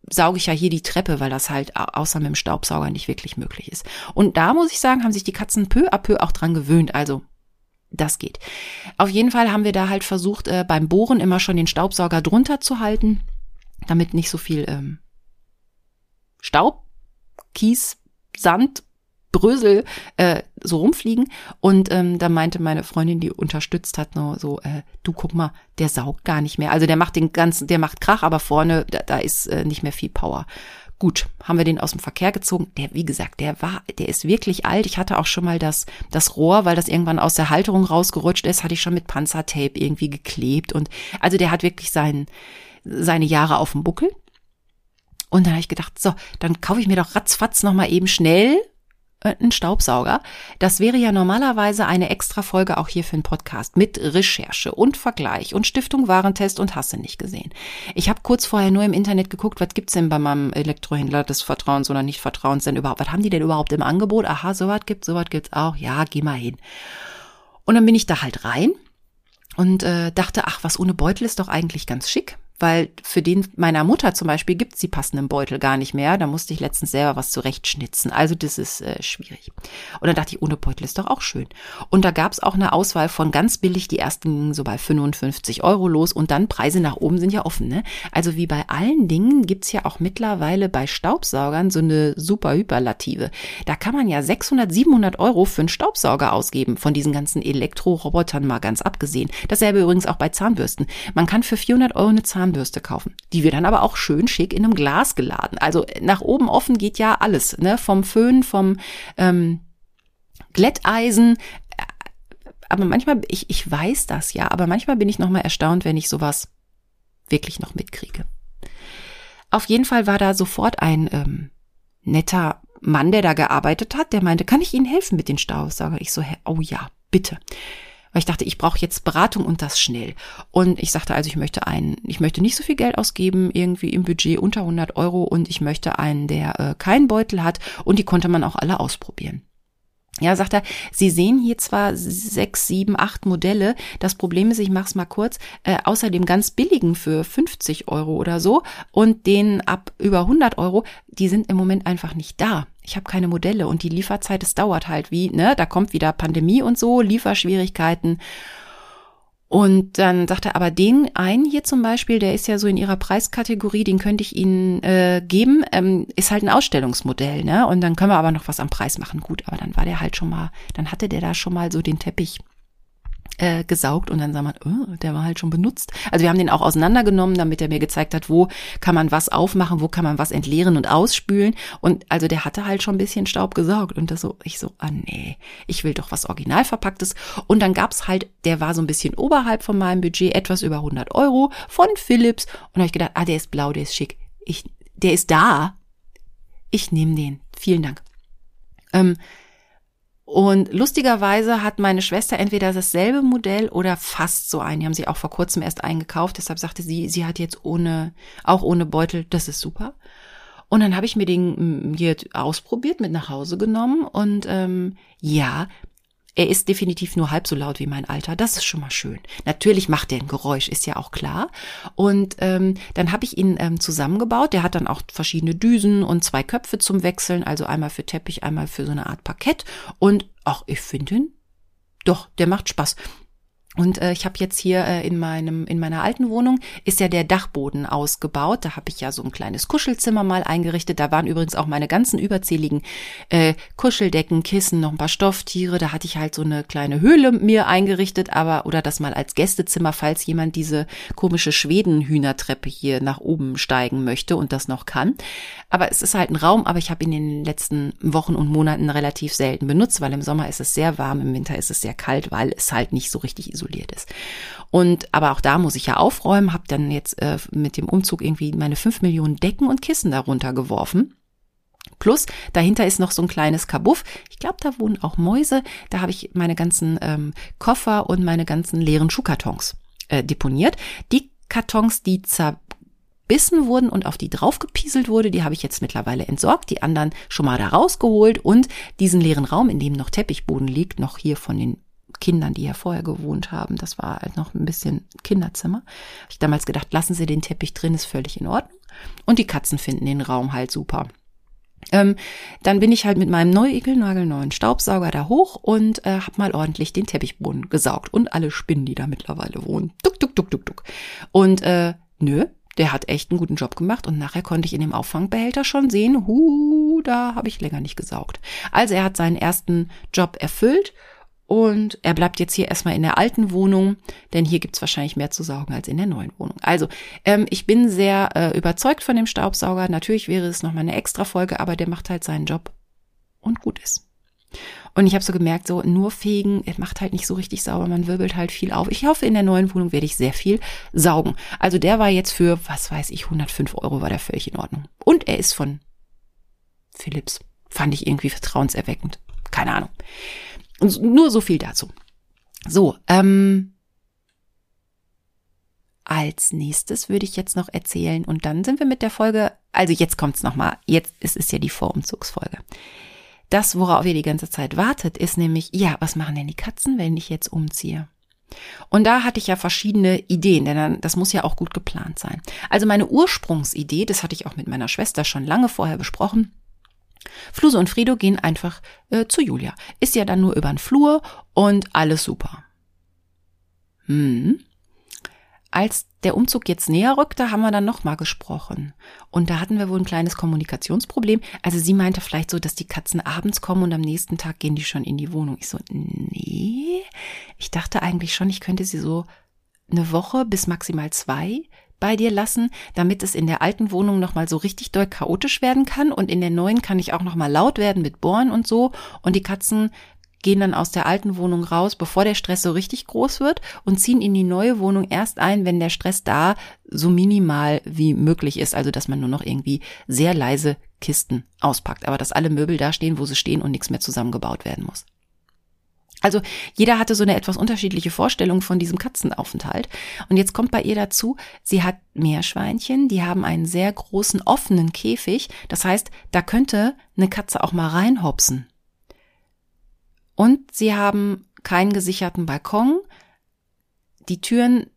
sauge ich ja hier die Treppe, weil das halt außer mit dem Staubsauger nicht wirklich möglich ist. Und da muss ich sagen, haben sich die Katzen peu à peu auch dran gewöhnt, also das geht. Auf jeden Fall haben wir da halt versucht, äh, beim Bohren immer schon den Staubsauger drunter zu halten, damit nicht so viel ähm, Staub, Kies, Sand, Brösel äh, so rumfliegen und ähm, da meinte meine Freundin, die unterstützt hat, nur so, äh, du guck mal, der saugt gar nicht mehr, also der macht den ganzen, der macht Krach, aber vorne, da, da ist äh, nicht mehr viel Power. Gut, haben wir den aus dem Verkehr gezogen, der, wie gesagt, der war, der ist wirklich alt, ich hatte auch schon mal das das Rohr, weil das irgendwann aus der Halterung rausgerutscht ist, hatte ich schon mit Panzertape irgendwie geklebt und also der hat wirklich seinen seine Jahre auf dem Buckel und dann habe ich gedacht, so, dann kaufe ich mir doch ratzfatz nochmal eben schnell ein Staubsauger. Das wäre ja normalerweise eine extra Folge auch hier für den Podcast mit Recherche und Vergleich und Stiftung Warentest und hast du nicht gesehen. Ich habe kurz vorher nur im Internet geguckt, was gibt's denn bei meinem Elektrohändler des Vertrauens oder nicht Vertrauens denn überhaupt? Was haben die denn überhaupt im Angebot? Aha, sowas gibt's, sowas gibt's auch. Ja, geh mal hin. Und dann bin ich da halt rein und äh, dachte, ach, was ohne Beutel ist doch eigentlich ganz schick. Weil für den meiner Mutter zum Beispiel gibt's die passenden Beutel gar nicht mehr. Da musste ich letztens selber was zurechtschnitzen. Also das ist äh, schwierig. Und dann dachte ich, ohne Beutel ist doch auch schön. Und da gab's auch eine Auswahl von ganz billig. Die ersten gingen so bei fünfundfünfzig Euro los. Und dann Preise nach oben sind ja offen, ne? Also wie bei allen Dingen gibt's ja auch mittlerweile bei Staubsaugern so eine super Hyperlative. Da kann man ja sechshundert, siebenhundert Euro für einen Staubsauger ausgeben. Von diesen ganzen Elektrorobotern mal ganz abgesehen. Dasselbe übrigens auch bei Zahnbürsten. Man kann für vierhundert Euro eine Zahnbürste Bürste kaufen, die wir dann aber auch schön schick in einem Glas geladen. Also nach oben offen geht ja alles, ne? Vom Föhn, vom ähm, Glätteisen. Aber manchmal, ich, ich weiß das ja, aber manchmal bin ich nochmal erstaunt, wenn ich sowas wirklich noch mitkriege. Auf jeden Fall war da sofort ein ähm, netter Mann, der da gearbeitet hat, der meinte, kann ich Ihnen helfen mit den Staubsaugern? Ich so, oh ja, bitte. Weil ich dachte, ich brauche jetzt Beratung und das schnell. Und ich sagte also, ich möchte einen, ich möchte nicht so viel Geld ausgeben, irgendwie im Budget unter hundert Euro und ich möchte einen, der äh, keinen Beutel hat und die konnte man auch alle ausprobieren. Ja, sagt er, Sie sehen hier zwar sechs, sieben, acht Modelle, das Problem ist, ich mach's mal kurz, äh, außer dem ganz billigen für fünfzig Euro oder so und den ab über hundert Euro, die sind im Moment einfach nicht da. Ich habe keine Modelle und die Lieferzeit, es dauert halt wie, ne, da kommt wieder Pandemie und so, Lieferschwierigkeiten. Und dann sagt er, aber den einen hier zum Beispiel, der ist ja so in ihrer Preiskategorie, den könnte ich Ihnen äh, geben, ähm, ist halt ein Ausstellungsmodell, ne? Und dann können wir aber noch was am Preis machen. Gut, aber dann war der halt schon mal, dann hatte der da schon mal so den Teppich äh, gesaugt und dann sah man, oh, der war halt schon benutzt. Also wir haben den auch auseinandergenommen, damit er mir gezeigt hat, wo kann man was aufmachen, wo kann man was entleeren und ausspülen. Und also der hatte halt schon ein bisschen Staub gesaugt und das so, ich so, ah nee, ich will doch was original verpacktes. Und dann gab's halt, der war so ein bisschen oberhalb von meinem Budget, etwas über hundert Euro von Philips. Und da habe ich gedacht, ah, der ist blau, der ist schick. Ich, der ist da. Ich nehme den. Vielen Dank. Ähm, und lustigerweise hat meine Schwester entweder dasselbe Modell oder fast so einen. Die haben sich auch vor kurzem erst einen gekauft. Deshalb sagte sie, sie hat jetzt ohne, auch ohne Beutel, das ist super. Und dann habe ich mir den hier ausprobiert, mit nach Hause genommen. Und ähm, ja, er ist definitiv nur halb so laut wie mein Alter. Das ist schon mal schön. Natürlich macht der ein Geräusch, ist ja auch klar. Und ähm, dann habe ich ihn ähm, zusammengebaut. Der hat dann auch verschiedene Düsen und zwei Köpfe zum Wechseln. Also einmal für Teppich, einmal für so eine Art Parkett. Und ach, ich finde ihn, doch, der macht Spaß. Und äh, ich habe jetzt hier äh, in meinem in meiner alten Wohnung ist ja der Dachboden ausgebaut. Da habe ich ja so ein kleines Kuschelzimmer mal eingerichtet. Da waren übrigens auch meine ganzen überzähligen äh, Kuscheldecken, Kissen, noch ein paar Stofftiere. Da hatte ich halt so eine kleine Höhle mir eingerichtet, aber oder das mal als Gästezimmer, falls jemand diese komische Schwedenhühnertreppe hier nach oben steigen möchte und das noch kann. Aber es ist halt ein Raum, aber ich habe ihn in den letzten Wochen und Monaten relativ selten benutzt, weil im Sommer ist es sehr warm, im Winter ist es sehr kalt, weil es halt nicht so richtig isoliert ist. Und aber auch da muss ich ja aufräumen, habe dann jetzt äh, mit dem Umzug irgendwie meine fünf Millionen Decken und Kissen darunter geworfen. Plus, dahinter ist noch so ein kleines Kabuff. Ich glaube, da wohnen auch Mäuse. Da habe ich meine ganzen ähm, Koffer und meine ganzen leeren Schuhkartons äh, deponiert. Die Kartons, die zerbissen wurden und auf die draufgepieselt wurde, die habe ich jetzt mittlerweile entsorgt, die anderen schon mal da rausgeholt und diesen leeren Raum, in dem noch Teppichboden liegt, noch hier von den Kindern, die ja vorher gewohnt haben, das war halt noch ein bisschen Kinderzimmer. Habe ich damals gedacht, lassen Sie den Teppich drin, ist völlig in Ordnung. Und die Katzen finden den Raum halt super. Ähm, dann bin ich halt mit meinem neu-igelnagelneuen Staubsauger da hoch und äh, habe mal ordentlich den Teppichboden gesaugt und alle Spinnen, die da mittlerweile wohnen. Duck, duck, duck, duck, duck. Und äh, nö, der hat echt einen guten Job gemacht und nachher konnte ich in dem Auffangbehälter schon sehen, hu, da habe ich länger nicht gesaugt. Also er hat seinen ersten Job erfüllt und er bleibt jetzt hier erstmal in der alten Wohnung, denn hier gibt's wahrscheinlich mehr zu saugen als in der neuen Wohnung. Also ähm, ich bin sehr äh, überzeugt von dem Staubsauger. Natürlich wäre es nochmal eine Extra-Folge, aber der macht halt seinen Job und gut ist. Und ich habe so gemerkt, so nur fegen, er macht halt nicht so richtig sauber, man wirbelt halt viel auf. Ich hoffe, in der neuen Wohnung werde ich sehr viel saugen. Also der war jetzt für, was weiß ich, hundertfünf Euro war der völlig in Ordnung. Und er ist von Philips. Fand ich irgendwie vertrauenserweckend. Keine Ahnung. Und nur so viel dazu. So, ähm, als nächstes würde ich jetzt noch erzählen und dann sind wir mit der Folge, also jetzt kommt's nochmal, jetzt es ist ja die Vorumzugsfolge. Das, worauf ihr die ganze Zeit wartet, ist nämlich, ja, was machen denn die Katzen, wenn ich jetzt umziehe? Und da hatte ich ja verschiedene Ideen, denn das muss ja auch gut geplant sein. Also meine Ursprungsidee, das hatte ich auch mit meiner Schwester schon lange vorher besprochen, Fluse und Fredo gehen einfach äh, zu Julia. Ist ja dann nur über den Flur und alles super. Hm. Als der Umzug jetzt näher rückte, haben wir dann nochmal gesprochen. Und da hatten wir wohl ein kleines Kommunikationsproblem. Also sie meinte vielleicht so, dass die Katzen abends kommen und am nächsten Tag gehen die schon in die Wohnung. Ich so, nee, ich dachte eigentlich schon, ich könnte sie so eine Woche bis maximal zwei bei dir lassen, damit es in der alten Wohnung nochmal so richtig doll chaotisch werden kann. Und in der neuen kann ich auch nochmal laut werden mit Bohren und so. Und die Katzen gehen dann aus der alten Wohnung raus, bevor der Stress so richtig groß wird und ziehen in die neue Wohnung erst ein, wenn der Stress da so minimal wie möglich ist. Also dass man nur noch irgendwie sehr leise Kisten auspackt, aber dass alle Möbel da stehen, wo sie stehen und nichts mehr zusammengebaut werden muss. Also jeder hatte so eine etwas unterschiedliche Vorstellung von diesem Katzenaufenthalt. Und jetzt kommt bei ihr dazu, sie hat Meerschweinchen, die haben einen sehr großen offenen Käfig. Das heißt, da könnte eine Katze auch mal reinhopsen. Und sie haben keinen gesicherten Balkon, die Türen,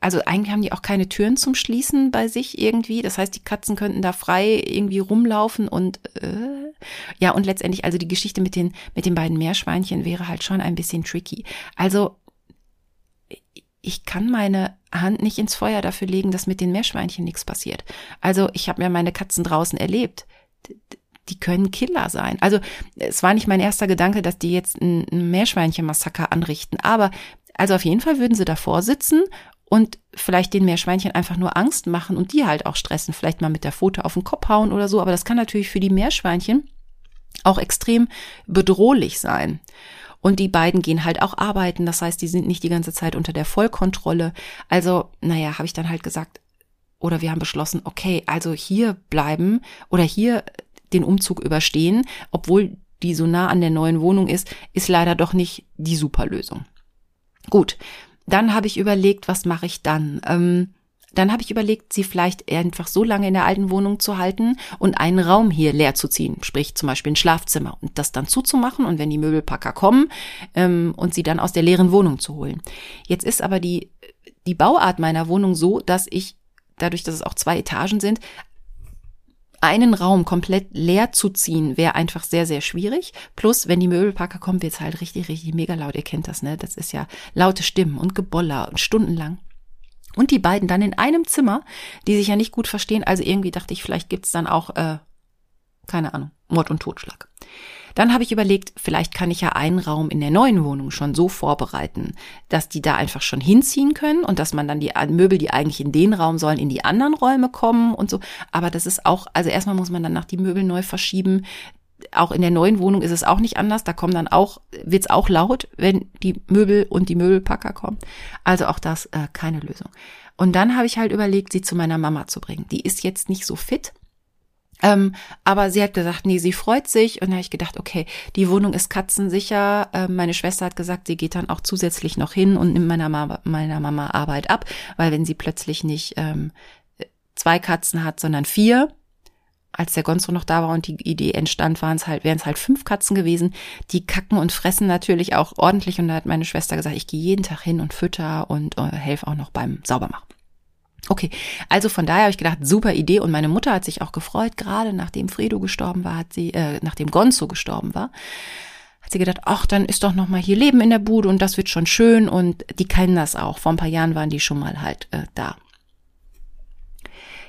also eigentlich haben die auch keine Türen zum Schließen bei sich irgendwie. Das heißt, die Katzen könnten da frei irgendwie rumlaufen und äh, ja, und letztendlich, also die Geschichte mit den, mit den beiden Meerschweinchen wäre halt schon ein bisschen tricky. Also ich kann meine Hand nicht ins Feuer dafür legen, dass mit den Meerschweinchen nichts passiert. Also ich habe ja meine Katzen draußen erlebt. Die können Killer sein. Also es war nicht mein erster Gedanke, dass die jetzt ein Meerschweinchen-Massaker anrichten, aber Also auf jeden Fall würden sie davor sitzen und vielleicht den Meerschweinchen einfach nur Angst machen und die halt auch stressen, vielleicht mal mit der Pfote auf den Kopf hauen oder so. Aber das kann natürlich für die Meerschweinchen auch extrem bedrohlich sein. Und die beiden gehen halt auch arbeiten, das heißt, die sind nicht die ganze Zeit unter der Vollkontrolle. Also, naja, habe ich dann halt gesagt, oder wir haben beschlossen, okay, also hier bleiben oder hier den Umzug überstehen, obwohl die so nah an der neuen Wohnung ist, ist leider doch nicht die super Lösung. Gut, dann habe ich überlegt, was mache ich dann? Ähm, dann habe ich überlegt, sie vielleicht einfach so lange in der alten Wohnung zu halten und einen Raum hier leer zu ziehen, sprich zum Beispiel ein Schlafzimmer und das dann zuzumachen und wenn die Möbelpacker kommen ähm, und sie dann aus der leeren Wohnung zu holen. Jetzt ist aber die, die Bauart meiner Wohnung so, dass ich, dadurch, dass es auch zwei Etagen sind, einen Raum komplett leer zu ziehen, wäre einfach sehr, sehr schwierig. Plus, wenn die Möbelpacker kommen, wird's halt richtig, richtig mega laut. Ihr kennt das, ne? Das ist ja laute Stimmen und Geboller und stundenlang. Und die beiden dann in einem Zimmer, die sich ja nicht gut verstehen. Also irgendwie dachte ich, vielleicht gibt's dann auch, äh, keine Ahnung, Mord und Totschlag. Dann habe ich überlegt, vielleicht kann ich ja einen Raum in der neuen Wohnung schon so vorbereiten, dass die da einfach schon hinziehen können und dass man dann die Möbel, die eigentlich in den Raum sollen, in die anderen Räume kommen und so. Aber das ist auch, also erstmal muss man danach die Möbel neu verschieben. Auch in der neuen Wohnung ist es auch nicht anders. Da kommen dann auch, wird's auch laut, wenn die Möbel und die Möbelpacker kommen. Also auch das äh, keine Lösung. Und dann habe ich halt überlegt, sie zu meiner Mama zu bringen. Die ist jetzt nicht so fit. Ähm, aber sie hat gesagt, nee, sie freut sich. Und da habe ich gedacht, okay, die Wohnung ist katzensicher. Ähm, meine Schwester hat gesagt, sie geht dann auch zusätzlich noch hin und nimmt meiner Mama, meiner Mama Arbeit ab. Weil wenn sie plötzlich nicht ähm, zwei Katzen hat, sondern vier, als der Gonzo noch da war und die Idee entstand, waren es halt, wären es halt fünf Katzen gewesen. Die kacken und fressen natürlich auch ordentlich. Und da hat meine Schwester gesagt, ich gehe jeden Tag hin und fütter und äh, helfe auch noch beim Saubermachen. Okay, also von daher habe ich gedacht, super Idee und meine Mutter hat sich auch gefreut, gerade nachdem Fredo gestorben war, hat sie, äh, nachdem Gonzo gestorben war, hat sie gedacht, ach, dann ist doch nochmal hier Leben in der Bude und das wird schon schön und die kennen das auch, vor ein paar Jahren waren die schon mal halt äh, da.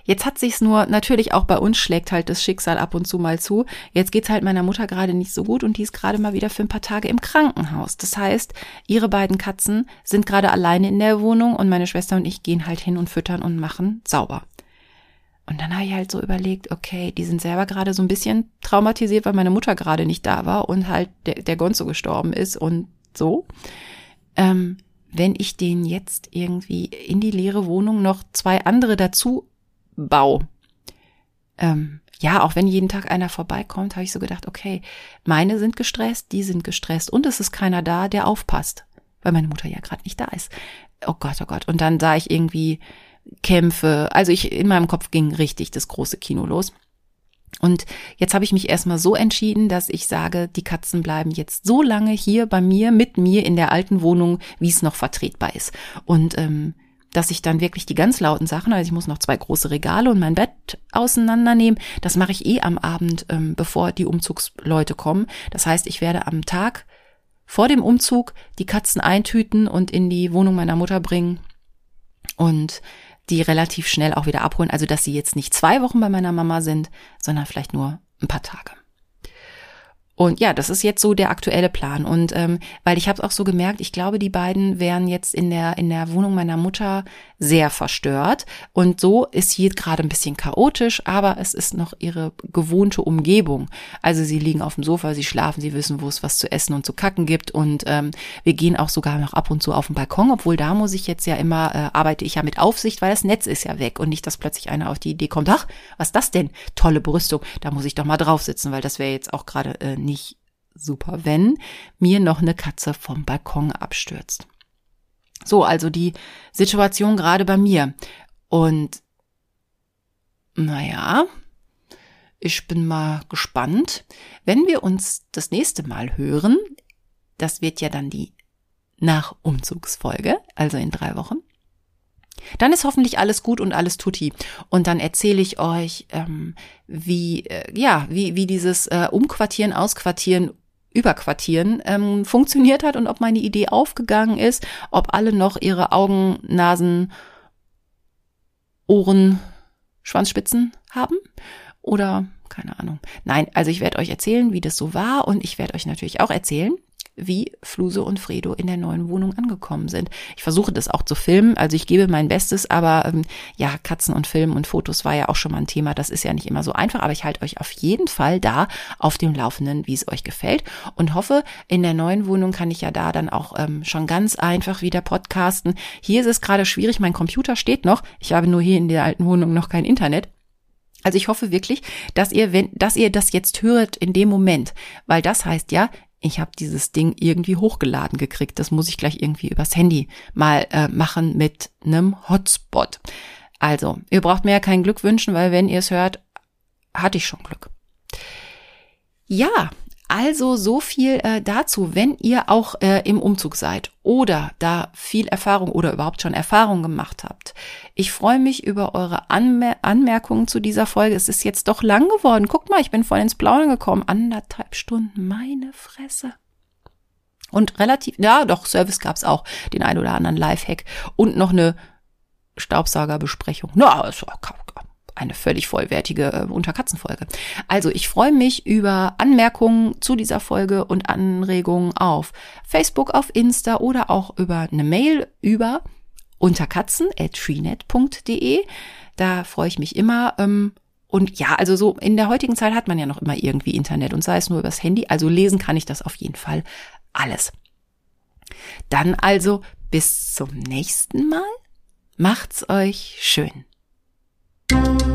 Jetzt hat sich's nur, natürlich auch bei uns schlägt halt das Schicksal ab und zu mal zu. Jetzt geht's halt meiner Mutter gerade nicht so gut und die ist gerade mal wieder für ein paar Tage im Krankenhaus. Das heißt, ihre beiden Katzen sind gerade alleine in der Wohnung und meine Schwester und ich gehen halt hin und füttern und machen sauber. Und dann habe ich halt so überlegt, okay, die sind selber gerade so ein bisschen traumatisiert, weil meine Mutter gerade nicht da war und halt der, der Gonzo gestorben ist und so. Ähm, wenn ich den jetzt irgendwie in die leere Wohnung noch zwei andere dazu Bau. Ähm, ja, auch wenn jeden Tag einer vorbeikommt, habe ich so gedacht, okay, meine sind gestresst, die sind gestresst und es ist keiner da, der aufpasst, weil meine Mutter ja gerade nicht da ist. Oh Gott, oh Gott. Und dann sah ich irgendwie Kämpfe. Also ich, in meinem Kopf ging richtig das große Kino los. Und jetzt habe ich mich erstmal so entschieden, dass ich sage, die Katzen bleiben jetzt so lange hier bei mir, mit mir in der alten Wohnung, wie es noch vertretbar ist. Und ähm, dass ich dann wirklich die ganz lauten Sachen, also ich muss noch zwei große Regale und mein Bett auseinandernehmen, das mache ich eh am Abend, ähm, bevor die Umzugsleute kommen. Das heißt, ich werde am Tag vor dem Umzug die Katzen eintüten und in die Wohnung meiner Mutter bringen und die relativ schnell auch wieder abholen. Also, dass sie jetzt nicht zwei Wochen bei meiner Mama sind, sondern vielleicht nur ein paar Tage. Und ja, das ist jetzt so der aktuelle Plan. Und ähm, weil ich habe es auch so gemerkt, ich glaube, die beiden wären jetzt in der in der Wohnung meiner Mutter sehr verstört. Und so ist hier gerade ein bisschen chaotisch, aber es ist noch ihre gewohnte Umgebung. Also sie liegen auf dem Sofa, sie schlafen, sie wissen, wo es was zu essen und zu kacken gibt. Und ähm, wir gehen auch sogar noch ab und zu auf den Balkon, obwohl da muss ich jetzt ja immer, äh, arbeite ich ja mit Aufsicht, weil das Netz ist ja weg. Und nicht, dass plötzlich einer auf die Idee kommt, ach, was ist das denn? Tolle Brüstung, da muss ich doch mal drauf sitzen, weil das wäre jetzt auch gerade äh, nicht super, wenn mir noch eine Katze vom Balkon abstürzt. So, also die Situation gerade bei mir. Und naja, ich bin mal gespannt. Wenn wir uns das nächste Mal hören, das wird ja dann die Nachumzugsfolge, also in drei Wochen, dann ist hoffentlich alles gut und alles tutti. Und dann erzähle ich euch, ähm, wie äh, ja, wie wie dieses äh, Umquartieren, Ausquartieren, Überquartieren ähm, funktioniert hat und ob meine Idee aufgegangen ist, ob alle noch ihre Augen, Nasen, Ohren, Schwanzspitzen haben oder keine Ahnung. Nein, also ich werde euch erzählen, wie das so war und ich werde euch natürlich auch erzählen, wie Fluse und Fredo in der neuen Wohnung angekommen sind. Ich versuche das auch zu filmen, also ich gebe mein Bestes, aber ähm, ja, Katzen und Filmen und Fotos war ja auch schon mal ein Thema, das ist ja nicht immer so einfach, aber ich halte euch auf jeden Fall da auf dem Laufenden, wie es euch gefällt und hoffe, in der neuen Wohnung kann ich ja da dann auch ähm, schon ganz einfach wieder podcasten. Hier ist es gerade schwierig, mein Computer steht noch, ich habe nur hier in der alten Wohnung noch kein Internet. Also ich hoffe wirklich, dass ihr, wenn, dass ihr das jetzt hört in dem Moment, weil das heißt ja, ich habe dieses Ding irgendwie hochgeladen gekriegt. Das muss ich gleich irgendwie übers Handy mal äh, machen mit einem Hotspot. Also, ihr braucht mir ja kein Glück wünschen, weil wenn ihr es hört, hatte ich schon Glück. Ja, also so viel äh, dazu, wenn ihr auch äh, im Umzug seid oder da viel Erfahrung oder überhaupt schon Erfahrung gemacht habt. Ich freue mich über eure Anmer- Anmerkungen zu dieser Folge. Es ist jetzt doch lang geworden. Guck mal, ich bin voll ins Plaudern gekommen. Anderthalb Stunden, meine Fresse. Und relativ, ja doch, Service gab's auch, den ein oder anderen Lifehack und noch eine Staubsaugerbesprechung. Na, no, ist auch kaum. Eine völlig vollwertige äh, Unter Katzen Folge. Also ich freue mich über Anmerkungen zu dieser Folge und Anregungen auf Facebook, auf Insta oder auch über eine Mail über unterkatzen at freenet punkt de. Da freue ich mich immer. Ähm, und ja, also so in der heutigen Zeit hat man ja noch immer irgendwie Internet und sei es nur übers Handy. Also lesen kann ich das auf jeden Fall alles. Dann also bis zum nächsten Mal. Macht's euch schön. Thank you.